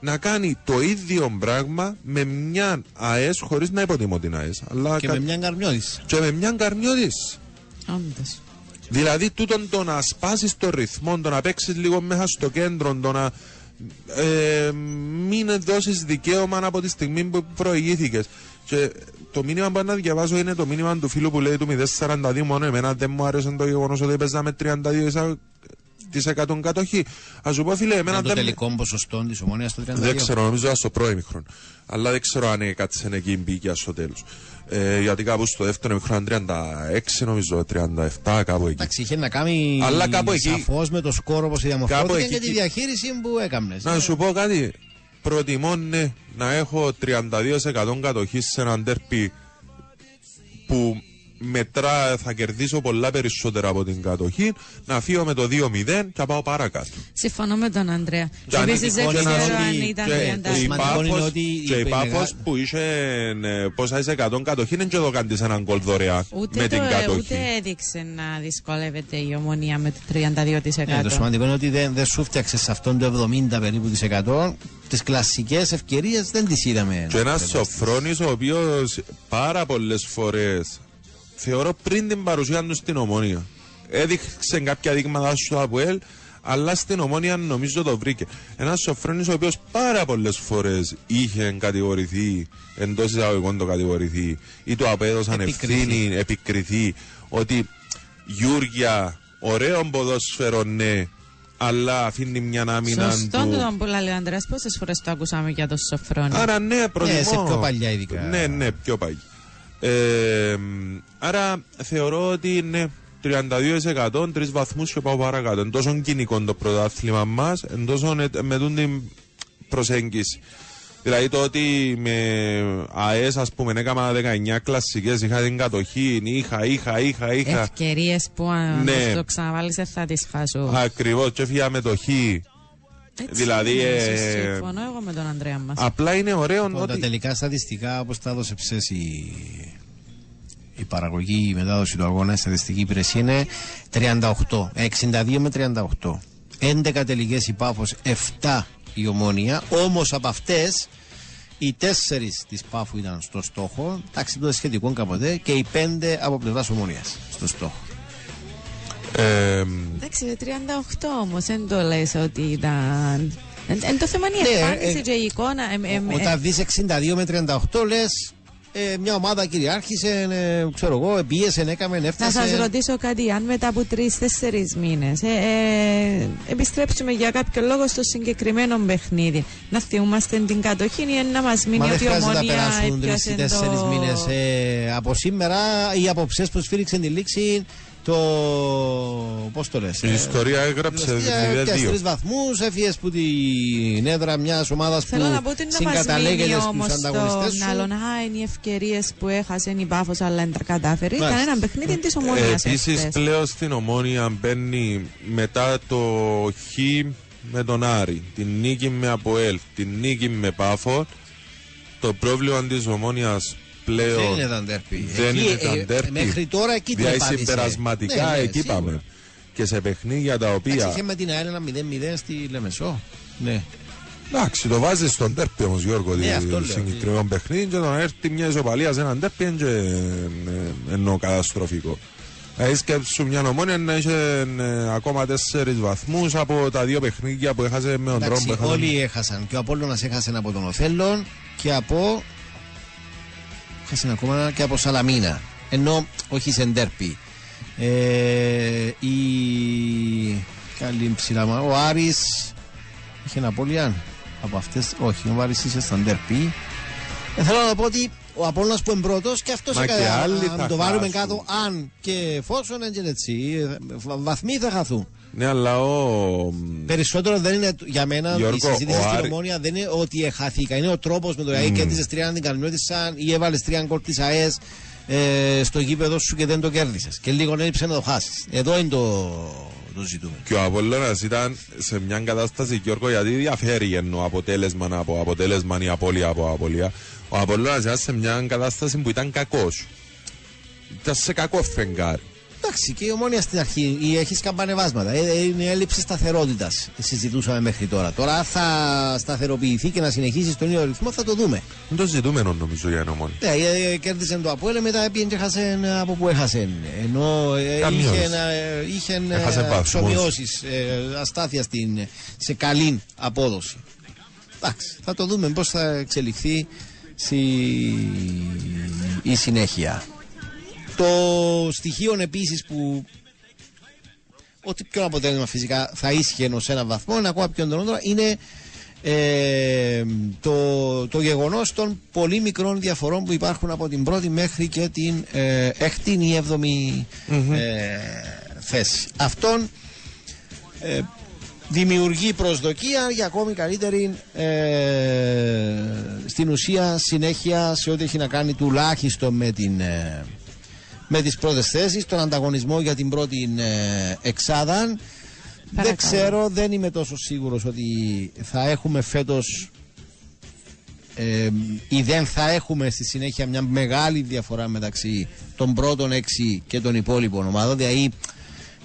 να κάνει το ίδιο πράγμα με μια ΑΕΣ, χωρίς να υποτιμώ την ΑΕΣ. Αλλά και, κα... με μια Καρμιώδης. Και με μια Καρμιώδης. Άντες. Δηλαδή, τούτον το να σπάσεις το ρυθμό, το να παίξεις λίγο μέσα στο κέντρο, το να ε, μην δώσεις δικαίωμα από τη στιγμή που προηγήθηκες. Και το μήνυμα που να διαβάζω είναι το μήνυμα του φίλου που λέει του μηδέν σαράντα δύο. Μόνο εμένα δεν μου άρεσε το γεγονός ότι παίζαμε τριάντα δύο τοις εκατό κατοχή. Α σου πω, φίλε, εμένα. Είναι το τελικό ποσοστό της Ομόνιας το τριάντα δύο τοις εκατό. Δεν ξέρω, νομίζω στο πρώιμο χρόνο. Αλλά δεν ξέρω αν κάτσε να γίνει μπήκε στο τέλος. Ε, γιατί κάπου στο δεύτερο μικρό ήταν τριάντα έξι, νομίζω, τριάντα επτά, κάπου εκεί. Εντάξει, είχε να κάνει σαφώς με το σκόρ όπως η διαμορφώθηκε και τη διαχείριση που έκαμνες. Να σου πω κάτι. Προτιμώ ναι, να έχω τριάντα δύο τοις εκατό κατοχή σε έναν τέρπι που μετρά, θα κερδίσω πολλά περισσότερα από την κατοχή, να φύγω με το δύο μηδέν και να πάω παρακάτω. Συμφωνώ με τον Ανδρέα. Και επίσης δεν ξέρω αν ήταν τριάντα. Και η Πάφος που είχε πόσα είσαι εκατόν κατοχή δεν το κάνει έναν γκολ δωρεά με την κατοχή. Ούτε έδειξε να δυσκολεύεται η Ομονία με το τριάντα δύο τοις εκατό. Το σημαντικό είναι ότι δεν σου φτιάξε σε αυτόν το εβδομήντα περίπου της εκατό. Τις κλασικές ευκαιρίες δεν τις είδαμε. Και ένας Σοφρώνης ο οποίος πάρα πολλές φορές, θεωρώ πριν την παρουσία του στην Ομόνια, έδειξε κάποια δείγματα στο ΑΠΟΕΛ, αλλά στην Ομόνια νομίζω το βρήκε. Ένας Σοφρόνης ο οποίος πάρα πολλές φορές είχε κατηγορηθεί, εντός εισαγωγικών το κατηγορηθεί, ή του απέδωσαν ευθύνη, επικριθεί, ότι Γιούργια, ωραίο ποδόσφαιρο ναι, αλλά αφήνει μια άμυνα. Σωστό του... τον που λέει ο Ανδρέας, πόσες φορές το ακούσαμε για τον Σοφρόνη. Άρα ναι, προτιμώ. Ναι, σε πιο παλιά ειδικά. Ναι, ναι, πιο παλιά. Ε, άρα θεωρώ ότι είναι τριάντα δύο τοις εκατό, τρεις βαθμούς και πάω παρακάτω. Εν τόσο κοινικό το πρωτάθλημα μας, εν τόσο με την προσέγγιση. Δηλαδή το ότι με ΑΕΣ ας πούμε έκανα δεκαεννιά κλασικές, είχα την κατοχή, είχα, είχα, είχα, είχα. Ευκαιρίες που αν ναι, το ξαναβάλεις θα τις χάσω. Ακριβώς, και έφυγα με το χ. Έτσι, δηλαδή, ε, συμφωνώ εγώ με τον Ανδρέα μας. Απλά είναι ωραίο να. Ότι... τα τελικά στατιστικά, όπως τα έδωσε ψες η... η παραγωγή, η μετάδοση του αγώνα, η στατιστική υπηρεσία είναι τριάντα οκτώ. εξήντα δύο με τριάντα οκτώ. έντεκα τελικές η Πάφος, επτά η Ομόνια. Όμως από αυτές, οι τέσσερις της Πάφου ήταν στο στόχο. Εντάξει, το σχετικό κάποτε. Και οι πέντε από πλευράς Ομόνιας στο στόχο. Εντάξει, τριάντα οκτώ όμως, δεν το λες ότι ήταν. Εν το θέμα είναι η εμφάνιση και η εικόνα. Όταν δεις εξήντα δύο με τριάντα οκτώ λες μια ομάδα κυριάρχησε, ξέρω εγώ, πίεσε, έκαμε, έφτασε. Να σας ρωτήσω κάτι, αν μετά από τρεις-τέσσερις μήνες επιστρέψουμε για κάποιο λόγο στο συγκεκριμένο παιχνίδι, να θυμούμαστε την κατοχή ή να μας μείνει ότι η Ομόνια έπιασε το... τέσσερις μήνες από σήμερα, οι αποψές που σφύριξαν τη λήξη. Το. Πώς το λες. Η ε, ιστορία έγραψε δύο. Τρεις βαθμούς, έφυγες που την έδρα μιας ομάδας που συγκαταλέγεται στους ανταγωνιστές σου. Θέλω να πω ότι είναι μαζίνη οι ευκαιρίες που έχασε η Πάφος, αλλά δεν τα κατάφερε. Κανένα παιχνίδι της Ομόνιας. Επίσης, πλέον στην Ομόνια μπαίνει μετά το Χ με τον Άρη, την νίκη με ΑΠΟΕΛ, την νίκη με Πάφο. Το πρόβλημα της Ομόνιας. Πλέον, δεν είναι ταντέρπι. Δεν εκεί, είναι ταντέρπι. Μέχρι τώρα εκεί την επάντησε. Συμπερασματικά ναι, ναι, εκεί σίγουρα πάμε. Και σε παιχνίδια τα οποία. Εντάξει, είχε με την ΑΕΛ ένα μηδέν μηδέν στη Λεμεσό. Ναι. Εντάξει, το βάζεις στον τέρπι όμως, Γιώργο, ναι, το συγκεκριμένο ναι, παιχνίδι. Και όταν έρθει μια ισοπαλία σε έναν τέρπι, εννοώ καταστροφικό. Δηλαδή, σκέψου μια Ομόνια να είχε ακόμα τέσσερις βαθμούς από τα δύο παιχνίδια που έχασε με τον Τρόμπο. Εντάξει, όλοι έχασαν. Και ο Απόλλωνας έχασε από τον Οθέλλον και από. Χάσαν ακόμα και από Σαλαμίνα, ενώ όχι σε ντέρπι. Ε, η... Καλή ψηλάμα. Ο Άρης είχε ένα απώλεια από αυτές. Όχι, ο Άρης είσαι στα ντέρπι. Ε, θέλω να πω ότι ο Απόλλωνας που είναι πρώτος και αυτός έκανε. Αν το βάλουμε κάτω, αν και εφόσον έγινε έτσι, βαθμοί θα χαθούν. Ναι, αλλά ο... Περισσότερο δεν είναι για μένα Γιώργο, η συζήτηση στην Ομόνοια δεν είναι ότι εχαθήκα. Είναι ο τρόπος με το ΑΕ mm. κέρδισε τρία, αν την καλυμιώτησαν ή έβαλε τρία γκολ της ΑΕΣ ε, στο γήπεδο σου και δεν το κέρδισε. Και λίγο έλειψε να το χάσει. Εδώ είναι το, το ζητούμενο. Και ο Απόλλωνας ήταν σε μια κατάσταση, Γιώργο, γιατί διαφέρει ενώ αποτέλεσμα από αποτέλεσμα ή απώλεια από απώλεια. Ο Απόλλωνας ήταν σε μια κατάσταση που ήταν κακός. Ήταν σε κακό φεγγάρι. Εντάξει, και η Ομόνοια στην αρχή έχει καμπανεβάσματα. Είναι έλλειψη σταθερότητας. Συζητούσαμε μέχρι τώρα. Τώρα θα σταθεροποιηθεί και να συνεχίσει στον ίδιο ρυθμό, θα το δούμε. Είναι το ζητούμενο νομίζω για την Ομόνοια. Ναι, κέρδισε το Απόελ, μετά έπιεν και έχασε από που έχασε. Ενώ είχε εξομοιώσεις, αστάθεια στην, σε καλή απόδοση. Εντάξει, θα το δούμε πώς θα εξελιχθεί στη... η συνέχεια. Το στοιχείο επίσης που ότι πιο αποτέλεσμα φυσικά θα ίσχυε ενώ σε έναν βαθμό, να ακούω πιο εντονότερα, είναι ε, το, το γεγονός των πολύ μικρών διαφορών που υπάρχουν από την πρώτη μέχρι και την ε, έκτη ή έβδομη mm-hmm. ε, θέση. Αυτόν ε, δημιουργεί προσδοκία για ακόμη καλύτερη ε, στην ουσία συνέχεια σε ό,τι έχει να κάνει τουλάχιστον με την... Ε, με τις πρώτες θέσεις, τον ανταγωνισμό για την πρώτη ε, εξάδα. Παρακαλώ. Δεν ξέρω, δεν είμαι τόσο σίγουρος ότι θα έχουμε φέτος ε, ή δεν θα έχουμε στη συνέχεια μια μεγάλη διαφορά μεταξύ των πρώτων έξι και των υπόλοιπων ομάδων, δηλαδή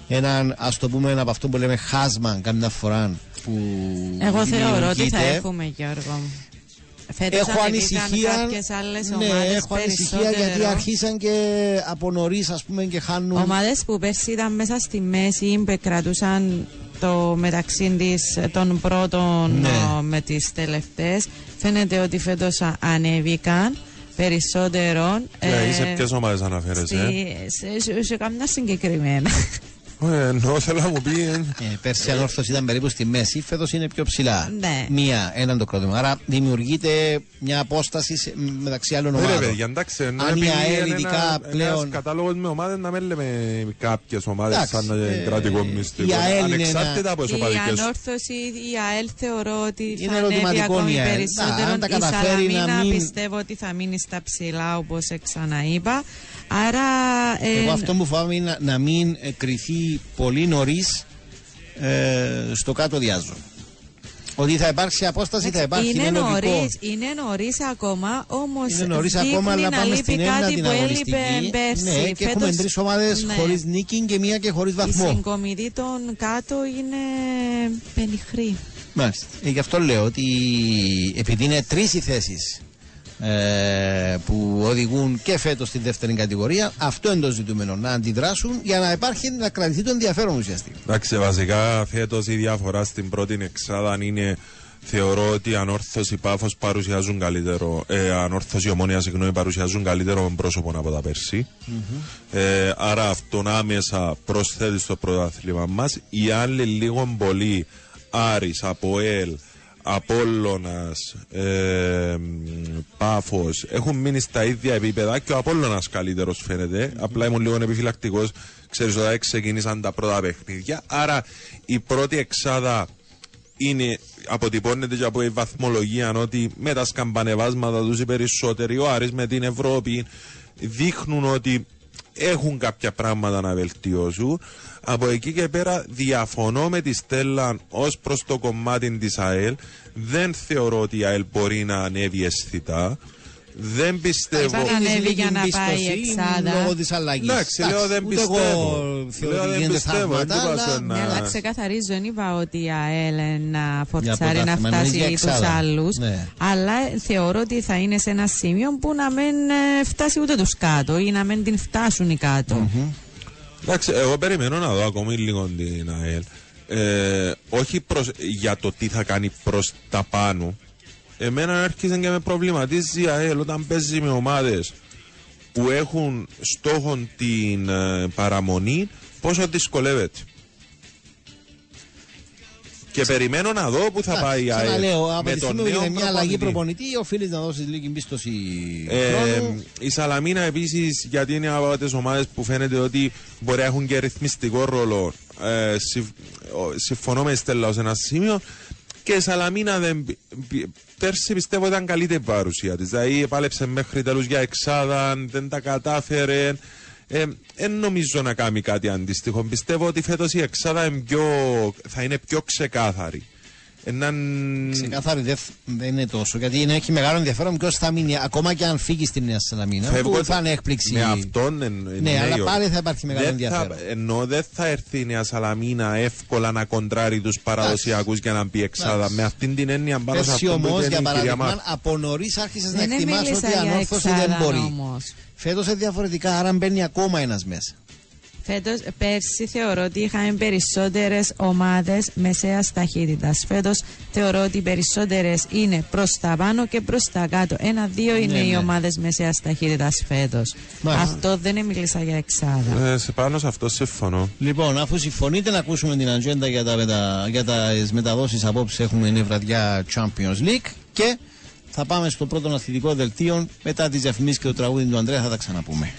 έναν, ας το πούμε, από αυτό που λέμε χάσμα καμιά φορά που εγώ θεωρώ ότι θα έχουμε, Γιώργο. Έχω ανησυχία, ναι, έχω ανησυχία γιατί αρχίσαν και από νωρίς, ας πούμε, και χάνουν. Ομάδες που πέρσι ήταν μέσα στη μέση, κρατούσαν το μεταξύ της, των πρώτων ναι. ο, με τις τελευταίες. Φαίνεται ότι φέτος ανέβηκαν περισσότερο. Ναι, ε, σε ποιες ομάδες αναφέρεσαι? Στη, σε, σε, σε καμιά συγκεκριμένα. Ενώ θέλω να μου πει. Πέρσι η Ανόρθωση ήταν περίπου στη μέση, φέτος είναι πιο ψηλά. Ναι. Μία, έναν το κρότημα. Άρα δημιουργείται μια απόσταση μεταξύ άλλων ομάδων. Βέβαια, για εντάξει, αν η ΑΕΛ ειδικά πλέον. Ένας κατάλογος με ομάδες, να μην λέμε κάποιες ομάδες σαν κρατικό μυστικό. Ανεξάρτητα από τις ομάδες. Η Ανόρθωση, η ΑΕΛ θεωρώ ότι θα ανέβει ακόμη περισσότερο. Η Σαλαμίνα πιστεύω ότι θα μείνει στα ψηλά, όπως ξαναείπα. Άρα, ε, εγώ αυτό που φοβάμαι είναι να, να μην κρυθεί πολύ νωρίς ε, στο κάτω διάζω. Ότι θα υπάρξει απόσταση, θα υπάρχει. Είναι, είναι νωρίς, είναι νωρίς ακόμα, όμως είναι νωρίς ακόμα, αλλά πάμε στην έννοια την αγωνιστική. Πέρσι, ναι, και φέτος, έχουμε τρεις ομάδες ναι. χωρίς νίκη και μία και χωρίς βαθμό. Η συγκομιδή των κάτω είναι πενιχρή. Μάλιστα. Ε, γι' αυτό λέω ότι επειδή είναι τρεις οι θέσεις που οδηγούν και φέτος στη δεύτερη κατηγορία, αυτό είναι το ζητούμενο, να αντιδράσουν για να υπάρχει, να κρατηθεί το ενδιαφέρον ουσιαστικά. Εντάξει, βασικά φέτος η διαφορά στην πρώτη εξάδα είναι, θεωρώ ότι Ανόρθωση Πάφος παρουσιάζουν καλύτερο, ε, Ανόρθωση Ομόνοια συγγνώμη, παρουσιάζουν καλύτερο πρόσωπο από τα πέρσι. Mm-hmm. Ε, άρα αυτόν άμεσα προσθέτει στο πρωτάθλημα μας. Οι άλλοι λίγο πολύ, Άρης, Αποέλ, Απόλλωνας, ε, Πάφος, έχουν μείνει στα ίδια επίπεδα και ο Απόλλωνας καλύτερος φαίνεται. Mm-hmm. Απλά ήμουν λίγο επιφυλακτικός. Ξέρεις ότι ξεκίνησαν τα πρώτα παιχνίδια. Άρα η πρώτη εξάδα είναι, αποτυπώνεται και από η βαθμολογία ότι με τα σκαμπανεβάσματα τους οι περισσότεροι, ο Άρης με την Ευρώπη, δείχνουν ότι έχουν κάποια πράγματα να βελτιώσουν. Από εκεί και πέρα διαφωνώ με τη Στέλλα ως προς το κομμάτι της ΑΕΛ. Δεν θεωρώ ότι η ΑΕΛ μπορεί να ανέβει αισθητά. Δεν πιστεύω. Αν ανέβει για να πάει εξάδα. Λόγω της αλλαγής. Εντάξει, λέω δεν πιστεύω. Λέω δεν πιστεύω. Αλλά ξεκαθαρίζω, δεν είπα ότι η ΑΕΛ να φορτσάρει να φτάσει τους άλλους. Αλλά θεωρώ ότι θα είναι σε ένα σημείο που να μην φτάσει ούτε τους κάτω ή να μην την φτάσουν οι κάτω. Εντάξει, εγώ περιμένω να δω ακόμη λίγο την ΑΕΛ. Όχι για το τι θα κάνει προς τα πάνω. Εμένα άρχισε και με προβληματίζει η ΑΕΛ όταν παίζει με ομάδες που έχουν στόχο την παραμονή, πόσο δυσκολεύεται. Και περιμένω να δω που θα πάει η ΑΕΚ. Ξαναλέω, από τη στιγμή που είναι μια αλλαγή προπονητή, οφείλει να δώσει λίγη εμπίστοση. Η Σαλαμίνα επίσης, γιατί είναι από τις ομάδες που φαίνεται ότι μπορεί να έχουν και ρυθμιστικό ρόλο. Συμφωνώ με Στέλλα σε ένα σημείο. Και η Σαλαμίνα πέρσι πιστεύω ήταν καλύτερη παρουσία της. Δηλαδή επάλεψε μέχρι τέλους για εξάδα, δεν τα κατάφερε. Δεν ε, νομίζω να κάνει κάτι αντίστοιχο. Πιστεύω ότι φέτος η εξάδα είναι πιο, θα είναι πιο ξεκάθαρη. Έναν... Ξεκάθαρη δεν δε είναι τόσο, γιατί είναι, έχει μεγάλο ενδιαφέρον ποιος θα μείνει, ακόμα και αν φύγει στην Νέα Σαλαμίνα. Φεύγω, που θα είναι έκπληξη. Με αυτόν εν, εν, ναι, ναι, αλλά πάλι θα υπάρχει μεγάλο δεν ενδιαφέρον. Θα, ενώ δεν θα έρθει η Νέα Σαλαμίνα εύκολα να κοντράρει τους παραδοσιακούς για να μπει εξάδα. Με αυτήν την έννοια πάνω σε αυτόν που δεν είναι. Από νωρίς άρχισες να εκτιμάς ότι ανόρθωση δεν μπορεί. Φέτος είναι διαφορετικά, άρα μπαίνει ακόμα ένας μέσα. Φέτος, πέρσι θεωρώ ότι είχαμε περισσότερες ομάδες μεσαίας ταχύτητας. Φέτος θεωρώ ότι οι περισσότερες είναι προς τα πάνω και προς τα κάτω. Ένα-δύο είναι ναι, οι ναι. ομάδες μεσαίας ταχύτητας φέτος. Μάλιστα. Αυτό δεν μίλησα για εξάδα. Ε, σε πάνω σε αυτό συμφωνώ. Λοιπόν, αφού συμφωνείτε, να ακούσουμε την ατζέντα για, τα, για τις μεταδόσεις απόψε. Έχουμε είναι βραδιά Champions League και θα πάμε στο πρώτο αθλητικό δελτίο. Μετά τις διαφημίσεις και το τραγούδι του Ανδρέα θα τα ξαναπούμε.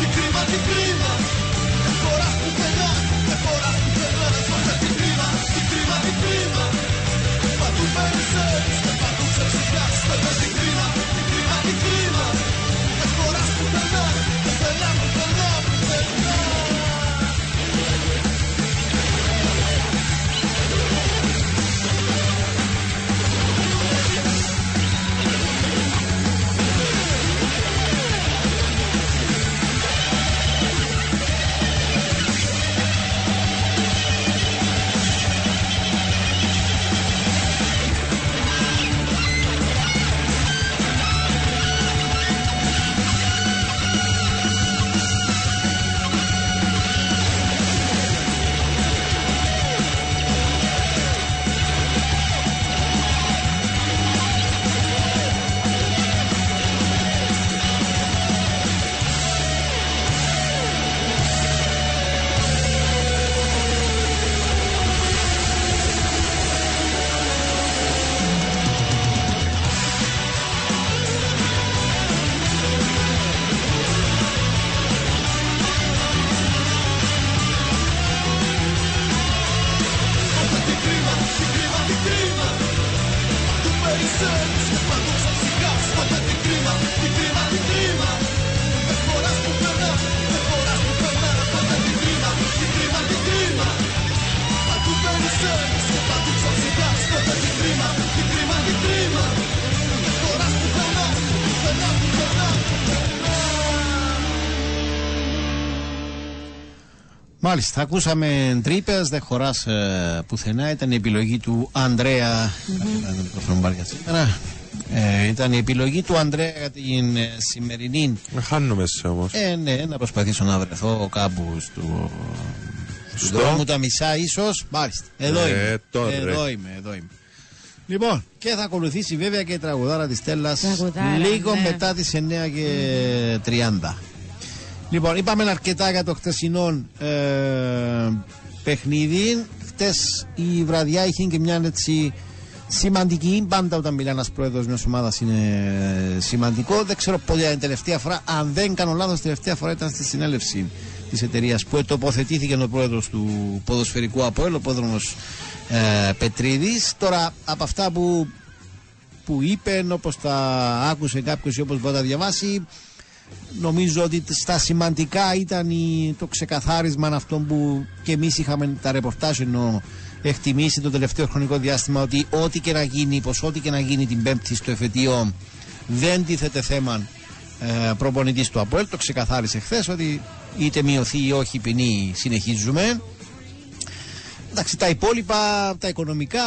Την Μάλιστα, ακούσαμε τρύπες, δεν χωράς ε, πουθενά. Ήταν η επιλογή του Ανδρέα. Ε, ήταν η επιλογή του Ανδρέα για την ε, σημερινή. Με χάνουμε εσύ όμως. Ε, ναι, να προσπαθήσω να βρεθώ κάπου στο. Στον δρόμο τα μισά, ίσως. Μάλιστα. Εδώ, ε, είμαι. Τώρα, εδώ είμαι. Εδώ είμαι. Λοιπόν, και θα ακολουθήσει βέβαια και η τραγουδάρα της Στέλλας λίγο ναι. μετά τις εννιά και τριάντα. Λοιπόν, είπαμε αρκετά για το χτεσινό ε, παιχνίδι. Χτες η βραδιά είχε και μια έτσι σημαντική. Πάντα όταν μιλάει ένας πρόεδρος μιας ομάδας είναι σημαντικό. Δεν ξέρω πότε η τελευταία φορά, αν δεν κάνω λάθος, τελευταία φορά ήταν στη συνέλευση της εταιρείας που τοποθετήθηκε ο πρόεδρος του ποδοσφαιρικού ΑΠΟΕΛ, ο Πρόδρομος ε, Πετρίδης. Τώρα, από αυτά που, που είπε, όπως τα άκουσε κάποιος ή όπως μπορεί να τα διαβάσει, νομίζω ότι στα σημαντικά ήταν η, το ξεκαθάρισμα αυτών που και εμείς είχαμε τα ρεπορτάζ ενώ εκτιμήσει το τελευταίο χρονικό διάστημα, ότι ό,τι και να γίνει, πως ό,τι και να γίνει την Πέμπτη στο εφετείο δεν τίθεται θέμα ε, προπονητής του ΑΠΟΕΛ. Το ξεκαθάρισε χθες ότι είτε μειωθεί ή όχι ποινή, συνεχίζουμε. Εντάξει, τα υπόλοιπα, τα οικονομικά,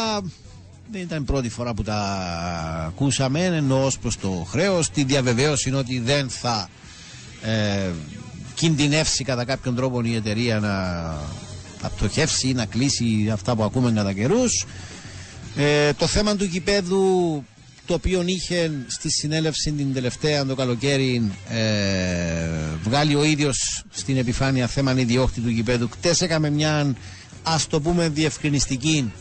δεν ήταν η πρώτη φορά που τα ακούσαμε, ενώ ως προς το χρέος, τη διαβεβαίωση είναι ότι δεν θα ε, κινδυνεύσει κατά κάποιον τρόπο η εταιρεία να πτωχεύσει ή να κλείσει, αυτά που ακούμε κατά καιρούς. Ε, το θέμα του γηπέδου, το οποίο είχε στη συνέλευση την τελευταία το καλοκαίρι ε, βγάλει ο ίδιος στην επιφάνεια, θέμαν ιδιόχτη του γηπέδου. Χτες έκαμε μια, ας το πούμε, διευκρινιστική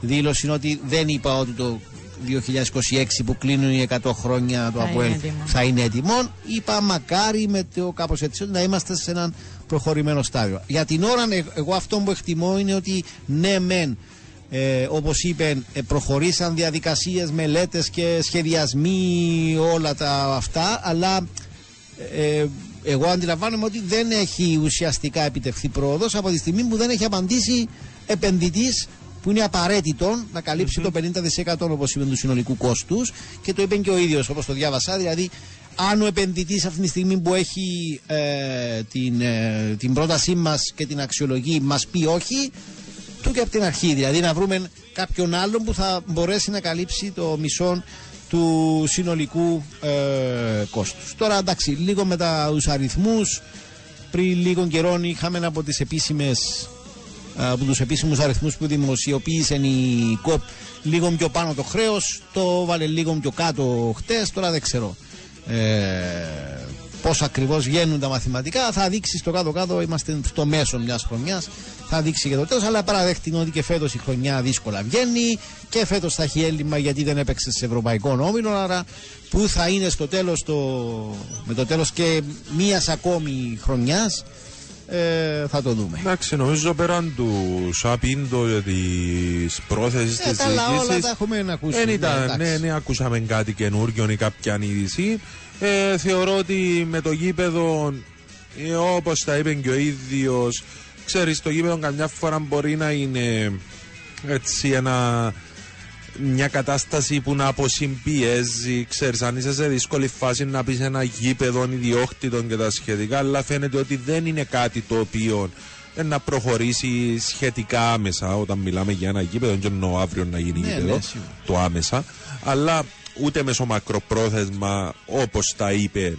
δήλωση, ότι δεν είπα ότι το δύο χιλιάδες είκοσι έξι που κλείνουν οι εκατό χρόνια το ΑΠΟΕΛ θα είναι έτοιμο. Είπα μακάρι με το κάπως έτσι να είμαστε σε έναν προχωρημένο στάδιο. Για την ώρα εγώ αυτό που εκτιμώ είναι ότι ναι μεν, Ε, όπως είπε, προχωρήσαν διαδικασίες, μελέτες και σχεδιασμοί, όλα τα αυτά, αλλά ε, εγώ αντιλαμβάνομαι ότι δεν έχει ουσιαστικά επιτευχθεί πρόοδος από τη στιγμή που δεν έχει απαντήσει επενδυτής που είναι απαραίτητο να καλύψει mm-hmm. το πενήντα τοις εκατό όπως είπε του συνολικού κόστους, και το είπε και ο ίδιος όπως το διάβασα, δηλαδή αν ο επενδυτής αυτή τη στιγμή που έχει ε, την, ε, την πρότασή μας και την αξιολογεί μας πει όχι, του και από την αρχή, δηλαδή να βρούμε κάποιον άλλον που θα μπορέσει να καλύψει το μισό του συνολικού ε, κόστους. Τώρα εντάξει, λίγο με τους αριθμούς, πριν λίγων καιρών είχαμε από, τις επίσημες, από τους επίσημους αριθμούς που δημοσιοποίησε η ΚΟΠ λίγο πιο πάνω το χρέος, το βάλε λίγο πιο κάτω χτες, τώρα δεν ξέρω ε, πώς ακριβώς βγαίνουν τα μαθηματικά, θα δείξει στο κάτω-κάτω, είμαστε στο μέσο μιας χρονιάς, θα δείξει και το τέλος, αλλά παραδέχτηκε ότι και φέτος η χρονιά δύσκολα βγαίνει και φέτος θα έχει έλλειμμα γιατί δεν έπαιξε σε ευρωπαϊκό όμιλο, άρα που θα είναι στο τέλος το, με το τέλος και μίας ακόμη χρονιάς, ε, θα το δούμε. Εντάξει, νομίζω πέραν του Σα Πίντο για τις πρόθεσεις ε, της διοίκησης, όλα τα έχουμε να ακούσουμε. Ε, ήταν, ναι, ναι, ναι, ακούσαμε κάτι καινούργιο ή κάποια είδηση. Ε, θεωρώ ότι με το γήπεδο, ε, όπως τα είπε και ο ίδιος, ξέρεις, το γήπεδο καμιά φορά μπορεί να είναι έτσι ένα, μια κατάσταση που να αποσυμπιέζει. Ξέρεις, αν είσαι σε δύσκολη φάση να πεις ένα γήπεδο ιδιόκτητων και τα σχετικά, αλλά φαίνεται ότι δεν είναι κάτι το οποίο ε, να προχωρήσει σχετικά άμεσα. Όταν μιλάμε για ένα γήπεδο, και εννοώ αύριο να γίνει ναι, γήπεδο, ναι, το άμεσα, αλλά ούτε μεσομακροπρόθεσμα, όπως τα είπε,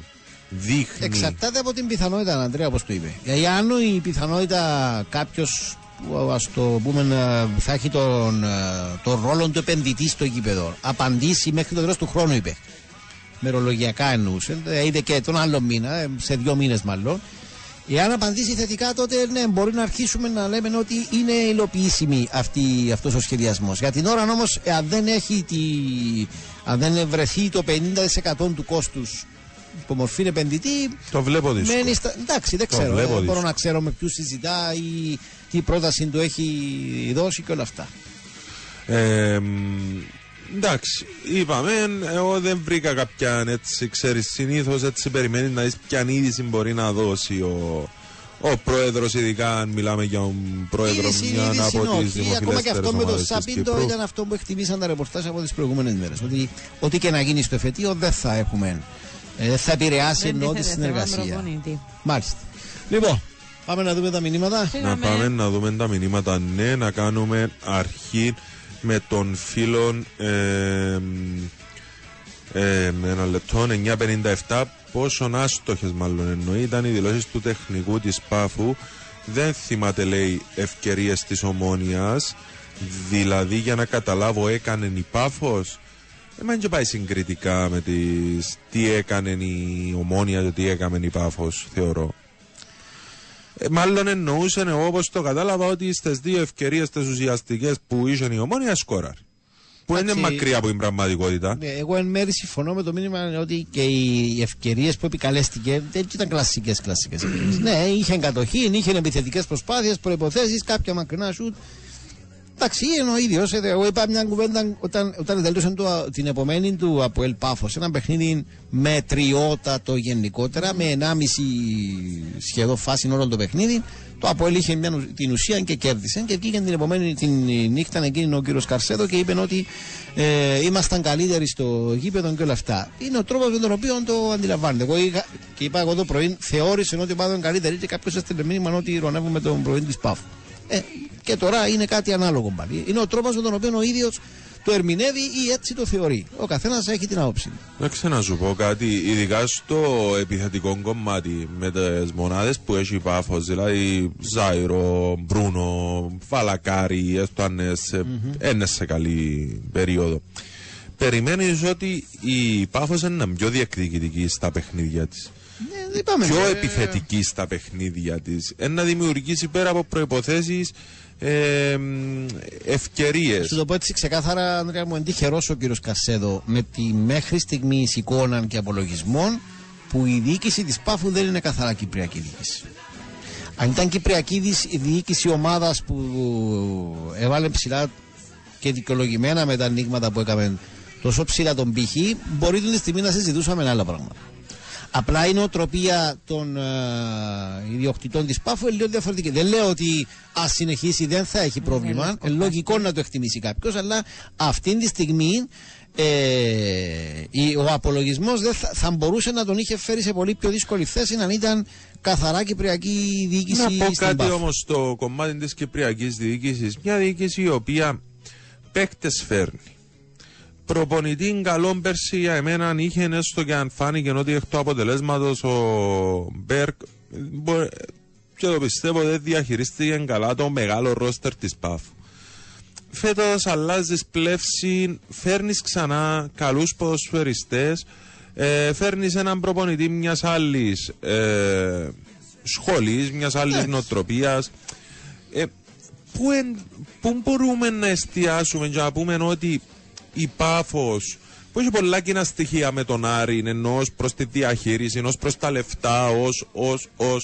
δείχνει. Εξαρτάται από την πιθανότητα, Ανδρέα, όπως το είπε. Γιατί αν η πιθανότητα κάποιος, ας το πούμε, θα έχει τον, τον ρόλο του επενδυτή στο γήπεδο, απαντήσει μέχρι το τέλος του χρόνου, είπε. Μερολογιακά εννοούσε. Είδε και τον άλλο μήνα, σε δύο μήνες μάλλον. Εάν απαντήσει θετικά, τότε ναι, μπορεί να αρχίσουμε να λέμε ότι είναι υλοποιήσιμη αυτή, αυτός ο σχεδιασμός. Για την ώρα όμως, αν δεν, έχει τη, αν δεν βρεθεί το πενήντα τοις εκατό του κόστους υπό μορφή επενδυτή, το βλέπω δύσκολο. Στα... Εντάξει, δεν το ξέρω. Δεν μπορώ να ξέρω με ποιους συζητά ή τι πρόταση του έχει δώσει και όλα αυτά. Ε, εντάξει, είπαμε, εγώ δεν βρήκα κάποιαν έτσι, ξέρεις, συνήθως έτσι περιμένει να δεις ποιαν είδηση μπορεί να δώσει ο, ο πρόεδρος, ειδικά αν μιλάμε για τον πρόεδρο μιας από τις δημοφιλέστερες ομάδες της Κύπρου. Ακόμα και αυτό με το Σα Πίντο ήταν αυτό που εκτιμήσαν τα ρεπορτάζ από τις προηγούμενες μέρες, ότι ό,τι και να γίνει στο εφετείο δεν θα έχουμε, ε, θα επηρεάσει εννοώ τη συνεργασία. Μάλιστα. Λοιπόν, Πάμε να δούμε τα μηνύματα. Να πάμε να δούμε τα μηνύματα. Ναι, να κάνουμε αρχή με τον φίλον. Ε, ε, ένα λεπτό, εννιακόσια πενήντα επτά. Πόσον άστοχες μάλλον εννοεί. Ήταν οι δηλώσεις του τεχνικού της Πάφου. Δεν θυμάται, λέει, ευκαιρίες της Ομόνοιας. Δηλαδή, για να καταλάβω, έκανε η Πάφος. Εμένα και πάει συγκριτικά με τις, τι έκανε η Ομόνοια και τι έκανε η Πάφος, θεωρώ. Ε, μάλλον εννοούσε, όπως το κατάλαβα, ότι στις δύο ευκαιρίες τις ουσιαστικές που ήσαν η Ομόνοια σκόραρ. Που Άξι, είναι μακριά από την πραγματικότητα. Ναι, εγώ εν μέρει συμφωνώ με το μήνυμα ότι και οι ευκαιρίες που επικαλέστηκε δεν ήταν κλασικές κλασικές. Ναι, είχαν κατοχή, είχαν επιθετικές προσπάθειες, προϋποθέσεις, κάποια μακρινά σουτ. Εντάξει, είναι ο ίδιος. Εγώ είπα μια κουβέντα όταν, όταν τελείωσε την επομένη του από Ελ Πάφος. Ένα παιχνίδι μετριότατο γενικότερα, με ενάμιση σχεδόν φάση όλων των παιχνίδι. Το Αποέλ είχε μια, την ουσία και κέρδισε. Και βγήκε την επομένη την νύχτα εκείνη ο κύριος Καρσέδο και είπε ότι ε, ήμασταν καλύτεροι στο γήπεδο και όλα αυτά. Είναι ο τρόπος με τον οποίο το αντιλαμβάνεται. Εγώ είχα, και είπα εγώ το πρωί, θεώρησε ότι πάθαμε καλύτεροι και κάποιος έστειλε μήνυμα ότι ηρωνεύουμε τον πρωί της Πάφου. Ε, και τώρα είναι κάτι ανάλογο πάλι. Είναι ο τρόπος με τον οποίο ο ίδιος το ερμηνεύει ή έτσι το θεωρεί. Ο καθένας έχει την άποψη. Εντάξει, να σου πω κάτι, ειδικά στο επιθετικό κομμάτι με τις μονάδες που έχει η Πάφος, δηλαδή Ζάιρο, Μπρούνο, Βαλακάρη, έστω αν είναι σε καλή περίοδο. Περιμένεις ότι η Πάφος είναι πιο διεκδικητική στα παιχνίδια της. Ναι, πιο ε... επιθετική στα παιχνίδια της. Είναι να δημιουργήσει πέρα από προϋποθέσεις ε, ευκαιρίες. Σου το πω έτσι ξεκάθαρα, Ανδρέα μου, εν τυχερός ο κύριος Κασέδο με τη μέχρι στιγμή εικόνα και απολογισμών που η διοίκηση της Πάφου δεν είναι καθαρά κυπριακή διοίκηση. Αν ήταν κυπριακή διοίκηση ομάδας που έβαλε ψηλά και δικαιολογημένα με τα ανοίγματα που έκαμε τόσο ψηλά τον πύχη, μπορεί την στιγμή να συζητούσαμε άλλα πράγματα. Απλά η νοοτροπία των ε, ιδιοκτητών της Πάφου είναι λίγο διαφορετική. Δεν λέω ότι ας συνεχίσει δεν θα έχει πρόβλημα. Είναι λογικό, λογικό να το εκτιμήσει κάποιος, αλλά αυτή τη στιγμή ε, η, ο απολογισμός δεν θα, θα μπορούσε να τον είχε φέρει σε πολύ πιο δύσκολη θέση αν ήταν καθαρά κυπριακή διοίκηση στην Πάφου. Να πω κάτι όμως στο κομμάτι της κυπριακής διοίκησης. Μια διοίκηση η οποία παίκτες φέρνει. Προπονητή καλό πέρσι για εμένα είχε, έστω και αν φάνηκε ότι εκ του αποτελέσματος ο Μπέρκ, και το πιστεύω δεν διαχειρίστηκε καλά το μεγάλο ρόστερ της Πάφου. Φέτος αλλάζεις πλεύση, φέρνεις ξανά καλούς ποδοσφαιριστές, ε, φέρνεις έναν προπονητή μιας άλλης ε, σχολής, μιας άλλης νοοτροπίας. Ε, πού, εν, πού μπορούμε να εστιάσουμε και να πούμε ότι η Πάφος, που έχει πολλά κοινά στοιχεία με τον Άρη, ενό προ τη διαχείριση, ενό προ τα λεφτά, ω, ω, ω.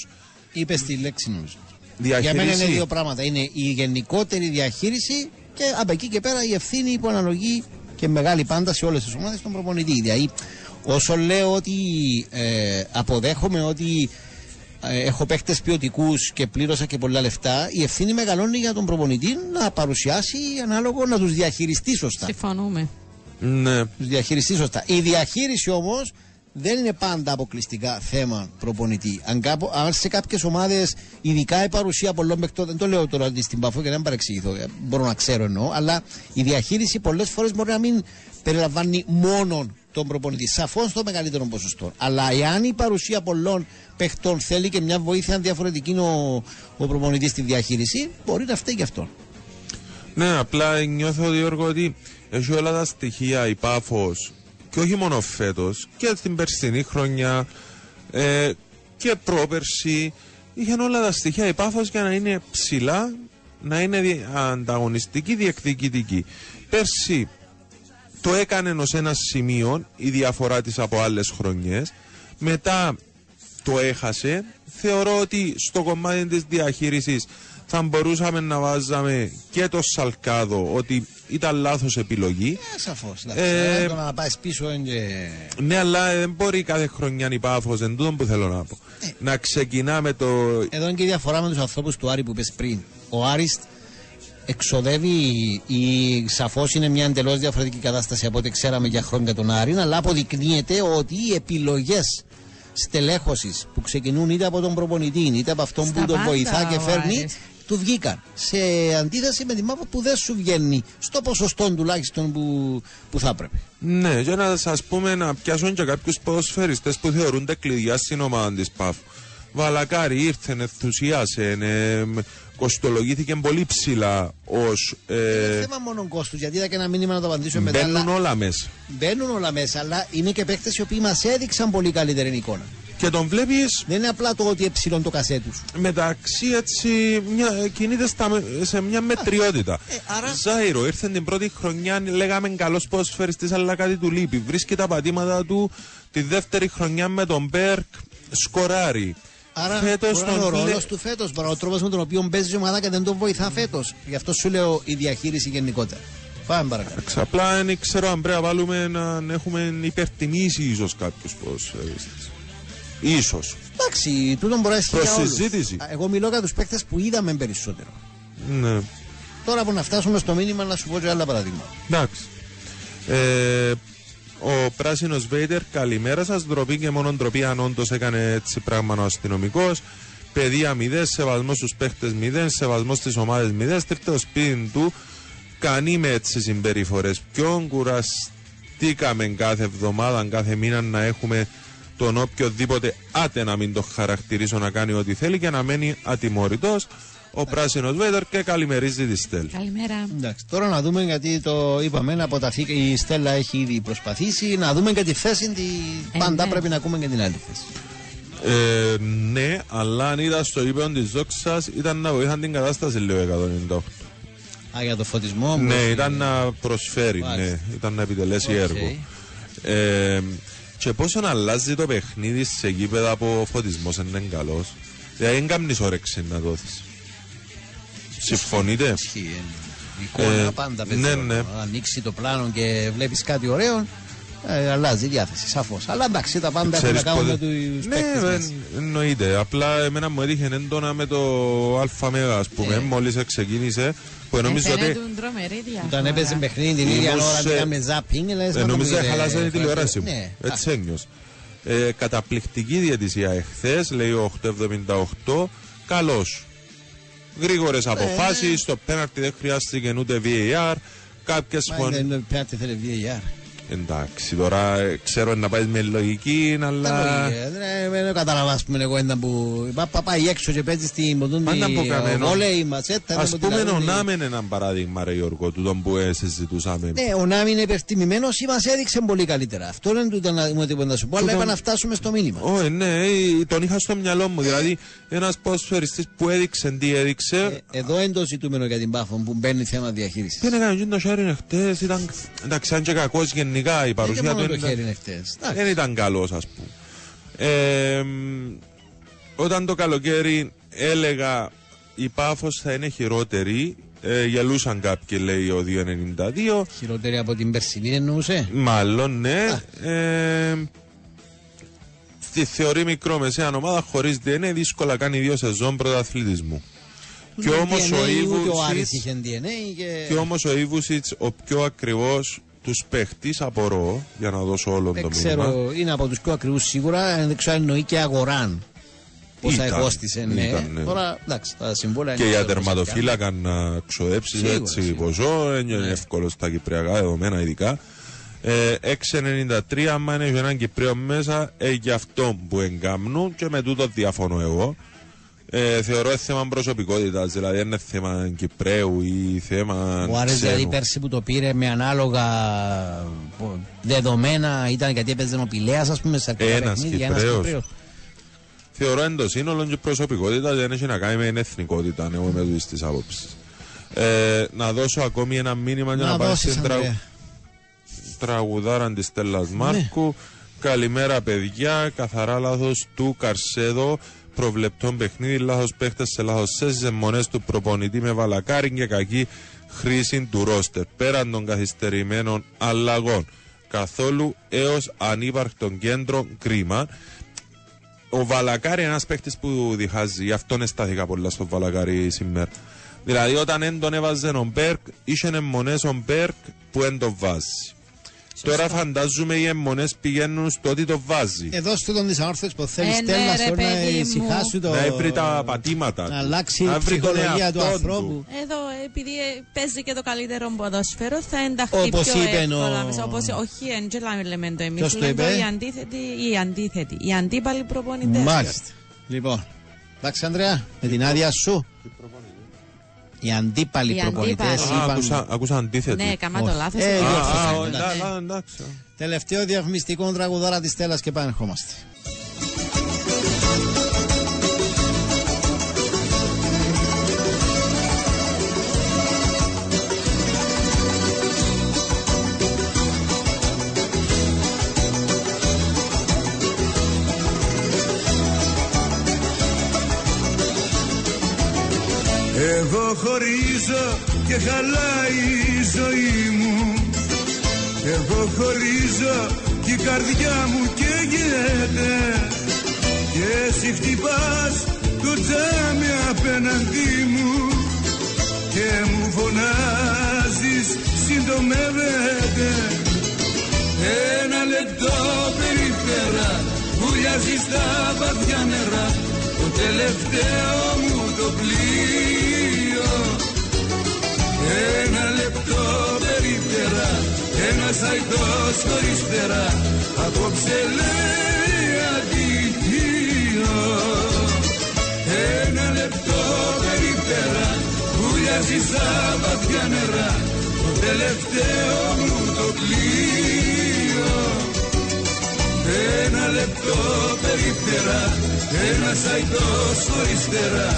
Είπε τη λέξη νομίζω. Διαχείριση. Για μένα είναι δύο πράγματα. Είναι η γενικότερη διαχείριση και από εκεί και πέρα η ευθύνη που αναλογεί και μεγάλη πάντα σε όλες τις ομάδες των προπονητή. Δηλαδή, όσο λέω ότι ε, αποδέχομαι ότι ε, έχω παίχτες ποιοτικούς και πλήρωσα και πολλά λεφτά, η ευθύνη μεγαλώνει για τον προπονητή να παρουσιάσει ανάλογο, να τους διαχειριστεί σωστά. Συμφωνούμε. Ναι. Τους διαχειριστεί σωστά. Η διαχείριση όμως δεν είναι πάντα αποκλειστικά θέμα προπονητή. Αν, κάπο, αν σε κάποιες ομάδες, ειδικά η παρουσία πολλών παιχτών, δεν το λέω τώρα στην Παφό και να μην παρεξηγηθώ, μπορώ να ξέρω εννοώ, αλλά η διαχείριση πολλές φορές μπορεί να μην περιλαμβάνει μόνον τον προπονητή, σαφώς το μεγαλύτερο ποσοστό. Αλλά εάν η παρουσία πολλών παιχτών θέλει και μια βοήθεια διαφορετική ο, ο προπονητής στη διαχείριση, μπορεί να φταίει και αυτό. Ναι, απλά νιώθω, Γιώργο, ότι έχει όλα τα στοιχεία η Πάφος, και όχι μόνο φέτος, και την περσινή χρονιά ε, και πρόπερση, είχαν όλα τα στοιχεία η Πάφος για να είναι ψηλά, να είναι ανταγωνιστική, διεκδικητική. Πέρσι το έκανε ως ένα σημείο η διαφορά της από άλλες χρονιές. Μετά το έχασε. Θεωρώ ότι στο κομμάτι της διαχείρισης θα μπορούσαμε να βάζαμε και το Σαλκάδο, ότι ήταν λάθος επιλογή. Ε, σαφώς. Ε, το να πάει πίσω είναι... Ναι, αλλά δεν μπορεί κάθε χρονιά να υπάρχει, δεν τούτο που θέλω να πω. Ε. Να ξεκινάμε το... Εδώ είναι και η διαφορά με τους ανθρώπους του Άρη που είπες πριν. Ο Άρης εξοδεύει, η... σαφώς είναι μια εντελώς διαφορετική κατάσταση από ό,τι ξέραμε για χρόνια τον Άρη, αλλά αποδεικνύεται ότι οι επιλογές στελέχωσης που ξεκινούν είτε από τον προπονητή είτε από αυτόν που τον βοηθά και φέρνει, του βγήκαν. Σε αντίθεση με τη μάπα που δεν σου βγαίνει, στο ποσοστό τουλάχιστον που, που θα έπρεπε. Ναι, για να σας πούμε να πιάσουν και κάποιους ποδοσφαιριστές που θεωρούνται κλειδιά στην ομάδα της ΠΑΦ. Βαλακάρη ήρθε, ενθουσιάσε, ε, κοστολογήθηκε πολύ ψηλά ως... Ε, είναι θέμα μόνο κόστους, γιατί είδα και ένα μήνυμα να το απαντήσω μετά. Μπαίνουν αλλά, όλα μέσα. Μπαίνουν όλα μέσα, αλλά είναι και παίκτες οι οποίοι μας έδειξαν πολύ καλύτερη εικόνα. Και τον βλέπεις... Δεν είναι απλά το ότι εψιλών το κασέ τους. Μεταξύ έτσι μια, κινείται στα, σε μια μετριότητα. Ε, άρα... Ζάιρο ήρθε την πρώτη χρονιά, λέγαμε καλός ποδοσφαιριστής, αλλά κάτι του λείπει. Βρίσκει τα πατήματα του τη δεύτερη χρονιά με τον Μπέρκ, σκοράρει. Άρα φέτος τον... ο ρόλος του φέτος, ο τρόπος με τον οποίο παίζει η ομάδα και δεν τον βοηθά φέτος. Γι' αυτό σου λέω η διαχείριση γενικότερα. Πάμε παρακάτω. Απλά δεν ξέρω αν πρέπει να βάλουμε να έχουμε υπερτιμήσει ίσως κάποιους ποδοσφαιριστές. Ίσως. Εντάξει, τούτον μπορεί να ισχύει για όλους. Εγώ μιλώ για τους παίκτες που είδαμε περισσότερο. Ναι. Τώρα που να φτάσουμε στο μήνυμα να σου πω και άλλα παραδείγματα. Εντάξει. Ε, ο πράσινος Βέιτερ, καλημέρα σας. Ντροπή και μόνο ντροπή αν όντως έκανε έτσι πράγμα ο αστυνομικός. Παιδεία μηδέν, σεβασμό στους παίκτες μηδέν, σεβασμό στις ομάδες μηδέν. Στρίφτε το σπίτι του. Κανεί με έτσι συμπεριφορές. Ποιον κουραστήκαμε κάθε εβδομάδα, κάθε μήνα να έχουμε τον οποιοδήποτε άτε να μην το χαρακτηρίσω να κάνει ό,τι θέλει και να μένει ατιμωρητός. Ο πράσινος Βέδερ και καλημερίζει τη Στέλλα. Καλημέρα. Εντάξει, τώρα να δούμε, γιατί το είπαμε, να αποταθεί, η Στέλλα έχει ήδη προσπαθήσει, να δούμε και τη θέση τη. Ε, πάντα ναι. Πρέπει να ακούμε και την άλλη θέση. Ε, ναι, αλλά αν είδα στο ύπεον τη δόξα ήταν να βοηθάνε την κατάσταση, λέω εκατόν ενενήντα οκτώ. Α, για το φωτισμό. Ναι, μπορεί... ήταν να προσφέρει, ναι, ήταν να επιτελέσει okay. έργο. Ε, Και πόσο να αλλάζει το παιχνίδι σε γήπεδα που ο φωτισμός είναι καλός. Δηλαδή δεν κάνεις όρεξη να δώσεις. Συμφωνείτε? Ισχύει. Εικόνα πάντα πετύχει. Ναι. Ανοίξει το πλάνο και βλέπεις κάτι ωραίο, ε, αλλάζει η διάθεση σαφώς. Αλλά εντάξει, τα πάντα έχουν να κάνουν με τους παίκτες. Ναι, εννοείται. Απλά εμένα μου έτυχε έντονα με το ΑΜΕΓΑ, ας πούμε, ε. μόλις ξεκίνησε. Νομίζω ότι όταν έπαιζε παιχνίδι την ίδια ώρα πήγαμε ζάπινγκ. Νομίζω ότι χαλάσανε την τηλεόραση μου. Έτσι ένιωσα. Καταπληκτική διαιτησία εχθές, λέει ο οκτακόσια εβδομήντα οκτώ. Καλός. Γρήγορες αποφάσεις. Το πέναρτι δεν χρειάστηκε ούτε βι έι αρ. Κάποιες φορές. Δεν πέναρτι θέλει βι έι αρ. Εντάξει, τώρα ξέρω να πάει με λογική, αλλά. Δεν καταλαβαίνω, πούμε, εγώ ένα που. Πάει έξω και παίζει στην Μοντούνη. Πάντα που κανένα. Ας πούμε, ο Νάμεν είναι ένα παράδειγμα, ρε Γιώργο, του τον που συζητούσαμε. Ναι, ο Νάμεν είναι υπερτιμημένος ή μας έδειξε πολύ καλύτερα. Αυτό δεν του ήταν να σου πω, αλλά είπα να φτάσουμε στο μήνυμα. Όχι, ναι, τον είχα στο μυαλό μου. Δηλαδή, ένας ποδοσφαιριστής που έδειξε τι έδειξε. Εδώ είναι το ζητούμενο για την Πάφο που μπαίνει θέμα διαχείρισης. Δεν έκανε το sharing χτες, ήταν. Εντάξει, αν και κακό γεννή. Η παρουσία του ήταν... δεν ήταν καλός, ας πούμε. Ε, όταν το καλοκαίρι έλεγα η Πάφος θα είναι χειρότερη, ε, γελούσαν κάποιοι, λέει ο διακόσια ενενήντα δύο. Χειρότερη από την περσινή εννοούσε. Μάλλον ναι. Ε, στη θεωρεί μικρομεσαία ομάδα χωρίς ντι εν έι δύσκολα κάνει δύο σεζόν πρωταθλητισμού. Και όμως ο Ιβούσιτς, και όμως ο Ιβούσιτς ο πιο ακριβός τους παίχτης, απορώ, για να δώσω όλο δεν το ξέρω, μήνυμα. Δεν ξέρω, είναι από τους πιο ακριβούς σίγουρα, δεν ξέρω αν εννοεί και αγοράν. Πόσα εκόστησε, ναι. Ήταν, ναι. Τώρα, εντάξει, τα συμβόλαια είναι... Και για τερματοφύλακα να ξοδέψεις σίγουρα, έτσι σίγουρα. Ποσό, είναι ναι. Εύκολο στα κυπριακά δεδομένα ειδικά. Ε, έξι ενενήντα τρία, άμα είναι έναν Κυπρέο μέσα, ε, για αυτό που εγκάμνουν και με τούτο διαφωνώ εγώ. Ε, θεωρώ θέμα προσωπικότητας, δηλαδή είναι θέμα Κυπρέου ή θέμα. Ο Άρης δηλαδή πέρσι που το πήρε με ανάλογα δεδομένα ήταν γιατί έπαιζε ο Πηλέας, ας πούμε, σε αρκετά παιχνίδια. Ένας Κυπρέος. Θεωρώ εν το σύνολο και προσωπικότητα δεν έχει να κάνει με εθνικότητα, εγώ με δεις τις άποψεις. Ε, να δώσω ακόμη ένα μήνυμα για να, να πάει στην τραγου... τραγουδάραν της Στέλλας Μάρκου. Ναι. Καλημέρα, παιδιά. Καθαρά λάθος του Καρσέδο. Προβλεπτών παιχνίδι, λάθος παίχτες σε λάθος θέσεις, αιμονές του προπονητή με Βαλακάρι και κακή χρήση του ρόστερ. Πέραν των καθυστερημένων αλλαγών. Καθόλου έως ανύπαρκτον κέντρο κρίμα. Ο Βαλακάρι είναι ένας παίχτης που διχάζει, γι' αυτόν εστάθηκα πολλά στο Βαλακάρι σήμερα. Δηλαδή όταν δεν τον έβαζε ο Μπέρκ, είχε αιμονές ο Μπέρκ που δεν τον βάζει. Τώρα φαντάζομαι οι αιμονές πηγαίνουν στο ότι το βάζει. Εδώ στο τον δυσανόρθος που θέλει Στέλλα σου να ησυχάσει το... Να έβρει τα πατήματα. Να αλλάξει η ψυχολογία του ανθρώπου. Εδώ επειδή παίζει και το καλύτερο ποδόσφαιρο θα ενταχθεί πιο εύκολα. Όπως όχι δεν λέμε το εμείς, λέμε οι αντίθετοι ή οι αντίθετοι. Οι αντίπαλοι προπονητές. Μάλιστα. Λοιπόν, εντάξει Ανδρέα, με την άδεια σου. Οι αντίπαλοι προπονητές είπαν... Ακούσα αντίθετοι. Ναι, καμά το λάθος. Τελευταίο διαφημιστικό τραγουδάρα της Στέλλας και πάνε ερχόμαστε. Εγώ χωρίζω και χαλάει η ζωή μου. Εγώ χωρίζω και η καρδιά μου καίγεται. Και εσύ χτυπάς το τζάμι απέναντί μου και μου φωνάζεις συντομεύεται. Ένα λεπτό περιφέρα βουλιάζεις τα βαθιά νερά. Το τελευταίο μου το πλήρω. Ένα λεπτό περίπτερα, ένα σαϊτός χωρίς φτερά, απόψε λέει αδικείο. Ένα λεπτό περίπτερα, βουλιάζει σαν βαθιά νερά, το τελευταίο μου το πλοίο. Ένα λεπτό περίπτερα, ένα σαϊτός χωρίς φτερά,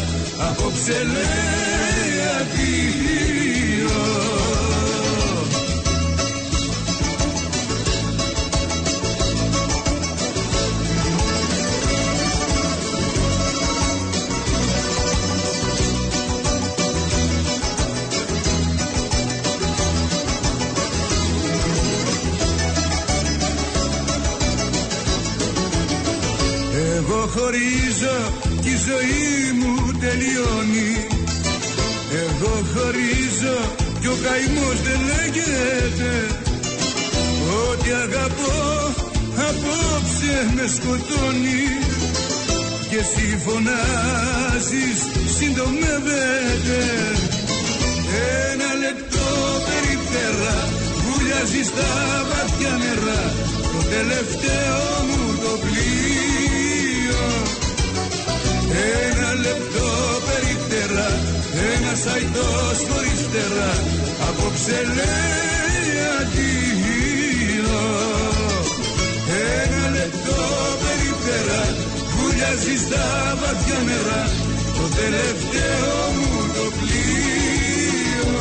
απόψε λέει αδικείο. Εγώ χωρίζω κι η ζωή μου τελειώνει. Εγώ χωρίζω κι ο καημός δεν λέγεται. Ό,τι αγαπώ απόψε με σκοτώνει. Και εσύ φωνάζεις συντομεύεται. Ένα λεπτό περιφέρα βουλιάζει στα βαθιά νερά, το τελευταίο μου το πλοίο. Ένα λεπτό περιφέρα, ένα σαϊτός χωρίς φτερά, απόψε λέει αντίο. Ένα λεπτό περιπτερά, βουλιάζει στα βαθιά νερά, το τελευταίο μου το πλοίο.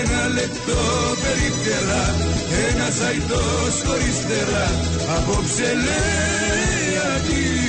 Ένα λεπτό περιπτερά, ένα σαϊτός χωρίς φτερά, απόψε λέει αντίο.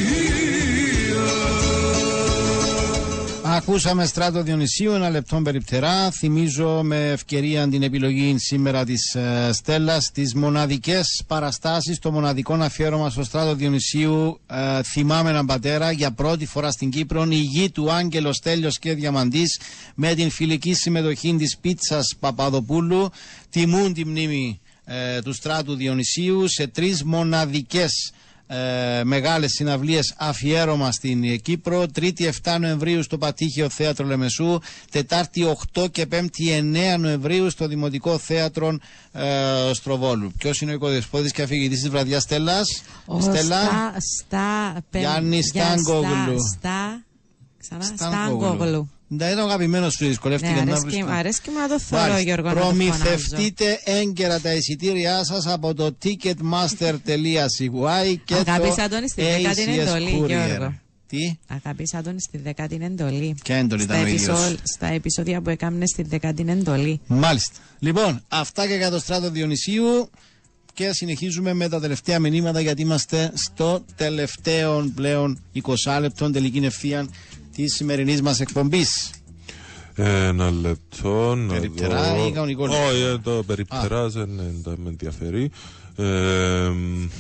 Ακούσαμε Στράτο Διονυσίου, ένα λεπτό περιπτερά. Θυμίζω με ευκαιρία την επιλογή σήμερα της ε, Στέλλας, τις μοναδικές παραστάσεις, το μοναδικό αφιέρωμα στο Στράτο Διονυσίου. Ε, θυμάμαι έναν πατέρα για πρώτη φορά στην Κύπρο, η γη του Άγγελο Στέλιος και Διαμαντής, με την φιλική συμμετοχή της Πίτσας Παπαδοπούλου. Τιμούν τη μνήμη ε, του Στράτου Διονυσίου σε τρεις μοναδικές Ε, μεγάλες συναυλίες αφιέρωμα στην Κύπρο. Τρίτη εφτά Νοεμβρίου στο Πατήχιο Θέατρο Λεμεσού, Τετάρτη οκτώ και Πέμπτη εννέα Νοεμβρίου στο Δημοτικό Θέατρο ε, Στροβόλου. Ποιος είναι ο οικοδεσπότης και αφηγητής της βραδιάς Στέλλας? Ο Στέλλα στα, στα, πεν, Γιάννη Στάνκογλου. Στα, στα, Στάνκογλου. Δεν ήταν ο αγαπημένος σου, δυσκολεύτηκε να βρει. Αρέσκει να το θέλω, Γιώργο. Προμηθευτείτε έγκαιρα τα εισιτήριά σας από το ticketmaster τελεία σι γουάι και το έι σι ες Courier. Τι? Αγαπήσα τον στη δεκάτη εντολή. Ποια εντολή ήταν ο ίδιος? Στα επεισόδια που έκαμνε στη δεκάτη εντολή. Μάλιστα. Λοιπόν, αυτά και για το Στράτο Διονυσίου. Και συνεχίζουμε με τα τελευταία μηνύματα, γιατί είμαστε στο τελευταίο πλέον είκοσι λεπτών τελική ευθεία τη σημερινή μας εκπομπής. Ένα λεπτό να περιπτερά δω... ή κανονικό? Όχι, oh, yeah, το περιπτερά δεν με ενδιαφέρει. Ε,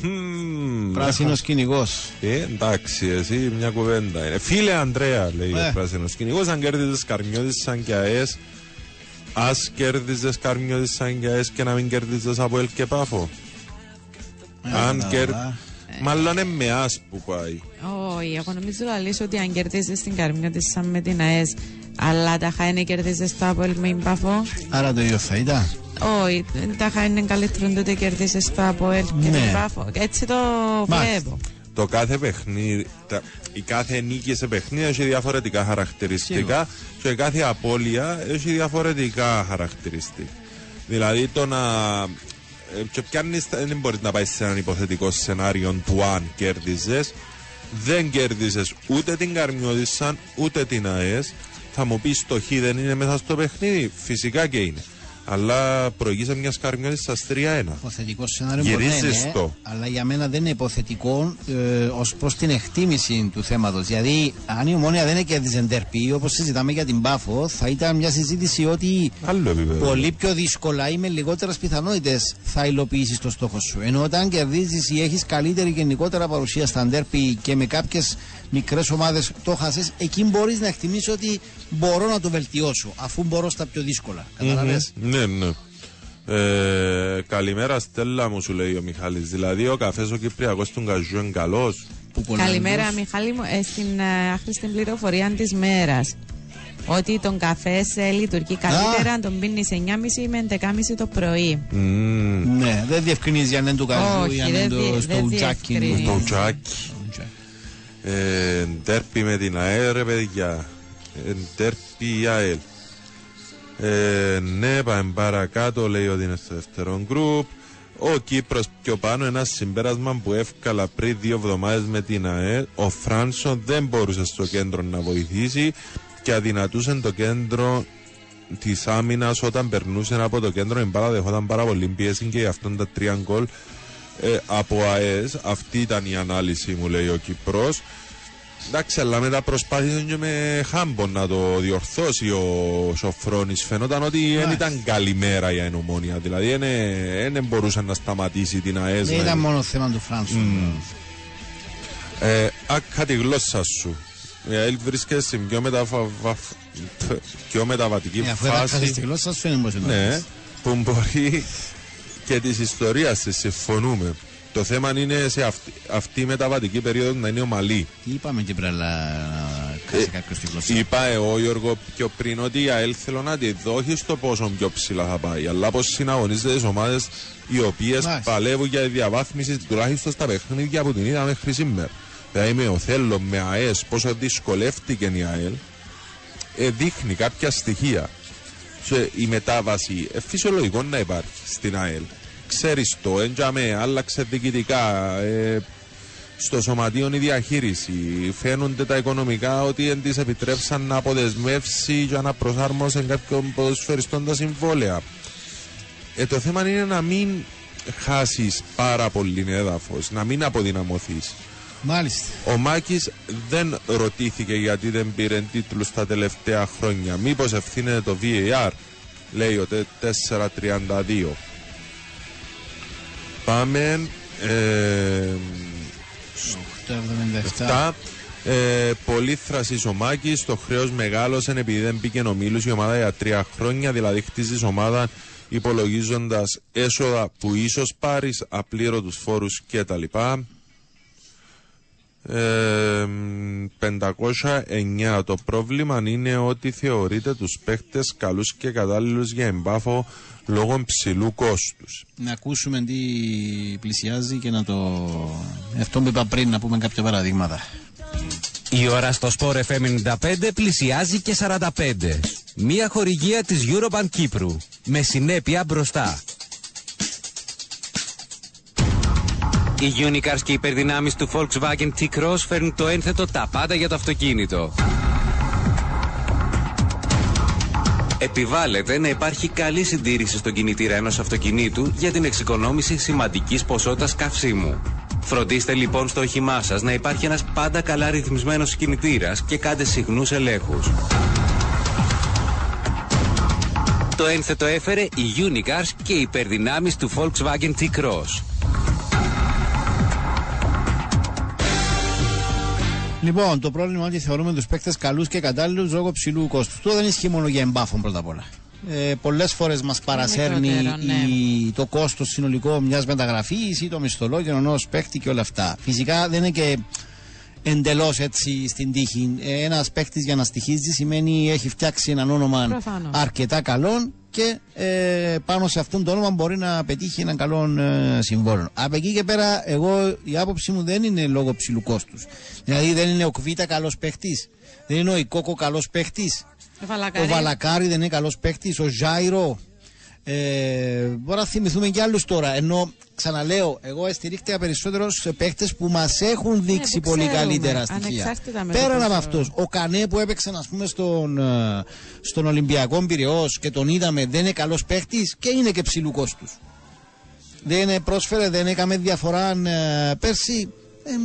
mm, πράσινος κυνηγός. Ε, εντάξει, εσύ μια κουβέντα είναι. Φίλε Ανδρέα, λέει ε. ο πράσινος κυνηγός, αν κέρδιζες καρμιώδης σαν και αες, Ας κέρδιζες Κάρμιο της Αγκιαές και να μην κέρδιζες από Ελ και Πάφο. Αν κέρδιζες... Μάλλον με ας που πάει. Όχι, εγώ νομίζω αλήθεια ότι αν κερδίζεις την Καρμιό της σαν με την ΑΕΣ, αλλά τα Χάινε κερδίζεις το Αποέλ με την Πάφο. Άρα το ίδιο θα ήταν. Όχι, τα Χάινε καλύτερον τότε κερδίζεις το Αποέλ και την Πάφο. Έτσι το βλέπω. Το κάθε παιχνίδι, τα, η κάθε νίκη σε παιχνίδι έχει διαφορετικά χαρακτηριστικά και η κάθε απώλεια έχει διαφορετικά χαρακτηριστικά. Δηλαδή το να... Και πιάνεις, δεν μπορείς να πάει σε έναν υποθετικό σενάριο του αν κέρδιζες. Δεν κέρδιζες ούτε την Καρμιώδησαν ούτε την ΑΕΣ. Θα μου πεις το χ δεν είναι μέσα στο παιχνίδι. Φυσικά και είναι. Αλλά προηγήσε μια Καρμιώδησαν τρία ένα. Υποθετικό σενάριο γυρίζεις το. Αλλά για μένα δεν είναι υποθετικό ε, ως προς την εκτίμηση του θέματος. Δηλαδή αν η Ομόνια δεν κέρδιζε ντερπή, όπως συζητάμε για την Πάφο, θα ήταν μια συζήτηση ότι πολύ πιο δύσκολα ή με λιγότερες πιθανότητες θα υλοποιήσεις το στόχο σου. Ενώ όταν κερδίζεις ή έχεις καλύτερη γενικότερα παρουσία στα ντερπή και με κάποιες μικρές ομάδες το χάσεις, εκεί μπορείς να εκτιμήσεις ότι μπορώ να το βελτιώσω αφού μπορώ στα πιο δύσκολα. Καταλαβαίνεις. Mm-hmm. Ναι, ναι. Ε, καλημέρα Στέλλα μου, σου λέει ο Μιχάλης. Δηλαδή ο καφές ο Κυπριακός του Γκαζιού είναι καλός. Καλημέρα Μιχάλη μου, ε, στην άχρηστη πληροφορία της μέρας. Ότι τον καφέ σε λειτουργεί καλύτερα αν τον πίνεις εννιά και μισή με έντεκα και μισή το πρωί. Mm. Ναι, δεν διευκρινίζει αν είναι του καζιού ή αν είναι στο ουτσάκι. Στο ουτσάκι. Ντέρπι με την ΑΕΛ ρε παιδιά. Ντέρπι η ΑΕΛ. Ε, ναι, πάμε παρακάτω, λέει ότι είναι στο δεύτερο γκρουπ. Ο Κύπρος πιο πάνω, ένα συμπέρασμα που εύκολα πριν δύο εβδομάδες με την ΑΕΛ. Ο Φράνσον δεν μπορούσε στο κέντρο να βοηθήσει και αδυνατούσε το κέντρο της άμυνας όταν περνούσε από το κέντρο. Η μπάλα δεχόταν πάρα πολύ πίεση και γι' αυτόν τα τρία γκολ ε, από ΑΕΣ. Αυτή ήταν η ανάλυση, μου λέει ο Κύπρος. Εντάξει, αλλά μετά προσπάθησε και με Χάμπο να το διορθώσει ο Σοφρώνης. Φαινόταν ότι δεν ήταν καλή μέρα για την Ομόνια. Δηλαδή δεν μπορούσε να σταματήσει την ΑΕΣ. Δεν ήταν μόνο θέμα του Φράνσου. Ακά τη γλώσσα σου. Η ΑΕΛ βρίσκεται σε πιο μεταβατική φάση. Τη γλώσσα σου είναι μόνο. Ναι, που μπορεί και τη ιστορία τη, συμφωνούμε. Το θέμα είναι σε αυτή, αυτή η μεταβατική περίοδο να είναι ομαλή. Τι είπαμε και πριν, αλλά να ε, κάποιο στην γλωσσά. Είπα εγώ, Γιώργο, πιο πριν ότι η ΑΕΛ θέλω να τη δω, όχι στο πόσο πιο ψηλά θα πάει, αλλά πως συναγωνίζεται τις ομάδες οι οποίες παλεύουν για διαβάθμιση τουλάχιστον στα παιχνίδια που την είδα μέχρι σήμερα. Δηλαδή με Οθέλο, με ΑΕΣ, πόσο δυσκολεύτηκε η ΑΕΛ, ε, δείχνει κάποια στοιχεία. Και η μετάβαση ε, φυσιολογικό να υπάρχει στην ΑΕΛ. Ξέρεις το, εντιαμέ, άλλαξε διοικητικά, ε, στο σωματείο η διαχείριση, φαίνονται τα οικονομικά ότι εν της επιτρέψαν να αποδεσμεύσει για να προσάρμοσε κάποιον ποδοσφαιριστών τα συμβόλαια. Ε, το θέμα είναι να μην χάσεις πάρα πολύ έδαφος, να μην αποδυναμωθείς. Μάλιστα. Ο Μάκης δεν ρωτήθηκε γιατί δεν πήρε τίτλους τα τελευταία χρόνια. Μήπως ευθύνεται το βι έι αρ, λέει ο τετρακόσια τριάντα δύο. Πάμε ε, οχτώ εβδομήντα επτά. Ε, πολύ θρασισομάκης, το χρέος μεγάλωσε επειδή δεν πήγε ομίλους η ομάδα για τρία χρόνια, δηλαδή χτίζεις ομάδα υπολογίζοντας έσοδα που ίσως πάρεις, απλήρωτους φόρους κτλ. Ε, πεντακόσια εννιά. Το πρόβλημα είναι ότι θεωρείται τους παίχτες καλούς και κατάλληλους για Εμπάφο λόγω ψηλού κόστους. Να ακούσουμε τι πλησιάζει και να το... Αυτό που είπα πριν, να πούμε κάποια παραδείγματα. Η ώρα στο Sport εφ εμ ενενήντα πέντε πλησιάζει και σαράντα πέντε. Μία χορηγία της Eurobank Κύπρου. Με συνέπεια μπροστά. Οι Unicars και οι υπερδυνάμεις του Volkswagen T-Cross φέρνουν το ένθετο τα πάντα για το αυτοκίνητο. Επιβάλλεται να υπάρχει καλή συντήρηση στον κινητήρα ενός αυτοκινήτου για την εξοικονόμηση σημαντικής ποσότητας καυσίμου. Φροντίστε λοιπόν στο όχημά σας να υπάρχει ένας πάντα καλά ρυθμισμένος κινητήρας και κάντε συχνούς ελέγχους. Το ένθετο έφερε οι Unicars και οι υπερδυνάμεις του Volkswagen T-Cross. Λοιπόν, το πρόβλημα είναι ότι θεωρούμε τους παίκτες καλούς και κατάλληλους λόγω ψηλού κόστους. Αυτό δεν ισχύει μόνο για Εμπάφων πρώτα απ' όλα. Ε, πολλές φορές μας παρασέρνει ναι. η, το κόστος συνολικό μιας μεταγραφής ή το μισθολόγιο ενός παίκτη και όλα αυτά. Φυσικά δεν είναι και εντελώς έτσι στην τύχη. Ένας παίκτης για να στοιχίζει σημαίνει έχει φτιάξει έναν όνομα Προφάνω. αρκετά καλό και ε, πάνω σε αυτόν το όνομα μπορεί να πετύχει έναν καλό ε, συμβόλαιο. Από εκεί και πέρα, εγώ η άποψή μου δεν είναι λόγω ψηλού κόστους. Δηλαδή δεν είναι ο Κβίτα καλός παίκτης, δεν είναι ο Ικόκο καλός παίκτης. Βαλακάρη. Ο Βαλακάρη δεν είναι καλός παίκτης, ο Ζάιρο. Ε, μπορεί να θυμηθούμε και άλλους τώρα. Ενώ ξαναλέω, εγώ στηρίχτηκα περισσότερο σε παίκτες που μας έχουν δείξει ναι, πολύ ξέρουμε, καλύτερα στοιχεία. Πέραν από αυτούς, ο Κανέ που έπαιξε ας πούμε, στον, στον Ολυμπιακό Πειραιώς και τον είδαμε, δεν είναι καλός παίκτης και είναι και ψηλού κόστους. Δεν πρόσφερε, δεν έκαμε διαφορά ε, πέρσι. Ε,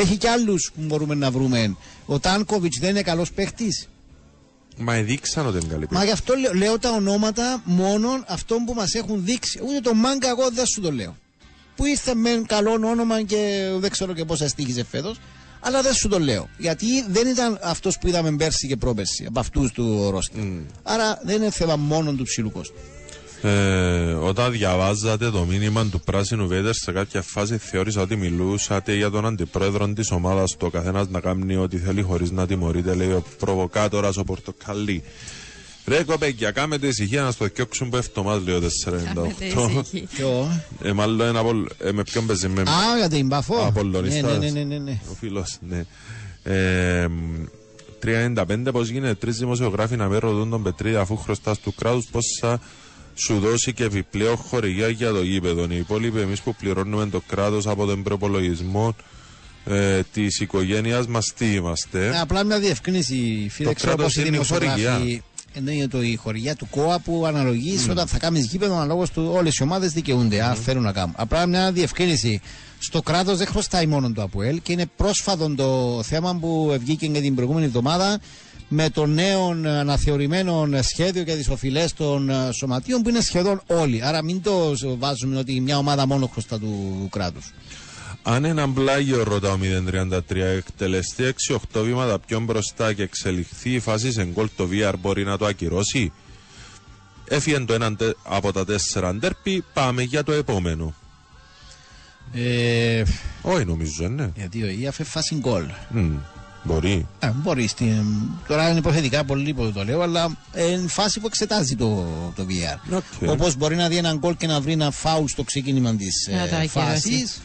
έχει και άλλους που μπορούμε να βρούμε. Ο Τάνκοβιτς δεν είναι καλός παίκτης. Μα εδείξαν ότι είναι καλή. Μα γι' αυτό λέω, λέω τα ονόματα μόνον αυτών που μας έχουν δείξει. Ούτε το Μάγκα εγώ δεν σου το λέω. Που ήρθε με καλό όνομα και δεν ξέρω και πόσα στοίχιζε φέτος. Αλλά δεν σου το λέω. Γιατί δεν ήταν αυτός που είδαμε πέρσι και πρόπερσι. Από αυτούς του ρόστερ. Mm. Άρα δεν είναι θέμα μόνον του ψηλού κόστου. Ε, όταν διαβάζατε το μήνυμα του πράσινου Βέιντερ, σε κάποια φάση θεώρησα ότι μιλούσατε για τον αντιπρόεδρο της ομάδας. Το καθένας να κάνει ό,τι θέλει χωρίς να τιμωρείται, λέει ο προβοκάτορας ο Πορτοκαλί. Ρε κοπέκια, κάμετε ησυχία να στο κιόξουν πέφτω μας, λέει ο τετρακόσια ενενήντα οκτώ. Ποιο? Μάλλον ένα από... με ποιον παίζει με... Α, για την Παφό. Απολωνιστάς. Ναι, ναι, ναι, ναι. Ο φίλος, ναι. Ε, τριακόσια ενενήντα πέντε, πώς γίνεται τρεις δημοσιογράφοι να με ρωτούν τον Πετρίδη αφού χρωστάς του κράτους πόσα σου δώσει και επιπλέον χορηγιά για το γήπεδο. Οι υπόλοιποι εμείς που πληρώνουμε το κράτος από τον προπολογισμό ε, της οικογένειας μας, τι είμαστε. Ναι, απλά μια διευκρίνηση, φίλε. Ξέρω πως η δημοσιογράφη εννοεί το η χορηγιά του ΚΟΑ που αναλογεί mm. όταν θα κάνεις γήπεδο αναλόγως του όλες οι ομάδες δικαιούνται. Mm. Αν θέλουν να κάνουν. Απλά μια διευκρίνηση. Στο κράτος δεν χρωστάει μόνο το ΑΠΟΕΛ και είναι πρόσφατο το θέμα που βγήκε και την προηγούμενη εβδομάδα. Με το νέο αναθεωρημένο σχέδιο για τις οφειλές των σωματείων που είναι σχεδόν όλοι. Άρα μην το βάζουμε ότι μια ομάδα μόνο χρωστά του κράτους. Αν έναν πλάγιο ρωτάω μηδέν τριάντα τρία εκτελεστεί έξι οκτώ βήματα πιο μπροστά και εξελιχθεί η φάση σε γκολ, το βι αρ μπορεί να το ακυρώσει. Έφυγε το ένα από τα τέσσερα ντέρπι, πάμε για το επόμενο. Ε... Όχι νομίζω, ναι. Γιατί ο Ιαφε φάση γκολ. Mm. Μπορεί. Ε, μπορεί. Στην... Τώρα είναι υποθετικά πολύ που το λέω, αλλά είναι φάση που εξετάζει το, το βι αρ. Okay. Όπως μπορεί να δει έναν γκολ και να βρει ένα φάουλ στο ξεκίνημα της ε, φάσης.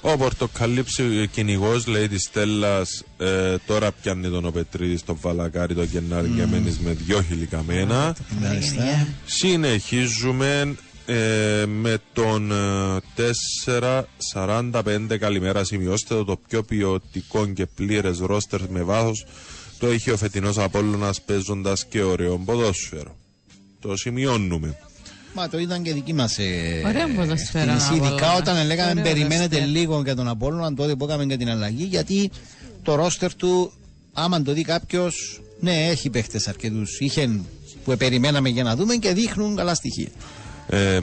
Ο Πορτοκαλί κυνηγός, λέει τη Στέλλα, ε, τώρα πιάνει τον Πετρίδη στο Βαλακάρι το Γενάρη mm. και μένει με δυο χιλικαμένα. Mm. Συνεχίζουμε. Ε, με τον ε, τέσσερα σαράντα πέντε, καλημέρα, σημειώστε το, το πιο ποιοτικό και πλήρες ρόστερ με βάθος το είχε ο φετινός Απόλλωνας παίζοντας και ωραίο ποδόσφαιρο. Το σημειώνουμε. Μα το ήταν και δική μας ε, ωραία ποδόσφαιρα. Ε, ειδικά όταν λέγαμε περιμένετε δοσφαίρα. Λίγο για τον Απόλλωνα, τότε που έκαμε και την αλλαγή, γιατί το ρόστερ του, άμα το δει κάποιο, ναι, έχει παίχτες αρκετούς. Είχε που περιμέναμε για να δούμε και δείχνουν καλά στοιχεία. Ε,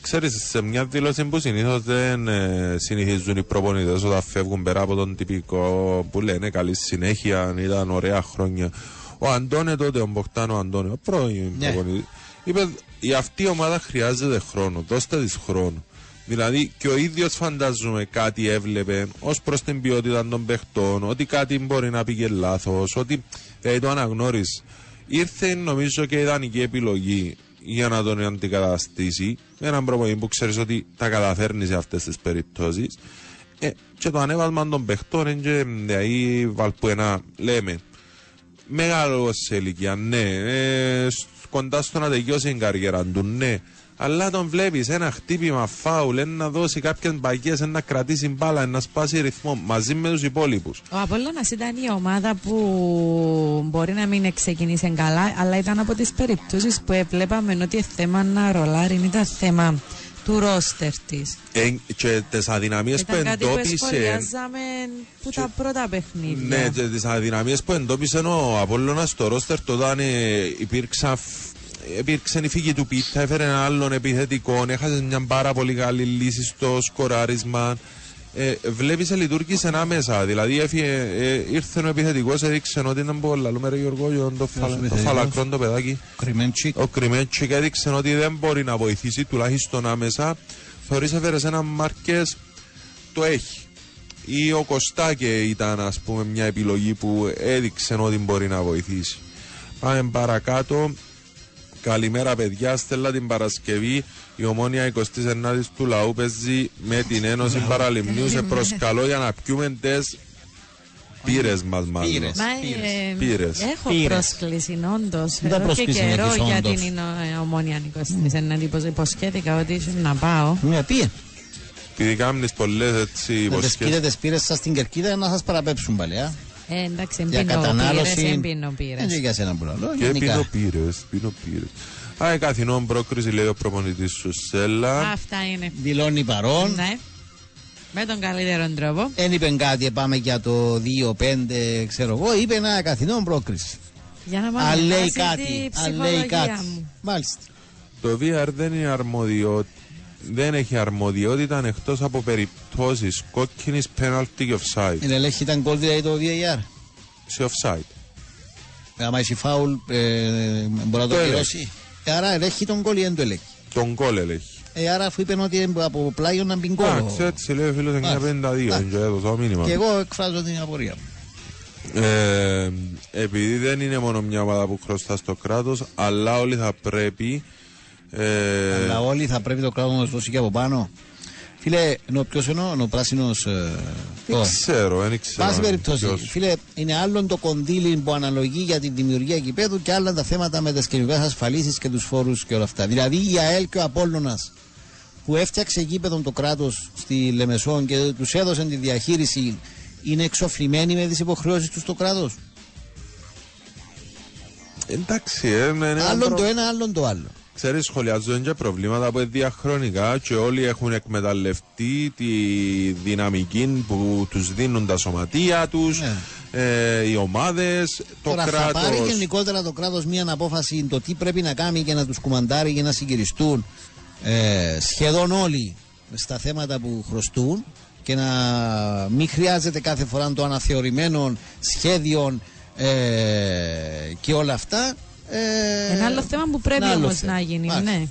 ξέρεις, σε μια δήλωση που συνήθως δεν ε, συνηθίζουν οι προπονητές όταν φεύγουν πέρα από τον τυπικό που λένε καλή συνέχεια, αν ήταν ωραία χρόνια. Ο Αντώνε τότε, ο Μποκτάνο Αντώνε, ο πρώην yeah. προπονητής, είπε η αυτή η ομάδα χρειάζεται χρόνο, δώστε της χρόνο. Δηλαδή και ο ίδιος φαντάζομαι κάτι έβλεπε ως προς την ποιότητα των παιχτών, ότι κάτι μπορεί να πήγε λάθος, ότι ε, το αναγνώρισε. Ήρθε νομίζω και ιδανική επιλογή για να τον αντικαταστήσει με έναν προπονητή που ξέρεις ότι τα καταφέρνει σε αυτές τις περιπτώσεις ε, και το ανέβασμα των παιχτών και δηλαδή Βαλπουενά λέμε μεγάλο σε ηλικία ναι ε, κοντά στο να τελειώσει η καριέρα του ναι αλλά τον βλέπεις ένα χτύπημα φάουλ, ένα δώσει κάποιες μπαγιές, ένα κρατήσει μπάλα, ένα σπάσει ρυθμό μαζί με τους υπόλοιπους. Ο Απόλλωνας ήταν η ομάδα που μπορεί να μην ξεκινήσει καλά, αλλά ήταν από τις περιπτώσεις που έβλεπαμε ότι θέμα να ρολάρει, ήταν θέμα του ρόστερ της. Ε, και τις αδυναμίες που εντόπισε. Που σχολιάζαμε που και, τα πρώτα παιχνίδια. Ναι, και τις αδυναμίες που εντόπισε ο Απόλλωνας στο ρόστερ τότε υπήρξαν. Υπήρξε η φύγη του Πίτα, έφερε έναν άλλον επιθετικό, έχασε μια πάρα πολύ καλή λύση στο σκοράρισμα. ε, βλέπει σε λειτουργήσαν άμεσα. Δηλαδή έφυγε, ε, ήρθε ο επιθετικός, έδειξε ότι ήταν πολλά. Λέμε Γιώργο, το, το φαλακρόν το παιδάκι. Κρυμέντσικ. Ο Κρυμέντσικ έδειξε ότι δεν μπορεί να βοηθήσει, τουλάχιστον άμεσα. Θεωρείς έφερε ένα Μαρκές, το έχει. Ή ο Κωστάκε ήταν, ας πούμε, μια επιλογή που έδειξε ότι μπορεί να βοηθήσει. Πάμε παρακάτω. Καλημέρα παιδιά, Στέλλα την Παρασκευή. Η Ομόνια εικοστή ενάτη του Λαού παίζει με την Ένωση Παραλυμνίου. Σε προσκαλώ για να πιούμε τις πύρες μας μάλλον. Πύρες. Έχω πρόσκληση όντως. Εδώ και καιρό για την Ομόνια εικοστή ενάτη. Υποσχέθηκα ότι ήσουν να πάω. Μια πύρ. Επειδή κάμνεις πολλές έτσι υποσχέσεις. Να πείτε τις πύρες σας στην Κερκίδα να σας παραπέψουν παλαιά. Ε, εντάξει, εμπίνω πύρες. Και για σένα που λαλώ. Και εμπίνω πύρες, εμπίνω πύρες. Α, Καθηνών πρόκριση λέει ο προπονητής σου Σέλα. Αυτά είναι. Δηλώνει παρόν. Ναι. Με τον καλύτερο τρόπο. Εν είπε κάτι, πάμε για το δύο πέντε, ξέρω εγώ. Είπε ένα Καθηνών πρόκριση. Για να μάθει την ψυχολογία μου. Μάλιστα. Το βι αρ δεν είναι αρμοδιότητα. Δεν έχει αρμοδιότητα εκτός από περιπτώσεις κόκκινης, penalty και offside. Είναι ελέγχη ήταν γκολ δηλαδή το βι αρ. Σε offside. Άμα είσαι φάουλ μπορεί να το πληρώσει. Άρα ελέγχη τον γκολ ή δεν το ελέγχει. Τον γκολ ελέγχει. Άρα αφού είπαν ότι από πλάγιο να μπει γκολ. Εντάξει, έτσι λέει ο φίλος εννιακόσια πενήντα δύο. Και εγώ εκφράζω την απορία μου. Επειδή δεν είναι μόνο μια ομάδα που χρωστά στο κράτος, αλλά όλοι θα πρέπει. Ε... Αλλά όλοι θα πρέπει το κράτος να δώσει και από πάνω. Φίλε, νο, ποιος εννοώ, ο πράσινος. Δεν ξέρω, δεν ξέρω. Πάση περιπτώσει, φίλε, είναι άλλον το κονδύλι που αναλογεί για τη δημιουργία γηπέδου και άλλα τα θέματα με τις κοινωνικές ασφαλίσεις και τους φόρους και όλα αυτά. Δηλαδή η ΑΕΛ και ο Απόλλωνας που έφτιαξε γήπεδο το κράτος στη Λεμεσόν και τους έδωσε τη διαχείριση, είναι εξοφλημένοι με τις υποχρεώσεις τους στο κράτος. Εντάξει, ε, ναι, ναι, άλλον προ... το ένα, άλλον το άλλο. Ξέρεις, σχολιάζονται και προβλήματα που είναι διαχρονικά και όλοι έχουν εκμεταλλευτεί τη δυναμική που τους δίνουν τα σωματεία τους, ναι. ε, οι ομάδες, το κράτος. Τώρα θα πάρει γενικότερα το κράτος μια απόφαση το τι πρέπει να κάνει για να τους κουμαντάρει, για να συγκυριστούν ε, σχεδόν όλοι στα θέματα που χρωστούν και να μην χρειάζεται κάθε φορά το αναθεωρημένο σχέδιο ε, και όλα αυτά. Ε, Ένα άλλο θέμα που πρέπει όμως θέμα. να γίνει. Ναι.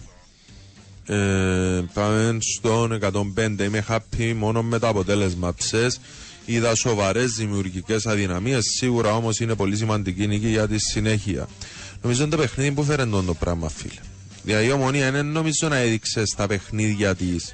Ε, πάμε στον εκατόν πέντε. Είμαι happy μόνο με τα αποτέλεσμα. Ψες, είδα σοβαρές δημιουργικές αδυναμίες. Σίγουρα όμως είναι πολύ σημαντική νίκη για τη συνέχεια. Νομίζω είναι το παιχνίδι που φέρνει το πράγμα, φίλε. Δηλαδή η Ομονία είναι νομίζω να έδειξε στα παιχνίδια της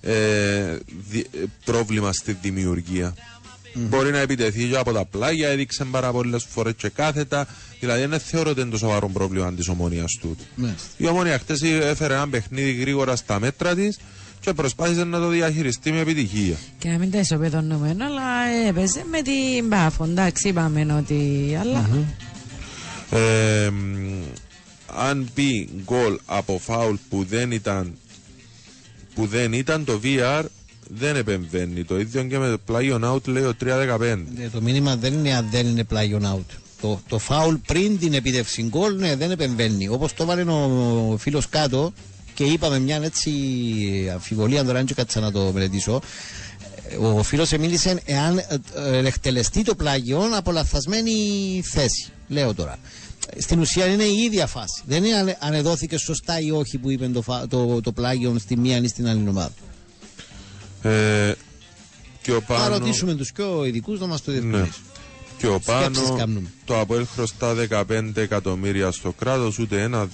ε, δι, πρόβλημα στη δημιουργία. Mm. Μπορεί να επιτεθεί από τα πλάγια, έδειξε πάρα πολλές φορές και κάθετα. Δηλαδή, δεν θεωρώ ότι είναι το σοβαρό πρόβλημα της Ομονίας του. Mm. Η Ομονία χτες έφερε ένα παιχνίδι γρήγορα στα μέτρα της και προσπάθησε να το διαχειριστεί με επιτυχία. Και να μην τα ισοπεδώνουμε, αλλά έπαιζε με την πάφο. Εντάξει, είπαμε ότι. Αλλά... Mm-hmm. Ε, αν πει γκολ από φάουλ που δεν ήταν, που δεν ήταν το βι αρ. Δεν επεμβαίνει. Το ίδιο και με πλάγιον out λέει ο τρία δεκαπέντε. Το μήνυμα δεν είναι αν δεν είναι πλάγιον out. Το, το φάουλ πριν την επίτευξη γκολ, ναι, δεν επεμβαίνει. Όπως το βάλε ο φίλος κάτω και είπαμε μια έτσι αμφιβολία, τώρα έτσι κάτσα να το μελετήσω. Ο φίλος εμίλησε εάν εκτελεστεί το πλάγιον από λαθασμένη θέση. Λέω τώρα. Στην ουσία είναι η ίδια φάση. Δεν είναι αν εδόθηκε σωστά ή όχι που είπε το, το, το πλάγιον στη μία ή στην άλλη ομάδα. Ε, και ο Πάνο, θα ρωτήσουμε τους πιο ειδικούς να μας το διευκρινίσουν. Ναι. Και ο Πάνο, το ΑΠΟΕΛ χρωστά δεκαπέντε εκατομμύρια στο κράτος, ούτε ένα,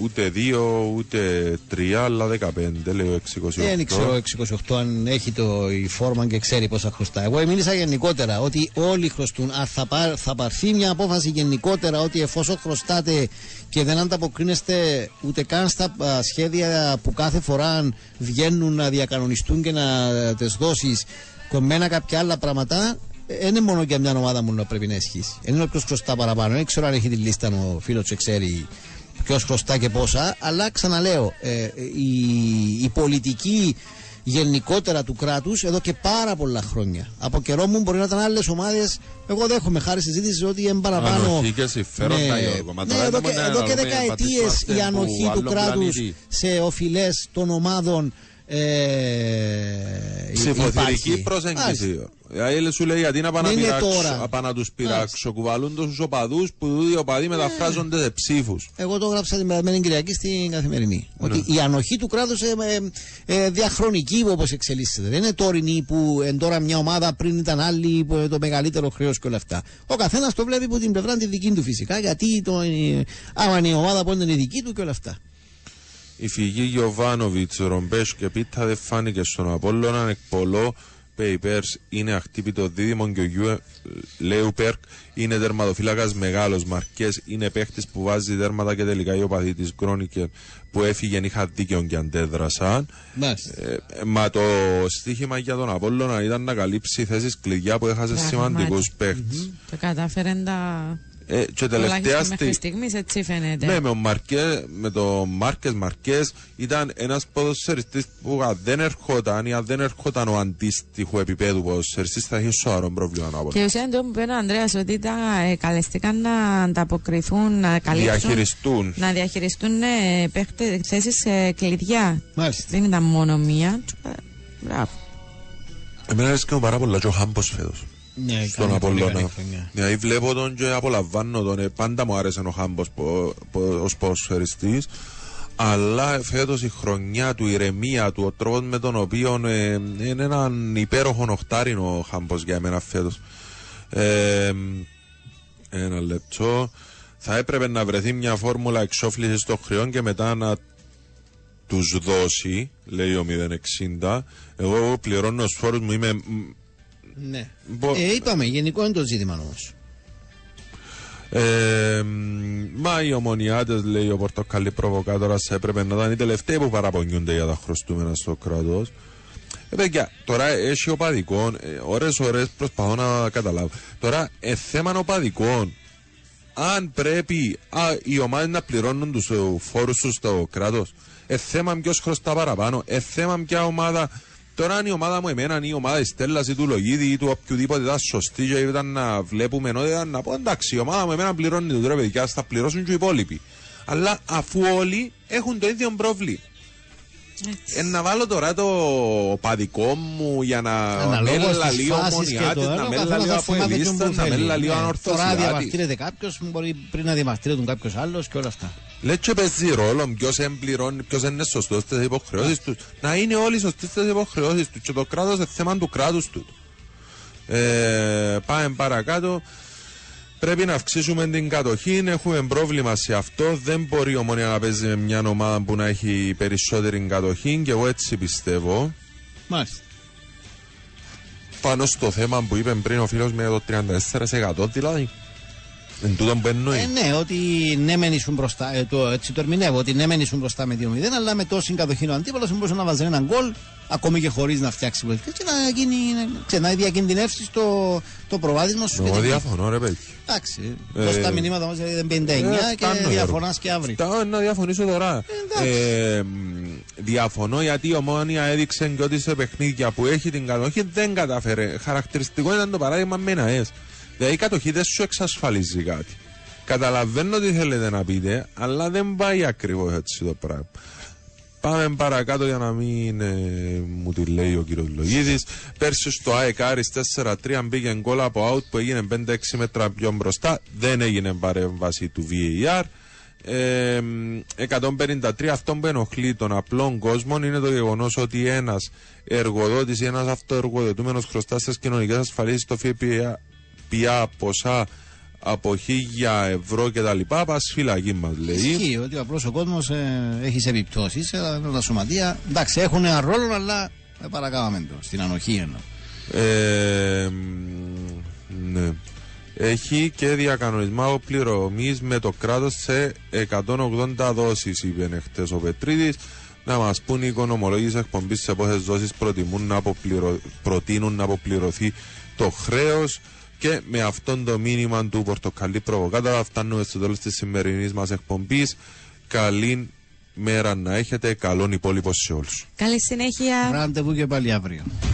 ούτε δύο, ούτε τρία, αλλά δεκαπέντε, λέω εξακόσια είκοσι οκτώ. Δεν ξέρω εξακόσια είκοσι οκτώ αν έχει το, η φόρμα και ξέρει πόσα χρωστά. Εγώ μίλησα γενικότερα ότι όλοι χρωστούν. Α, θα, πα, θα πάρθει μια απόφαση γενικότερα ότι εφόσον χρωστάτε και δεν ανταποκρίνεστε ούτε καν στα α, σχέδια που κάθε φορά βγαίνουν να διακανονιστούν και να τις δώσεις κομμένα κάποια άλλα πράγματα, δεν είναι μόνο για μια ομάδα μου να πρέπει να ισχύσει. Είναι όποιος χρωστά παραπάνω. Δεν ξέρω αν έχει τη λίστα ο φίλος και ξέρει ποιος χρωστά και πόσα, αλλά ξαναλέω, ε, η, η πολιτική γενικότερα του κράτους εδώ και πάρα πολλά χρόνια. Από καιρό μου μπορεί να ήταν άλλες ομάδες. Εγώ δέχομαι χάρη συζήτηση ότι είναι παραπάνω. Εδώ και δεκαετίες η ανοχή του κράτους σε οφειλές των ομάδων ψηφοθυρική προσέγγιση. Άρα σου λέει γιατί να πάνε να τους πειράξω, κουβαλούν τους οπαδούς που οι οπαδοί μεταφράζονται σε ψήφους. Εγώ το έγραψα την περασμένη Κυριακή στην Καθημερινή. Ότι η ανοχή του κράτους διαχρονική όπως εξελίσσεται. Δεν είναι τωρινή που εν τώρα μια ομάδα πριν ήταν άλλη, το μεγαλύτερο χρέος και όλα αυτά. Ο καθένας το βλέπει από την πλευρά τη δική του φυσικά, γιατί άμα είναι η ομάδα που είναι δική του και όλα αυτά. Η φυγή Γιωβάνοβιτς, Ρομπές και Πίτα δεν φάνηκε στον Απόλλωνα. Εκπολό Πέιπερς είναι αχτύπητο δίδυμο και ο Γιου Λέουπερκ είναι τερματοφύλακας μεγάλος. Μαρκές είναι παίχτης που βάζει δέρματα και τελικά η οπαδή της Γκρόνικερ που έφυγε είχα δίκαιο και αντέδρασαν. Ε, μα το στοίχημα για τον Απόλλωνα ήταν να καλύψει θέσεις κλειδιά που έχασε σημαντικούς παίχτες. Το κατάφερε τα... Ε, και τελευταία μέχρι στιγμής έτσι φαίνεται. Ναι, με, Μαρκέ, με το Μάρκες Μαρκές ήταν ένας ποδοσφαιριστής που αν δεν ερχόταν ή αν δεν ερχόταν ο αντίστοιχο επίπεδου ποδοσφαιριστής θα είχε σοβαρό πρόβλημα. Και ουσιαν το που πέραν ο Ανδρέας ότι τα ε, καλεστήκαν να ανταποκριθούν, να καλύψουν, διαχειριστούν. να διαχειριστούν ε, παίχτε, θέσεις ε, κλειδιά. Μάλιστα. Δεν ήταν μόνο μία. Μπράβο. Εμένα ρίσκαμε πάρα πολλά και ο Χάμπος φέτος. Ναι, στον Απόλλωνα. Δηλαδή βλέπω τον και απολαμβάνω τον. Πάντα μου άρεσε ο Χάμπος ως ποδοσφαιριστής. Αλλά φέτος η χρονιά του, η ηρεμία του, ο τρόπος με τον οποίο ε, είναι έναν υπέροχο οχτάρινο ο Χάμπος για μένα φέτος. Ε, ένα λεπτό. Θα έπρεπε να βρεθεί μια φόρμουλα εξόφλησης των χρεών και μετά να τους δώσει, λέει ο μηδέν εξήντα. Εγώ πληρώνω τους φόρους μου, είμαι. Ναι. Μπο... Ε, είπαμε, γενικό είναι το ζήτημα όμως. Ε, μα οι ομονιάτες, λέει ο Πορτοκαλί προβοκάτορας, έπρεπε να ήταν οι τελευταίοι που παραπονιούνται για τα χρωστούμενα στο κράτος. Ε, παιδιά, τώρα έχει οπαδικών, ε, ώρες ώρες προσπαθώ να καταλάβω. Τώρα, ε, θέμα οπαδικών, αν πρέπει α, οι ομάδες να πληρώνουν τους ε, φόρους τους στο κράτος, ε, θέμα ποιος χρωστά παραπάνω, ε, θέμα ποια ομάδα. Τώρα αν η ομάδα μου εμένα, η ομάδα της Στέλλας ή του Λογίδη ή του οποιοδήποτε ήταν σωστή και ήταν να βλέπουμε ενώ ήταν να πω εντάξει η ομάδα μου εμένα πληρώνει το τρόπο παιδιά, θα πληρώσουν και οι υπόλοιποι. Αλλά αφού όλοι έχουν το ίδιο πρόβλημα. Ε, να βάλω τώρα το παδικό μου για να μέλα λίγο Ομονιάτη, να μέλα λίγο Αποελίστα, να μέλα λίγο Ανορθωσιάτη. Τώρα διαμαρτύρεται κάποιος, μπορεί πριν να διαμαρτύρεται κάποιος άλλος και όλα αυτά. Λέει και παίζει ρόλο ποιος εμπληρώνει, ποιος είναι σωστός στις υποχρεώσεις του. Να είναι όλοι σωστοί στις υποχρεώσεις του και το κράτος είναι θέμα του κράτους του. Ε, πάμε παρακάτω. Πρέπει να αυξήσουμε την κατοχή, έχουμε πρόβλημα σε αυτό. Δεν μπορεί η Ομόνοια να παίζει με μια ομάδα που να έχει περισσότερη κατοχή και εγώ έτσι πιστεύω. Μάλιστα. Πάνω στο θέμα που είπε πριν ο φίλος με το τριάντα τέσσερα τοις εκατό δηλαδή. Εν τούτο που εννοεί. Ε, ναι, ότι ναι μεν ήσουν μπροστά, ε, το, έτσι το ερμηνεύω, ότι ναι μεν ήσουν μπροστά με δύο μηδέν, αλλά με τόση κατοχή ο αντίπαλος μπορούσε να βάζει έναν γκολ ακόμη και χωρίς να φτιάξει βοήθεια και να, γίνει, ξέ, να διακινδυνεύσει το, το προβάδισμα σου. Εγώ διαφωνώ ρε παιδί. Εντάξει, δώσ' τα μηνύματα μας δεν πενήντα εννιά ε, και φτάνω, διαφωνάς και αύριο. Φτάνω να διαφωνήσω τώρα. Ε, ε, διαφωνώ γιατί η Ομόνοια έδειξε και ότι σε παιχνίδια που έχει την κατοχή δεν κατάφερε. Χαρακτηριστικό ήταν το παράδειγμα με ένα ες. Δηλαδή η κατοχή δεν σου εξασφαλίζει κάτι. Καταλαβαίνω τι θέλετε να πείτε, αλλά δεν πάει ακριβώς έτσι το πράγμα. Πάμε παρακάτω για να μην ε, μου τη λέει ο κύριος Λογίδης. Πέρσι στο ΑΕΚ Άρης τέσσερα τρία μπήκε γκολ από out που έγινε πέντε έξι μέτρα πιο μπροστά. Δεν έγινε παρέμβαση του βαρ. Ε, εκατόν πενήντα τρία Αυτό που ενοχλεί των απλών κόσμων είναι το γεγονός ότι ένας εργοδότης ή ένας αυτοεργοδοτούμενος χρωστά στις κοινωνικές ασφαλίσεις στο ΦΠΑ πια ποσά από χίλια ευρώ και τα λοιπά, πας φυλακή μας λέει. Ισχύει ότι απλώς ο κόσμος ε, έχει σε επιπτώσεις, αλλά τα σωματεία εντάξει έχουν ένα ρόλο αλλά ε, παρακάμαμε το, στην ανοχή εννοώ. Ε, ναι. Έχει και διακανονισμό πληρωμής με το κράτος σε εκατόν ογδόντα δόσεις είπε χτες ο Πετρίδης. Να μας πούν οι οικονομολόγοι σε εκπομπής σε πόσες δόσεις προτιμούν να αποπληρω... προτείνουν να αποπληρωθεί το χρέος. Και με αυτόν το μήνυμα του Πορτοκαλί προβοκάτορα φτάνουμε στο τέλος της σημερινής μας εκπομπής. Καλή μέρα να έχετε, καλόν υπόλοιπο σε όλους. Καλή συνέχεια. Ραντεβού και πάλι αύριο.